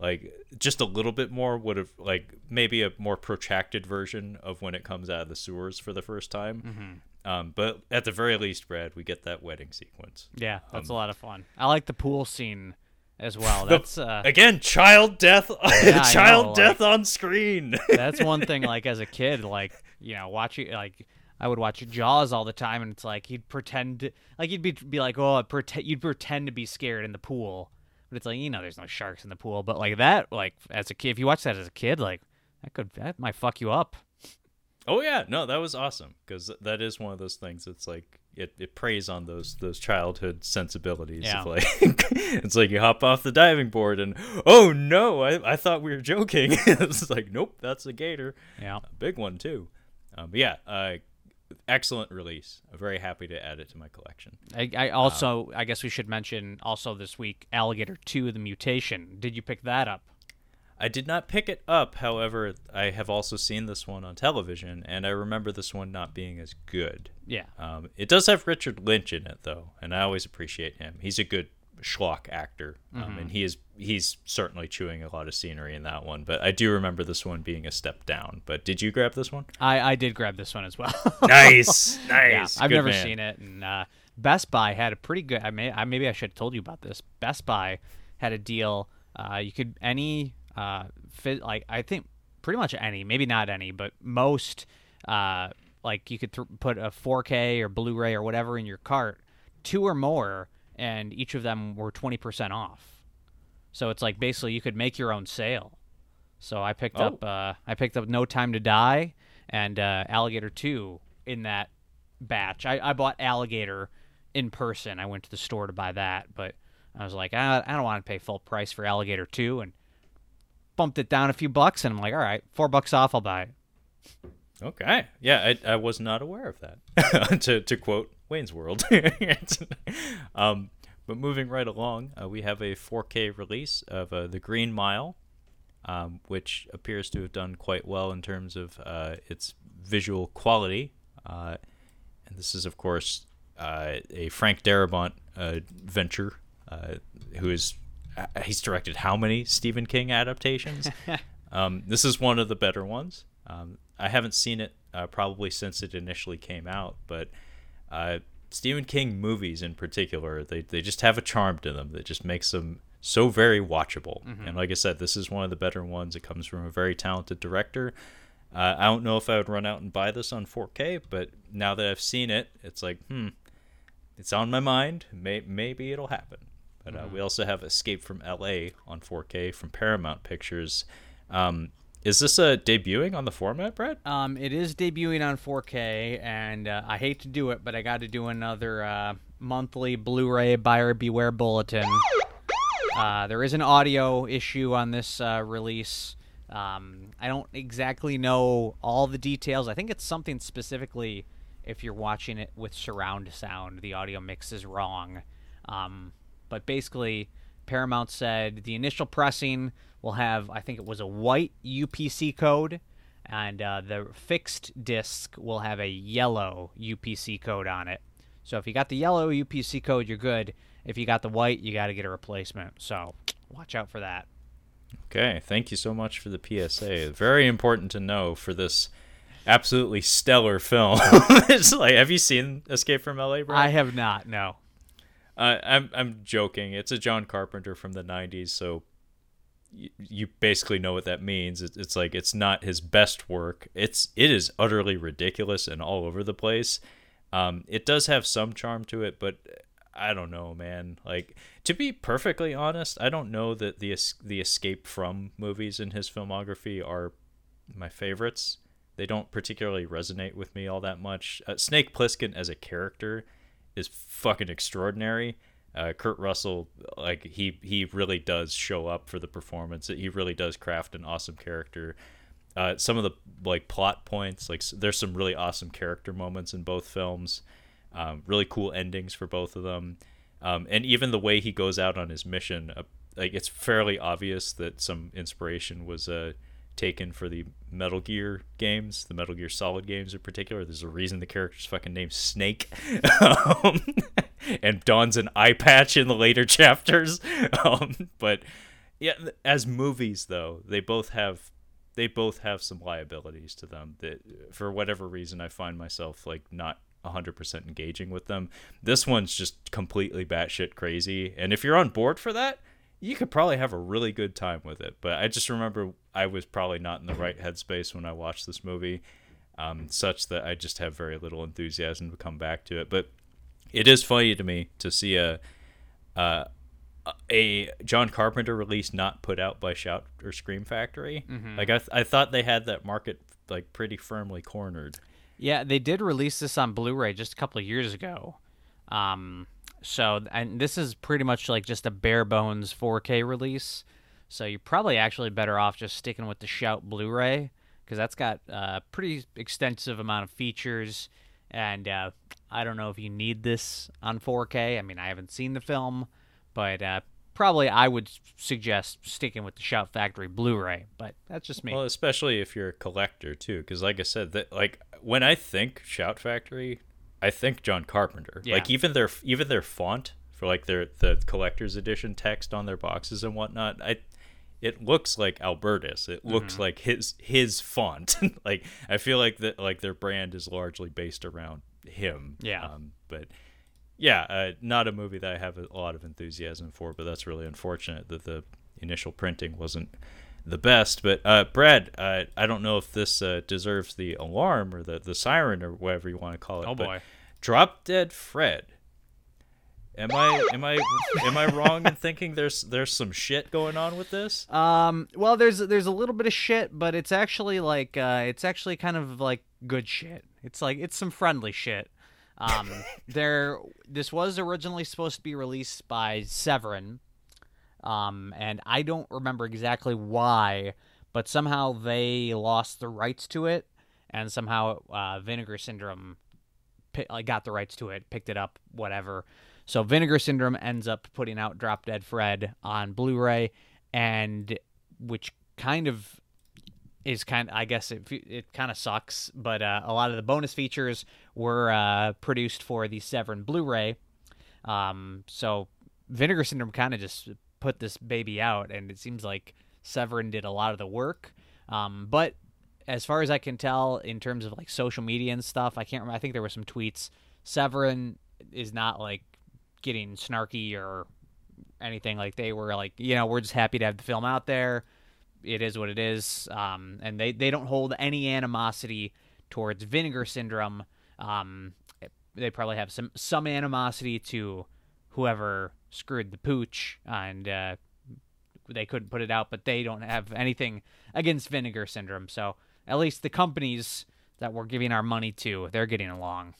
like just a little bit more would have like maybe a more protracted version of when it comes out of the sewers for the first time. Mm-hmm. Um, but at the very least, Brad, we get that wedding sequence. Yeah. That's um, a lot of fun. I like the pool scene as well. That's uh, again, child death, yeah, child know, death like, on screen. That's one thing, like as a kid, like, you know, watching like I would watch Jaws all the time, and it's like he'd pretend, like he'd be be like, oh, pretend, you'd pretend to be scared in the pool, but it's like, you know, there's no sharks in the pool. But like that, like as a kid, if you watch that as a kid, like that could that might fuck you up. Oh yeah, no, that was awesome because that is one of those things that's like it, it preys on those those childhood sensibilities. Yeah. Of like it's like you hop off the diving board and oh no, I I thought we were joking. It's like nope, that's a gator. Yeah, a big one too. Um, but yeah, uh, excellent release. I'm very happy to add it to my collection. I, I also, um, I guess we should mention also this week, Alligator two, The Mutation. Did you pick that up? I did not pick it up. However, I have also seen this one on television, and I remember this one not being as good. Yeah. Um, it does have Richard Lynch in it, though, and I always appreciate him. He's a good schlock actor, um, mm-hmm. and he is he's certainly chewing a lot of scenery in that one, but I do remember this one being a step down. But did you grab this one? I, I did grab this one as well. nice nice yeah, I've good never man. seen it, and uh, Best Buy had a pretty good, I may I maybe I should have told you about this. Best Buy had a deal, uh, you could any uh, fit, like I think pretty much any, maybe not any, but most uh, like you could th- put a four K or Blu-ray or whatever in your cart, two or more, and each of them were twenty percent off. So it's like basically you could make your own sale. So I picked oh. up uh, I picked up No Time to Die and uh, Alligator two in that batch. I, I bought Alligator in person. I went to the store to buy that, but I was like, I, I don't want to pay full price for Alligator two, and bumped it down a few bucks, and I'm like, all right, four bucks off, I'll buy it. Okay. Yeah, I, I was not aware of that, to, to quote Wayne's World. um, but moving right along, uh, we have a four K release of uh, The Green Mile, um, which appears to have done quite well in terms of uh, its visual quality. Uh, and this is, of course, uh, a Frank Darabont uh, venture, uh, who is, uh, he's directed how many Stephen King adaptations? um, this is one of the better ones. Um, I haven't seen it uh, probably since it initially came out, but uh, Stephen King movies in particular, they, they just have a charm to them that just makes them so very watchable. Mm-hmm. And like I said, this is one of the better ones. It comes from a very talented director. Uh, I don't know if I would run out and buy this on four K, but now that I've seen it, it's like, hmm, it's on my mind. May- maybe it'll happen. But mm-hmm. uh, we also have Escape from L A on four K from Paramount Pictures. Um, Is this uh, debuting on the format, Brad? Um, it is debuting on four K, and uh, I hate to do it, but I got to do another uh, monthly Blu-ray buyer beware bulletin. Uh, there is an audio issue on this uh, release. Um, I don't exactly know all the details. I think it's something specifically if you're watching it with surround sound, the audio mix is wrong. Um, but basically, Paramount said the initial pressing will have, I think it was a white U P C code, and uh, the fixed disc will have a yellow U P C code on it. So if you got the yellow U P C code, you're good. If you got the white, you got to get a replacement. So watch out for that. Okay, thank you so much for the P S A. Very important to know for this absolutely stellar film. It's like, have you seen Escape from L A, Brad? I have not, no. Uh, I'm I'm joking. It's a John Carpenter from the nineties, so y- you basically know what that means. It's, it's like it's not his best work. It's it is utterly ridiculous and all over the place. Um, it does have some charm to it, but I don't know, man. Like, to be perfectly honest, I don't know that the the Escape From movies in his filmography are my favorites. They don't particularly resonate with me all that much. Uh, Snake Plissken as a character is fucking extraordinary. Uh, Kurt Russell, like he he really does show up for the performance. He really does craft an awesome character. Uh, some of the like plot points, like there's some really awesome character moments in both films. Um, really cool endings for both of them, um, and even the way he goes out on his mission, uh, like it's fairly obvious that some inspiration was uh, taken for the Metal Gear games, the Metal Gear Solid games in particular. There's a reason the character's fucking named Snake, um, and dons an eye patch in the later chapters. Um, but yeah, as movies though, they both have they both have some liabilities to them that, for whatever reason, I find myself like not one hundred percent engaging with them. This one's just completely batshit crazy, and if you're on board for that, you could probably have a really good time with it. But I just remember I was probably not in the right headspace when I watched this movie, um, such that I just have very little enthusiasm to come back to it. But it is funny to me to see a uh, a John Carpenter release not put out by Shout or Scream Factory. Mm-hmm. Like I, th- I thought they had that market like pretty firmly cornered. Yeah, they did release this on Blu-ray just a couple of years ago. Um, so, and this is pretty much like just a bare bones four K release. So you're probably actually better off just sticking with the Shout Blu-ray, because that's got a pretty extensive amount of features. And uh, I don't know if you need this on four K. I mean, I haven't seen the film, but uh, probably I would suggest sticking with the Shout Factory Blu-ray. But that's just me. Well, especially if you're a collector too, because like I said, that like. When I think Shout Factory, I think John Carpenter. Yeah. Like even their even their font for like their the collector's edition text on their boxes and whatnot, I it looks like Albertus. It looks mm-hmm. like his his font. Like I feel like that like their brand is largely based around him. Yeah. Um, but yeah, uh, not a movie that I have a lot of enthusiasm for. But that's really unfortunate that the initial printing wasn't the best. But uh Brad, uh, I don't know if this uh, deserves the alarm or the the siren or whatever you want to call it. Oh boy. Drop Dead Fred. Am I am I am I wrong in thinking there's there's some shit going on with this? Um well there's there's a little bit of shit, but it's actually like uh it's actually kind of like good shit. It's like it's some friendly shit. Um there this was originally supposed to be released by Severin. Um, and I don't remember exactly why, but somehow they lost the rights to it, and somehow uh, Vinegar Syndrome pi- got the rights to it, picked it up, whatever. So Vinegar Syndrome ends up putting out Drop Dead Fred on Blu-ray, and which kind of is kind of, I guess it it kind of sucks, but uh, a lot of the bonus features were uh, produced for the Severin Blu-ray. Um, so Vinegar Syndrome kind of just put this baby out, and it seems like Severin did a lot of the work. Um, but as far as I can tell, in terms of like social media and stuff, I can't remember. I think there were some tweets. Severin is not like getting snarky or anything. Like they were like, you know, we're just happy to have the film out there. It is what it is. Um, and they, they don't hold any animosity towards Vinegar Syndrome. Um, they probably have some, some animosity to whoever screwed the pooch, and uh, they couldn't put it out, but they don't have anything against Vinegar Syndrome. So at least the companies that we're giving our money to, they're getting along.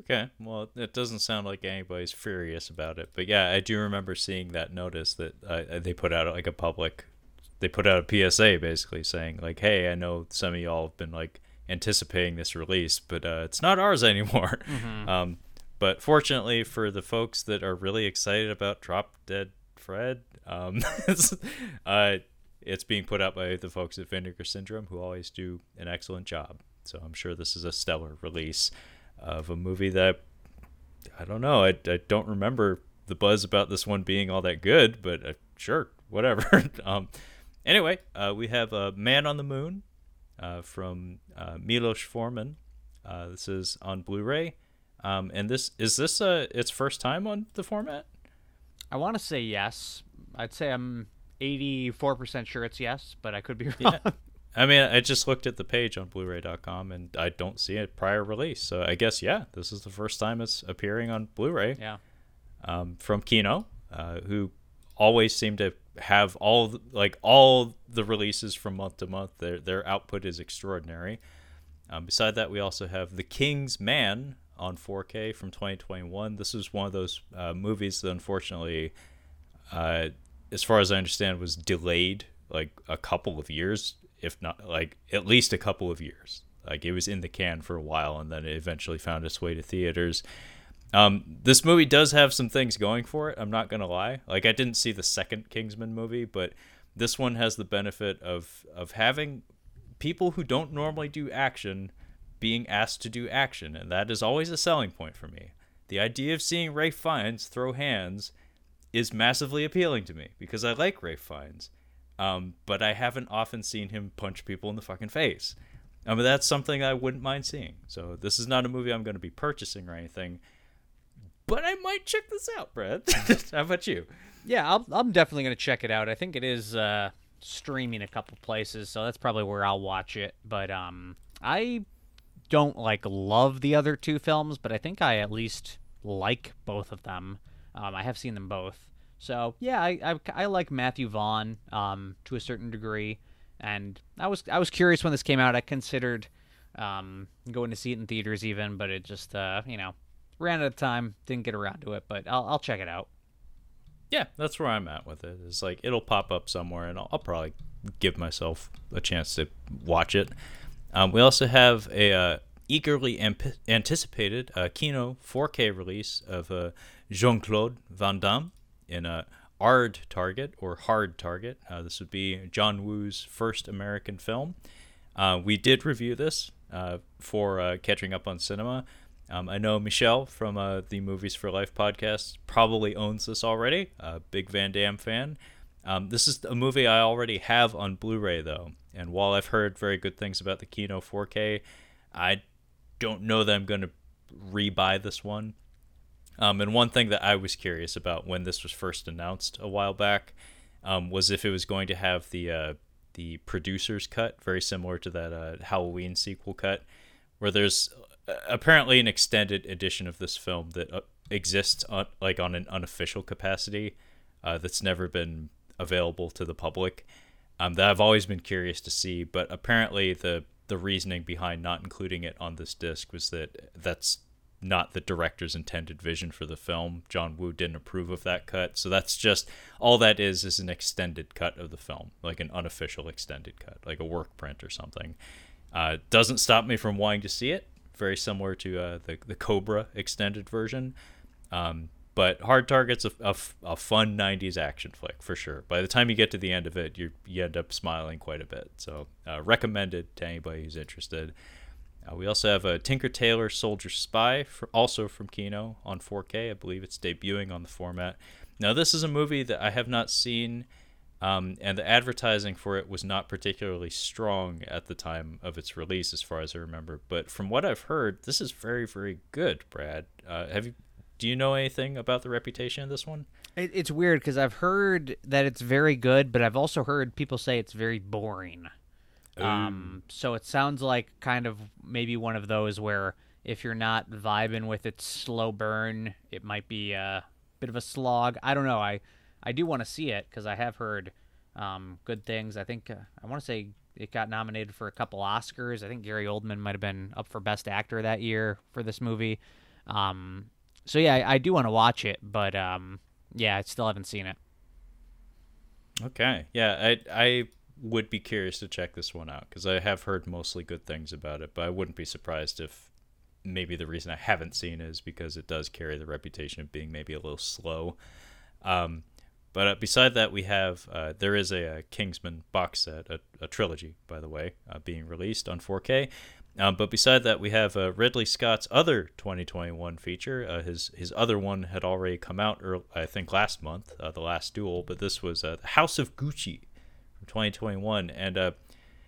Okay. Well, it doesn't sound like anybody's furious about it, but yeah, I do remember seeing that notice that uh, they put out like a public, they put out a P S A basically saying like, hey, I know some of y'all have been like anticipating this release, but uh, it's not ours anymore. Mm-hmm. Um, But fortunately for the folks that are really excited about Drop Dead Fred, um, it's, uh, it's being put out by the folks at Vinegar Syndrome, who always do an excellent job. So I'm sure this is a stellar release of a movie that, I don't know, I, I don't remember the buzz about this one being all that good, but uh, sure, whatever. um, anyway, uh, we have a Man on the Moon uh, from uh, Milos Forman. Uh, this is on Blu-ray. Um, and this is this uh, its first time on the format? I want to say yes. I'd say I'm eighty-four percent sure it's yes, but I could be wrong. Yeah. I mean, I just looked at the page on Blu-ray dot com, and I don't see a prior release. So I guess, yeah, this is the first time it's appearing on Blu-ray. Yeah. Um, from Kino, uh, who always seem to have all the, like all the releases from month to month. Their their output is extraordinary. Um, beside that, we also have The King's Man on four K from twenty twenty-one. This is one of those uh, movies that, unfortunately, uh, as far as I understand, was delayed like a couple of years, if not like at least a couple of years. Like it was in the can for a while, and then it eventually found its way to theaters. Um, this movie does have some things going for it. I'm not going to lie. Like I didn't see the second Kingsman movie, but this one has the benefit of, of having people who don't normally do action being asked to do action. And that is always a selling point for me. The idea of seeing Ralph Fiennes throw hands is massively appealing to me because I like Ralph Fiennes. Um, but I haven't often seen him punch people in the fucking face. I mean, that's something I wouldn't mind seeing. So this is not a movie I'm going to be purchasing or anything, but I might check this out, Brad. How about you? Yeah, I'll, I'm definitely going to check it out. I think it is uh, streaming a couple places, so that's probably where I'll watch it. But um, I don't, like, love the other two films, but I think I at least like both of them. Um, I have seen them both. So, yeah, I I, I like Matthew Vaughn um, to a certain degree. And I was I was curious when this came out. I considered um, going to see it in theaters even, but it just, uh, you know, ran out of time, didn't get around to it, but I'll I'll check it out. Yeah, that's where I'm at with it. It's like it'll pop up somewhere, and I'll, I'll probably give myself a chance to watch it. Um, we also have a uh, eagerly amp- anticipated uh, Kino four K release of uh, Jean-Claude Van Damme in a Hard Target or Hard Target. Uh, this would be John Woo's first American film. Uh, we did review this uh, for uh, Catching Up on Cinema. Um, I know Michelle from uh, the Movies for Life podcast probably owns this already. A uh, big Van Damme fan. Um, this is a movie I already have on Blu-ray, though. And while I've heard very good things about the Kino four K, I don't know that I'm going to rebuy this one. Um, and one thing that I was curious about when this was first announced a while back um, was if it was going to have the uh, the producer's cut, very similar to that uh, Halloween sequel cut, where there's apparently an extended edition of this film that uh, exists on, like on an unofficial capacity uh, that's never been available to the public um, that I've always been curious to see. But apparently the, the reasoning behind not including it on this disc was that that's not the director's intended vision for the film. John Woo didn't approve of that cut. So that's just, all that is is an extended cut of the film, like an unofficial extended cut, like a work print or something. Uh, doesn't stop me from wanting to see it. Very similar to uh, the the Cobra extended version, um, but Hard Target's a, a, a fun nineties action flick for sure. By the time you get to the end of it, you you end up smiling quite a bit. So uh, recommended to anybody who's interested. Uh, we also have a Tinker Tailor Soldier Spy, for, also from Kino on four K. I believe it's debuting on the format. Now this is a movie that I have not seen, um, and the advertising for it was not particularly strong at the time of its release, as far as I remember. But from what I've heard, this is very, very good, Brad. Uh, have you? Do you know anything about the reputation of this one? It, it's weird because I've heard that it's very good, but I've also heard people say it's very boring. Ooh. Um, so it sounds like kind of maybe one of those where if you're not vibing with its slow burn, it might be a bit of a slog. I don't know. I. I do want to see it because I have heard um, good things. I think uh, I want to say it got nominated for a couple Oscars. I think Gary Oldman might have been up for Best Actor that year for this movie. Um, so, yeah, I, I do want to watch it, but, um, yeah, I still haven't seen it. Okay. Yeah, I, I would be curious to check this one out because I have heard mostly good things about it, but I wouldn't be surprised if maybe the reason I haven't seen it is because it does carry the reputation of being maybe a little slow. Um But uh, beside that, we have, uh, there is a, a Kingsman box set, a, a trilogy, by the way, uh, being released on four K. Uh, but beside that, we have uh, Ridley Scott's other twenty twenty-one feature. Uh, his his other one had already come out, early, I think, last month, uh, The Last Duel. But this was uh, The House of Gucci from twenty twenty-one. And uh,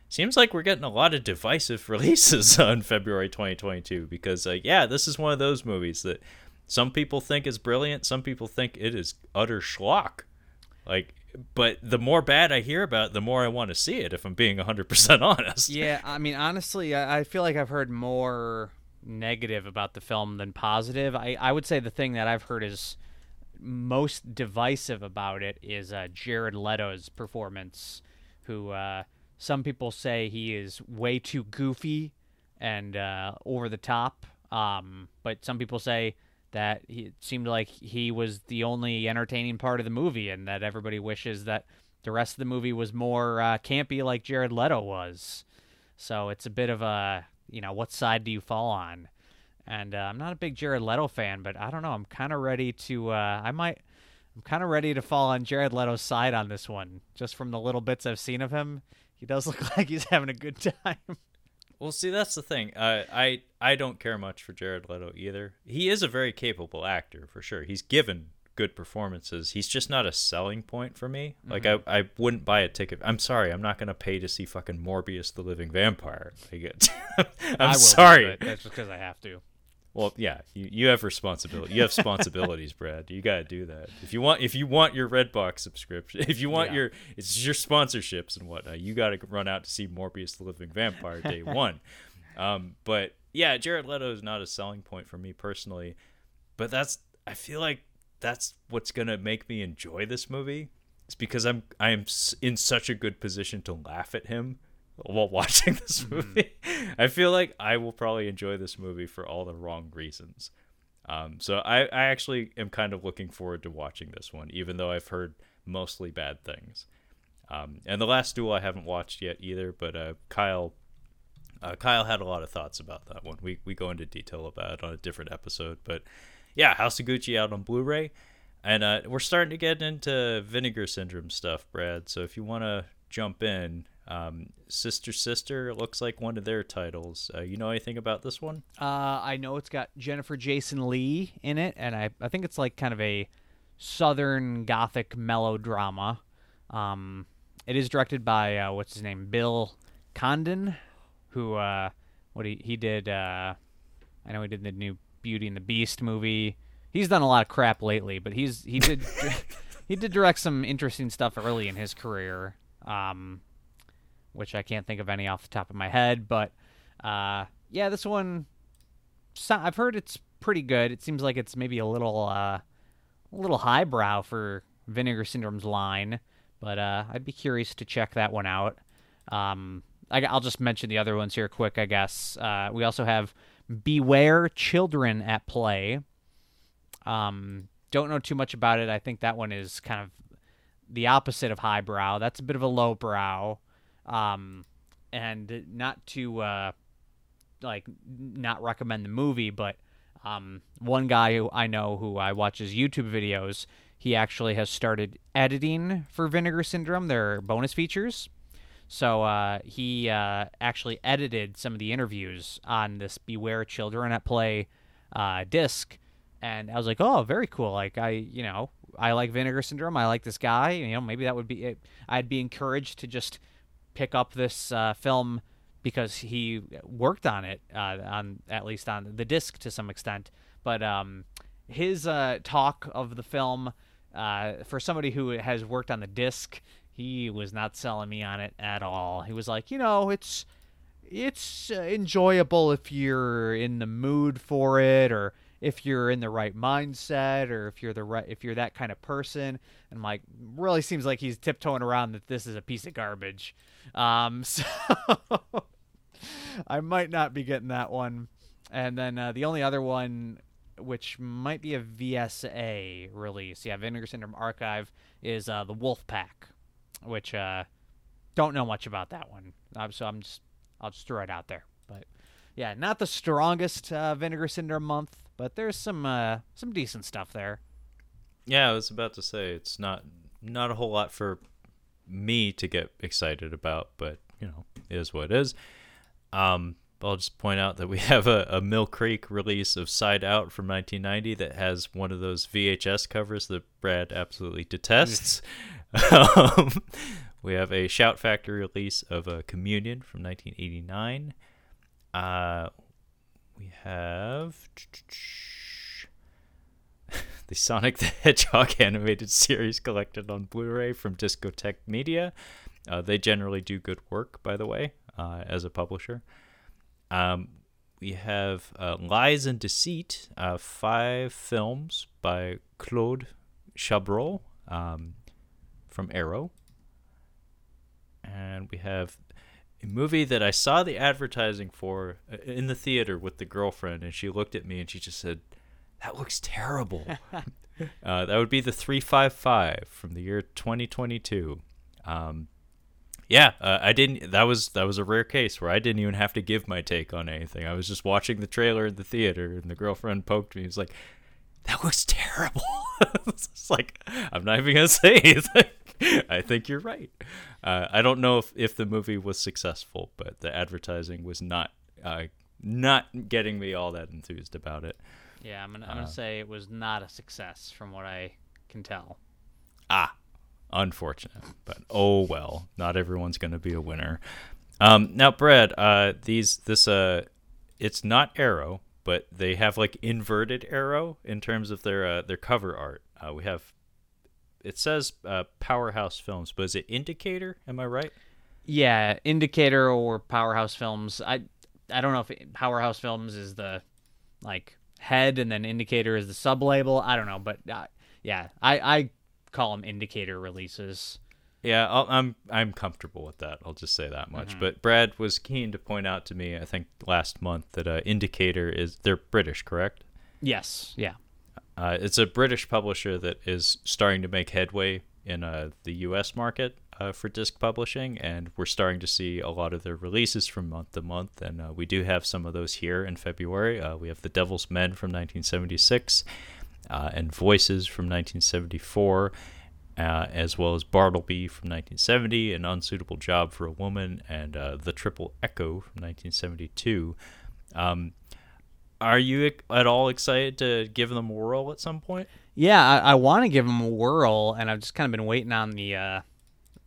seems like we're getting a lot of divisive releases on February twenty twenty-two. Because, uh, yeah, this is one of those movies that some people think is brilliant. Some people think it is utter schlock. Like, but the more bad I hear about it, the more I want to see it, if I'm being one hundred percent honest. Yeah, I mean, honestly, I feel like I've heard more negative about the film than positive. I, I would say the thing that I've heard is most divisive about it is uh, Jared Leto's performance, who uh, some people say he is way too goofy and uh, over the top. Um, but some people say that he, it seemed like he was the only entertaining part of the movie, and that everybody wishes that the rest of the movie was more uh, campy like Jared Leto was. So it's a bit of a, you know, what side do you fall on? And uh, I'm not a big Jared Leto fan, but I don't know. I'm kind of ready to, uh, I might, I'm kind of ready to fall on Jared Leto's side on this one. Just from the little bits I've seen of him, he does look like he's having a good time. Well, see, that's the thing. Uh, I I don't care much for Jared Leto either. He is a very capable actor, for sure. He's given good performances. He's just not a selling point for me. Mm-hmm. Like, I, I wouldn't buy a ticket. I'm sorry. I'm not going to pay to see fucking Morbius the Living Vampire. I'm I will sorry. It. That's because I have to. Well, yeah, you, you have responsibility. You have responsibilities, Brad. You got to do that. If you want if you want your Redbox subscription, if you want yeah. your it's your sponsorships and whatnot, you got to run out to see Morbius the Living Vampire day one. Um, but yeah, Jared Leto is not a selling point for me personally, but that's I feel like that's what's going to make me enjoy this movie. It's because I'm I am in such a good position to laugh at him while watching this movie. Mm. I feel like I will probably enjoy this movie for all the wrong reasons. Um, so I, I actually am kind of looking forward to watching this one, even though I've heard mostly bad things. Um, and The Last Duel I haven't watched yet either, but uh, Kyle uh, Kyle had a lot of thoughts about that one. We, we go into detail about it on a different episode. But yeah, House of Gucci out on Blu-ray. And uh, we're starting to get into Vinegar Syndrome stuff, Brad. So if you want to jump in... Um, Sister Sister looks like one of their titles. Uh, you know anything about this one? Uh, I know it's got Jennifer Jason Lee in it, and I, I think it's like kind of a Southern Gothic melodrama. Um, it is directed by, uh, what's his name, Bill Condon, who, uh, what he, he did, uh, I know he did the new Beauty and the Beast movie. He's done a lot of crap lately, but he's, he did, he did direct some interesting stuff early in his career. Um, which I can't think of any off the top of my head. But, uh, yeah, this one, I've heard it's pretty good. It seems like it's maybe a little uh, a little highbrow for Vinegar Syndrome's line. But uh, I'd be curious to check that one out. Um, I, I'll just mention the other ones here quick, I guess. Uh, we also have Beware Children at Play. Um, don't know too much about it. I think that one is kind of the opposite of highbrow. That's a bit of a lowbrow. Um, and not to, uh, like not recommend the movie, but, um, one guy who I know who I watch his YouTube videos, he actually has started editing for Vinegar Syndrome, their bonus features. So, uh, he, uh, actually edited some of the interviews on this Beware Children at Play, uh, disc. And I was like, oh, very cool. Like I, you know, I like Vinegar Syndrome. I like this guy, you know, maybe that would be it. I'd be encouraged to just pick up this uh, film because he worked on it, uh, on at least on the disc to some extent. But um, his uh, talk of the film, uh, for somebody who has worked on the disc, he was not selling me on it at all. He was like, you know, it's it's uh, enjoyable if you're in the mood for it, or if you're in the right mindset, or if you're the right, if you're that kind of person. And I'm like, really seems like he's tiptoeing around that this is a piece of garbage. Um, so I might not be getting that one. And then uh, the only other one, which might be a V S A release, yeah, Vinegar Syndrome Archive, is uh, The Wolf Pack, which uh, don't know much about that one. Um, so I'm just, I'll just throw it out there. But yeah, not the strongest uh, Vinegar Syndrome month. But there's some uh, some decent stuff there. Yeah, I was about to say it's not not a whole lot for me to get excited about, but you know, it is what it is. Um, But I'll just point out that we have a, a Mill Creek release of Side Out from nineteen ninety that has one of those V H S covers that Brad absolutely detests. um, we have a Shout Factory release of a Communion from nineteen eighty-nine. Uh, we have the Sonic the Hedgehog animated series collected on Blu-ray from Discotech Media. Uh, they generally do good work, by the way, uh, as a publisher. Um, we have uh, Lies and Deceit, uh, five films by Claude Chabrol um, from Arrow. And we have a movie that I saw the advertising for in the theater with the girlfriend, and she looked at me and she just said, "That looks terrible." uh, that would be the three five five from the year twenty twenty-two. Um, Yeah, uh, I didn't. That was that was a rare case where I didn't even have to give my take on anything. I was just watching the trailer in the theater, and the girlfriend poked me. It's like, "That looks terrible." It's like, I'm not even gonna say anything. I think you're right. Uh, I don't know if, if the movie was successful, but the advertising was not uh, not getting me all that enthused about it. Yeah, I'm gonna, I'm uh, gonna say it was not a success from what I can tell. Ah. Unfortunate, but oh well, not everyone's going to be a winner. Um now, Brad, uh these this uh it's not Arrow, but they have like inverted Arrow in terms of their uh, their cover art. Uh we have, it says uh Powerhouse Films, but is it Indicator? Am I right? Yeah, Indicator or Powerhouse Films. I i don't know if it, Powerhouse Films is the like head and then Indicator is the sub label. I don't know, but uh, yeah, i i call them Indicator releases. Yeah, I'll, I'm I'm comfortable with that. I'll just say that much. Mm-hmm. But Brad was keen to point out to me, I think last month, that uh, Indicator is, they're British, correct? Yes. Yeah. Uh, it's a British publisher that is starting to make headway in uh, the U S market uh, for disc publishing, and we're starting to see a lot of their releases from month to month. And uh, we do have some of those here in February. Uh, we have The Devil's Men from nineteen seventy-six. Uh, and Voices from nineteen seventy-four, uh, as well as Bartleby from nineteen seventy, An Unsuitable Job for a Woman, and uh, The Triple Echo from nineteen seventy-two. Um, are you at all excited to give them a whirl at some point? Yeah, I, I want to give them a whirl, and I've just kind of been waiting on the uh,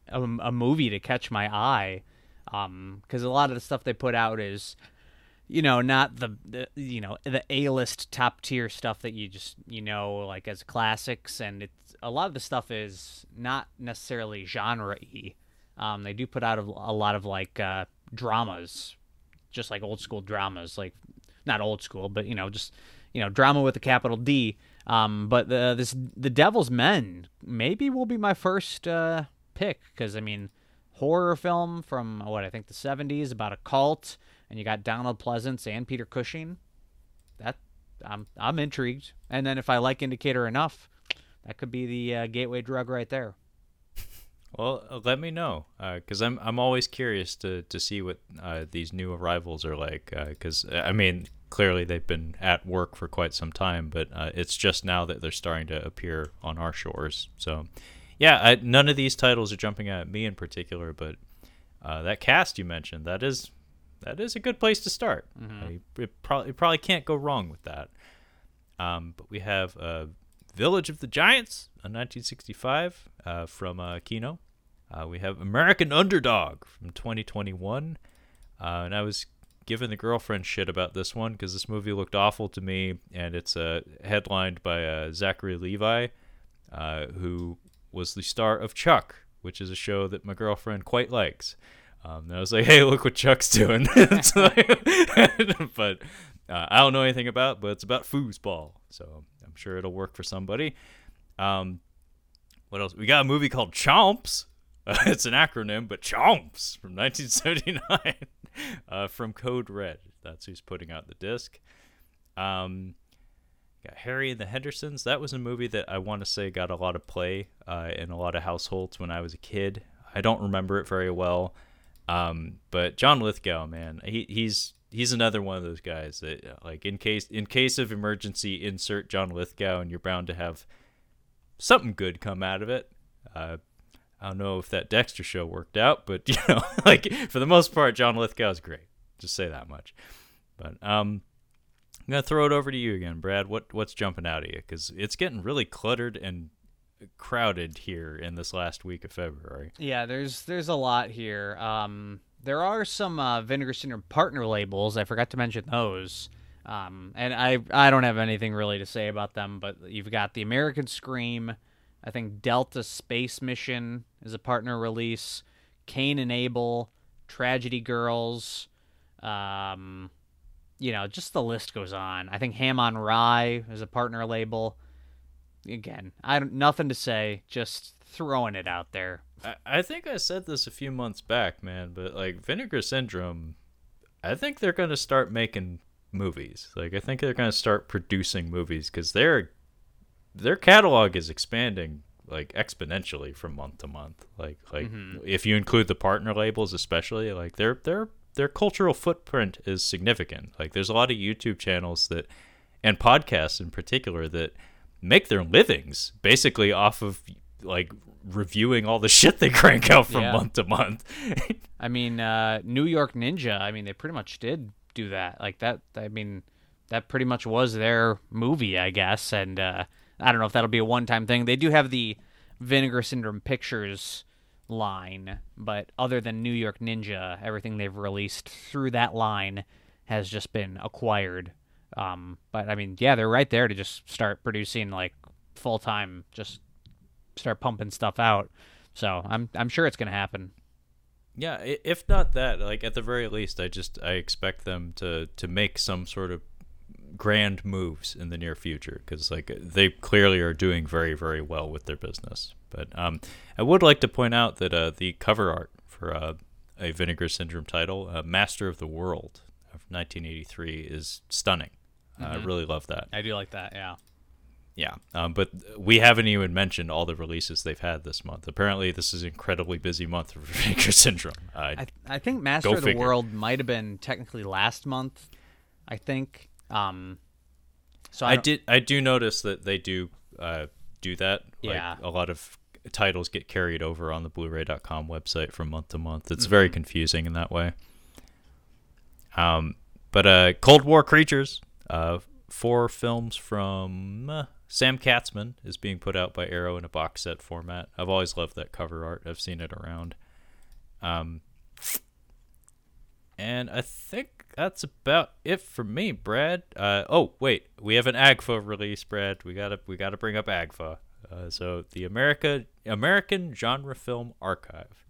a, a movie to catch my eye, because um, a lot of the stuff they put out is, you know, not the, the, you know, the A-list top tier stuff that you just, you know, like as classics. And it's, a lot of the stuff is not necessarily genre-y. Um, they do put out a, a lot of like uh, dramas, just like old school dramas, like not old school, but, you know, just, you know, drama with a capital D. Um, but the, this, The Devil's Men maybe will be my first uh, pick, because, I mean, horror film from what I think the seventies about a cult. And you got Donald Pleasance and Peter Cushing. That I'm I'm intrigued. And then if I like Indicator enough, that could be the uh, gateway drug right there. Well, uh, let me know, because uh, I'm I'm always curious to to see what uh, these new arrivals are like. Because uh, I mean, clearly they've been at work for quite some time, but uh, it's just now that they're starting to appear on our shores. So, yeah, I, none of these titles are jumping at me in particular, but uh, that cast you mentioned, that is. That is a good place to start. Mm-hmm. You uh, probably, probably can't go wrong with that. Um, but we have uh, Village of the Giants, a nineteen sixty-five uh, from uh, Kino. Uh, we have American Underdog from twenty twenty-one. Uh, and I was giving the girlfriend shit about this one because this movie looked awful to me. And it's uh, headlined by uh, Zachary Levi, uh, who was the star of Chuck, which is a show that my girlfriend quite likes. Um, and I was like, "Hey, look what Chuck's doing!" But uh, I don't know anything about, but it's about foosball, so I'm sure it'll work for somebody. Um, what else? We got a movie called Chomps. Uh, it's an acronym, but Chomps from nineteen seventy-nine uh, from Code Red. That's who's putting out the disc. Um, got Harry and the Hendersons. That was a movie that I want to say got a lot of play uh, in a lot of households when I was a kid. I don't remember it very well. Um, but John Lithgow, man, he, he's he's another one of those guys that, like, in case in case of emergency, insert John Lithgow, and you're bound to have something good come out of it. Uh, I don't know if that Dexter show worked out, but you know, like for the most part, John Lithgow is great. Just say that much. But um, I'm going to throw it over to you again, Brad. What What's jumping out at you? Because it's getting really cluttered and crowded here in this last week of February. Yeah, there's there's a lot here. Um, there are some uh, Vinegar Syndrome partner labels. I forgot to mention those. Um, and I, I don't have anything really to say about them, but you've got the American Scream. I think Delta Space Mission is a partner release. Cain and Abel, Tragedy Girls, um, you know, just the list goes on. I think Ham on Rye is a partner label. Again, I don't, nothing to say, just throwing it out there. I, I think I said this a few months back, man, but like Vinegar Syndrome, I think they're going to start making movies. Like I think they're going to start producing movies because their their catalog is expanding like exponentially from month to month. Like like mm-hmm. if you include the partner labels, especially, like their their their cultural footprint is significant. Like there's a lot of YouTube channels that and podcasts in particular that make their livings basically off of like reviewing all the shit they crank out from yeah. month to month. I mean, uh, New York Ninja. I mean, they pretty much did do that like that. I mean, that pretty much was their movie, I guess. And uh, I don't know if that'll be a one-time thing. They do have the Vinegar Syndrome Pictures line, but other than New York Ninja, everything they've released through that line has just been acquired. Um, but I mean, yeah, they're right there to just start producing like full time, just start pumping stuff out. So I'm I'm sure it's gonna happen. Yeah, if not that, like at the very least, I just I expect them to, to make some sort of grand moves in the near future because like they clearly are doing very very well with their business. But um, I would like to point out that uh, the cover art for uh, a Vinegar Syndrome title, uh, "Master of the World" of nineteen eighty-three, is stunning. Mm-hmm. Uh, I really love that. I do like that. Yeah. Yeah, um, but we haven't even mentioned all the releases they've had this month. Apparently, this is an incredibly busy month for Vinegar Syndrome. Uh, I th- I think Master of the figure. World might have been technically last month, I think. Um, so I, I did. I do notice that they do uh, do that. Like, yeah, a lot of titles get carried over on the Blu-ray dot com website from month to month. It's mm-hmm. very confusing in that way. Um, but uh, Cold War Creatures, uh, four films from. Uh, Sam Katzman is being put out by Arrow in a box set format. I've always loved that cover art. I've seen it around. Um, and I think that's about it for me, Brad. Uh, oh, wait. We have an A G F A release, Brad. We gotta we gotta bring up A G F A. Uh, so the America American Genre Film Archive.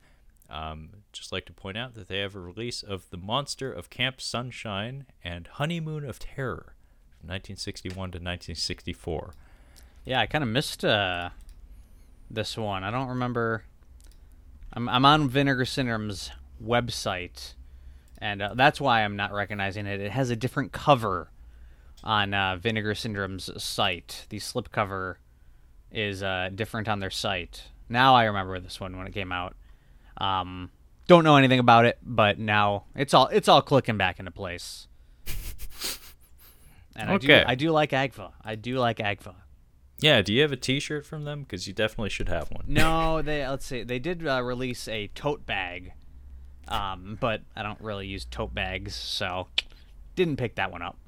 Um, just like to point out that they have a release of The Monster of Camp Sunshine and Honeymoon of Terror from nineteen sixty-one to nineteen sixty-four. Yeah, I kind of missed uh, this one. I don't remember. I'm I'm on Vinegar Syndrome's website, and uh, that's why I'm not recognizing it. It has a different cover on uh, Vinegar Syndrome's site. The slipcover is uh, different on their site. Now I remember this one when it came out. Um, don't know anything about it, but now it's all it's all clicking back into place. And okay. I do I do like A G F A. I do like A G F A. Yeah, do you have a T-shirt from them? Because you definitely should have one. No, they let's see. They did uh, release a tote bag, um, but I don't really use tote bags, so didn't pick that one up.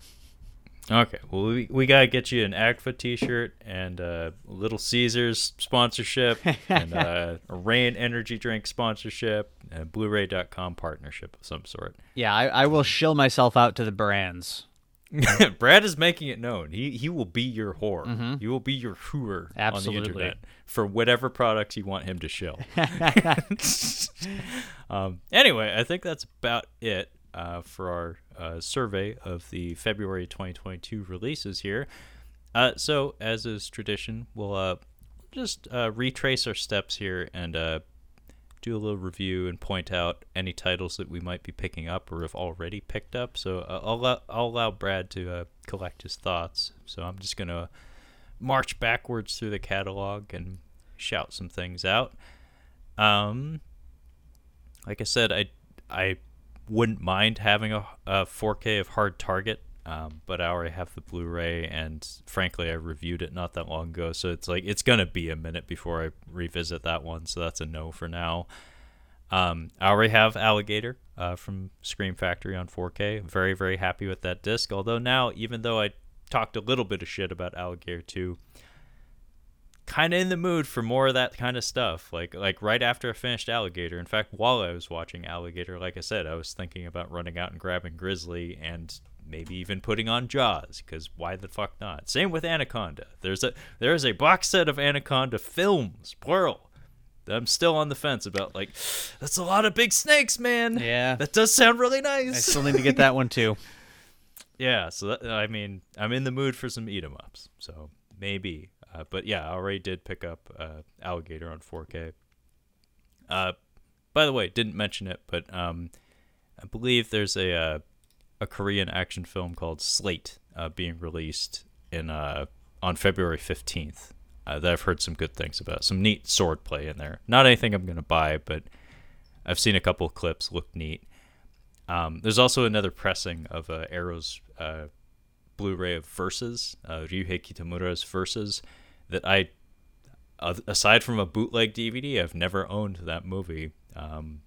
Okay, well, we, we got to get you an A G F A T-shirt and uh, Little Caesars sponsorship and uh, a Rain Energy Drink sponsorship and a Blu-ray dot com partnership of some sort. Yeah, I, I will shill myself out to the brands. Brad is making it known. He he will be your whore. Mm-hmm. He will be your hooer Absolutely. On the internet for whatever products you want him to shill. um, anyway, I think that's about it uh, for our uh, survey of the February twenty twenty-two releases here. Uh, so, as is tradition, we'll uh, just uh, retrace our steps here and uh, do a little review and point out any titles that we might be picking up or have already picked up. So uh, I'll, allow, I'll allow Brad to uh, collect his thoughts. So I'm just going to march backwards through the catalog and shout some things out. Um, like I said, I I wouldn't mind having a, a four K of Hard Target, um, but I already have the Blu-ray, and frankly, I reviewed it not that long ago. So it's like it's going to be a minute before I revisit that one. So that's a no for now. Um, I already have Alligator. uh, from Scream Factory on four K. I'm very, very happy with that disc. Although now, even though I talked a little bit of shit about Alligator two, kind of in the mood for more of that kind of stuff. Like, like right after I finished Alligator. In fact, while I was watching Alligator, like I said, I was thinking about running out and grabbing Grizzly and maybe even putting on Jaws, because why the fuck not? Same with Anaconda. There's a there is a box set of Anaconda films, plural, that I'm still on the fence about. Like, that's a lot of big snakes, man. Yeah, that does sound really nice. I still need to get that one too. Yeah, so that, I mean, I'm in the mood for some eat 'em ups, so maybe. Uh, but yeah, I already did pick up uh, Alligator on four K. Uh, by the way, didn't mention it, but um, I believe there's a. Uh, a Korean action film called Slate uh, being released in uh, on February fifteenth uh, that I've heard some good things about. Some neat sword play in there. Not anything I'm going to buy, but I've seen a couple of clips, look neat. Um, there's also another pressing of uh, Arrow's uh, Blu-ray of Versus, uh, Ryuhei Kitamura's Versus, that I, aside from a bootleg D V D, I've never owned that movie. Um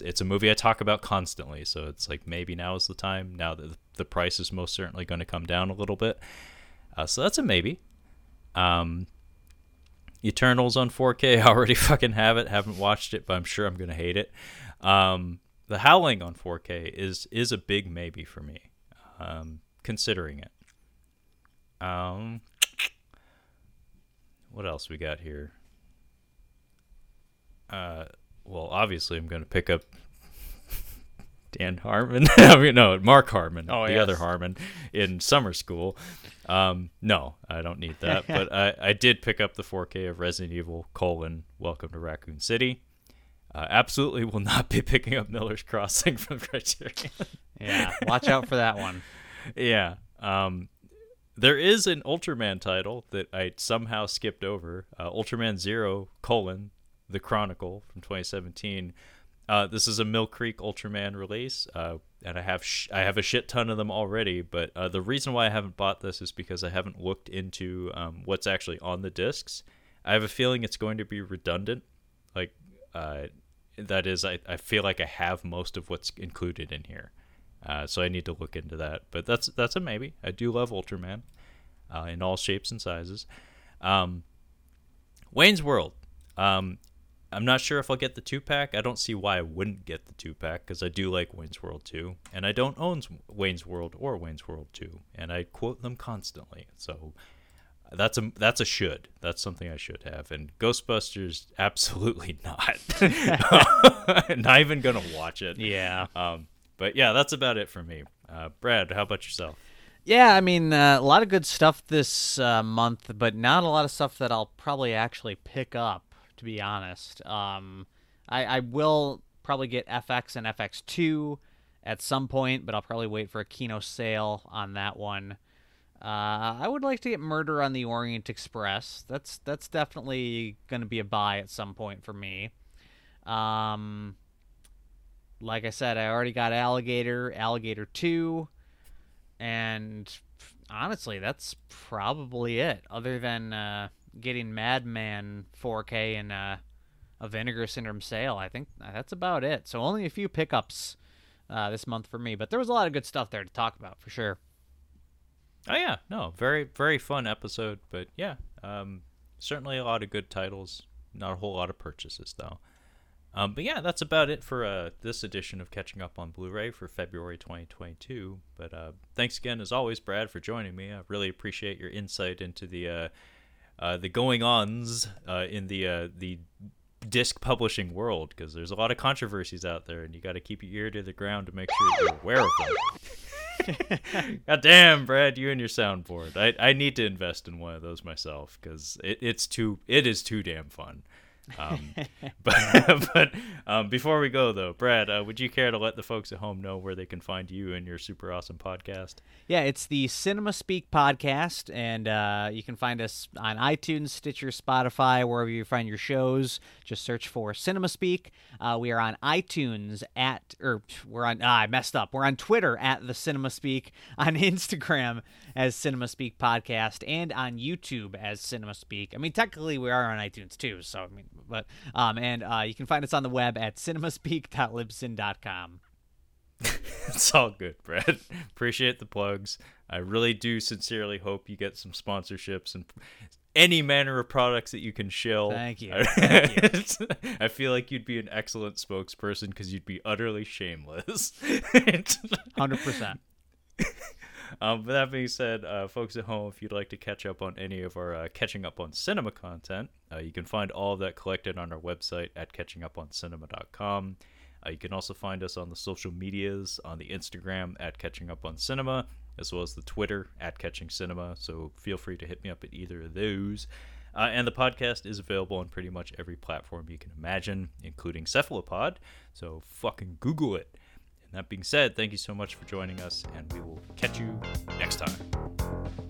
It's a movie I talk about constantly, so it's like maybe now is the time, now that the price is most certainly going to come down a little bit. Uh, so that's a maybe. Um, Eternals on four K, I already fucking have it, haven't watched it, but I'm sure I'm going to hate it. Um, The Howling on four K is is a big maybe for me, um, considering it. Um, what else we got here? Uh... Well, obviously, I'm going to pick up Dan Harmon. I mean, no, Mark Harmon, oh, the yes. other Harmon, in Summer School. Um, no, I don't need that. But I, I did pick up the four K of Resident Evil, colon, Welcome to Raccoon City. Uh, absolutely will not be picking up Miller's Crossing from Criterion. Yeah, watch out for that one. Yeah. Um, there is an Ultraman title that I somehow skipped over, uh, Ultraman Zero, colon, The Chronicle from twenty seventeen. Uh, this is a Mill Creek Ultraman release, uh, and I have sh- I have a shit ton of them already. But uh, the reason why I haven't bought this is because I haven't looked into um, what's actually on the discs. I have a feeling it's going to be redundant. Like uh, that is, I, I feel like I have most of what's included in here, uh, so I need to look into that. But that's that's a maybe. I do love Ultraman uh, in all shapes and sizes. Um, Wayne's World. Um, I'm not sure if I'll get the two-pack. I don't see why I wouldn't get the two-pack, because I do like Wayne's World two, and I don't own Wayne's World or Wayne's World two, and I quote them constantly. So that's a that's a should. That's something I should have. And Ghostbusters, absolutely not. Not even going to watch it. Yeah. Um. But, yeah, that's about it for me. Uh, Brad, how about yourself? Yeah, I mean, uh, a lot of good stuff this uh, month, but not a lot of stuff that I'll probably actually pick up, to be honest. Um, I, I will probably get F X and F X two at some point, but I'll probably wait for a Kino sale on that one. Uh, I would like to get Murder on the Orient Express. That's that's definitely going to be a buy at some point for me. Um, like I said, I already got Alligator, Alligator two, and honestly, that's probably it, other than... Uh, getting Madman four K and uh, a Vinegar Syndrome sale. I think that's about it. So only a few pickups uh, this month for me, but there was a lot of good stuff there to talk about for sure. Oh yeah, no, very very fun episode. But yeah, um, certainly a lot of good titles. Not a whole lot of purchases though. Um, but yeah, that's about it for uh, this edition of Catching Up on Blu-ray for February twenty twenty-two. But uh, thanks again, as always, Brad, for joining me. I really appreciate your insight into the. Uh, Uh, the going-ons uh, in the uh, the disc publishing world, because there's a lot of controversies out there, and you got to keep your ear to the ground to make sure you're aware of them. God damn, Brad, you and your soundboard. I, I need to invest in one of those myself, because it, it's too it is too damn fun. Um, but but um, before we go though, Brad, uh, would you care to let the folks at home know where they can find you and your super awesome podcast? Yeah, it's the CinemaSpeak Podcast, and uh, you can find us on iTunes, Stitcher, Spotify, wherever you find your shows. Just search for CinemaSpeak. Uh, we are on iTunes at, or we're on. Ah, I messed up. We're on Twitter at the CinemaSpeak, on Instagram as CinemaSpeak Podcast, and on YouTube as CinemaSpeak. I mean, technically we are on iTunes too, so I mean. But um, and uh, you can find us on the web at cinemaspeak dot libsyn dot com. It's all good, Brad. Appreciate the plugs. I really do sincerely hope you get some sponsorships and any manner of products that you can shill. Thank you. I, Thank you. I feel like you'd be an excellent spokesperson because you'd be utterly shameless. one hundred percent. Um, but that being said, uh, folks at home, if you'd like to catch up on any of our uh, Catching Up on Cinema content, uh, you can find all of that collected on our website at catching up on cinema dot com. Uh, you can also find us on the social medias, on the Instagram at Catching Up on Cinema, as well as the Twitter at Catching Cinema. So feel free to hit me up at either of those. Uh, and the podcast is available on pretty much every platform you can imagine, including Cephalopod. So fucking Google it. And that being said, thank you so much for joining us, and we will catch you next time.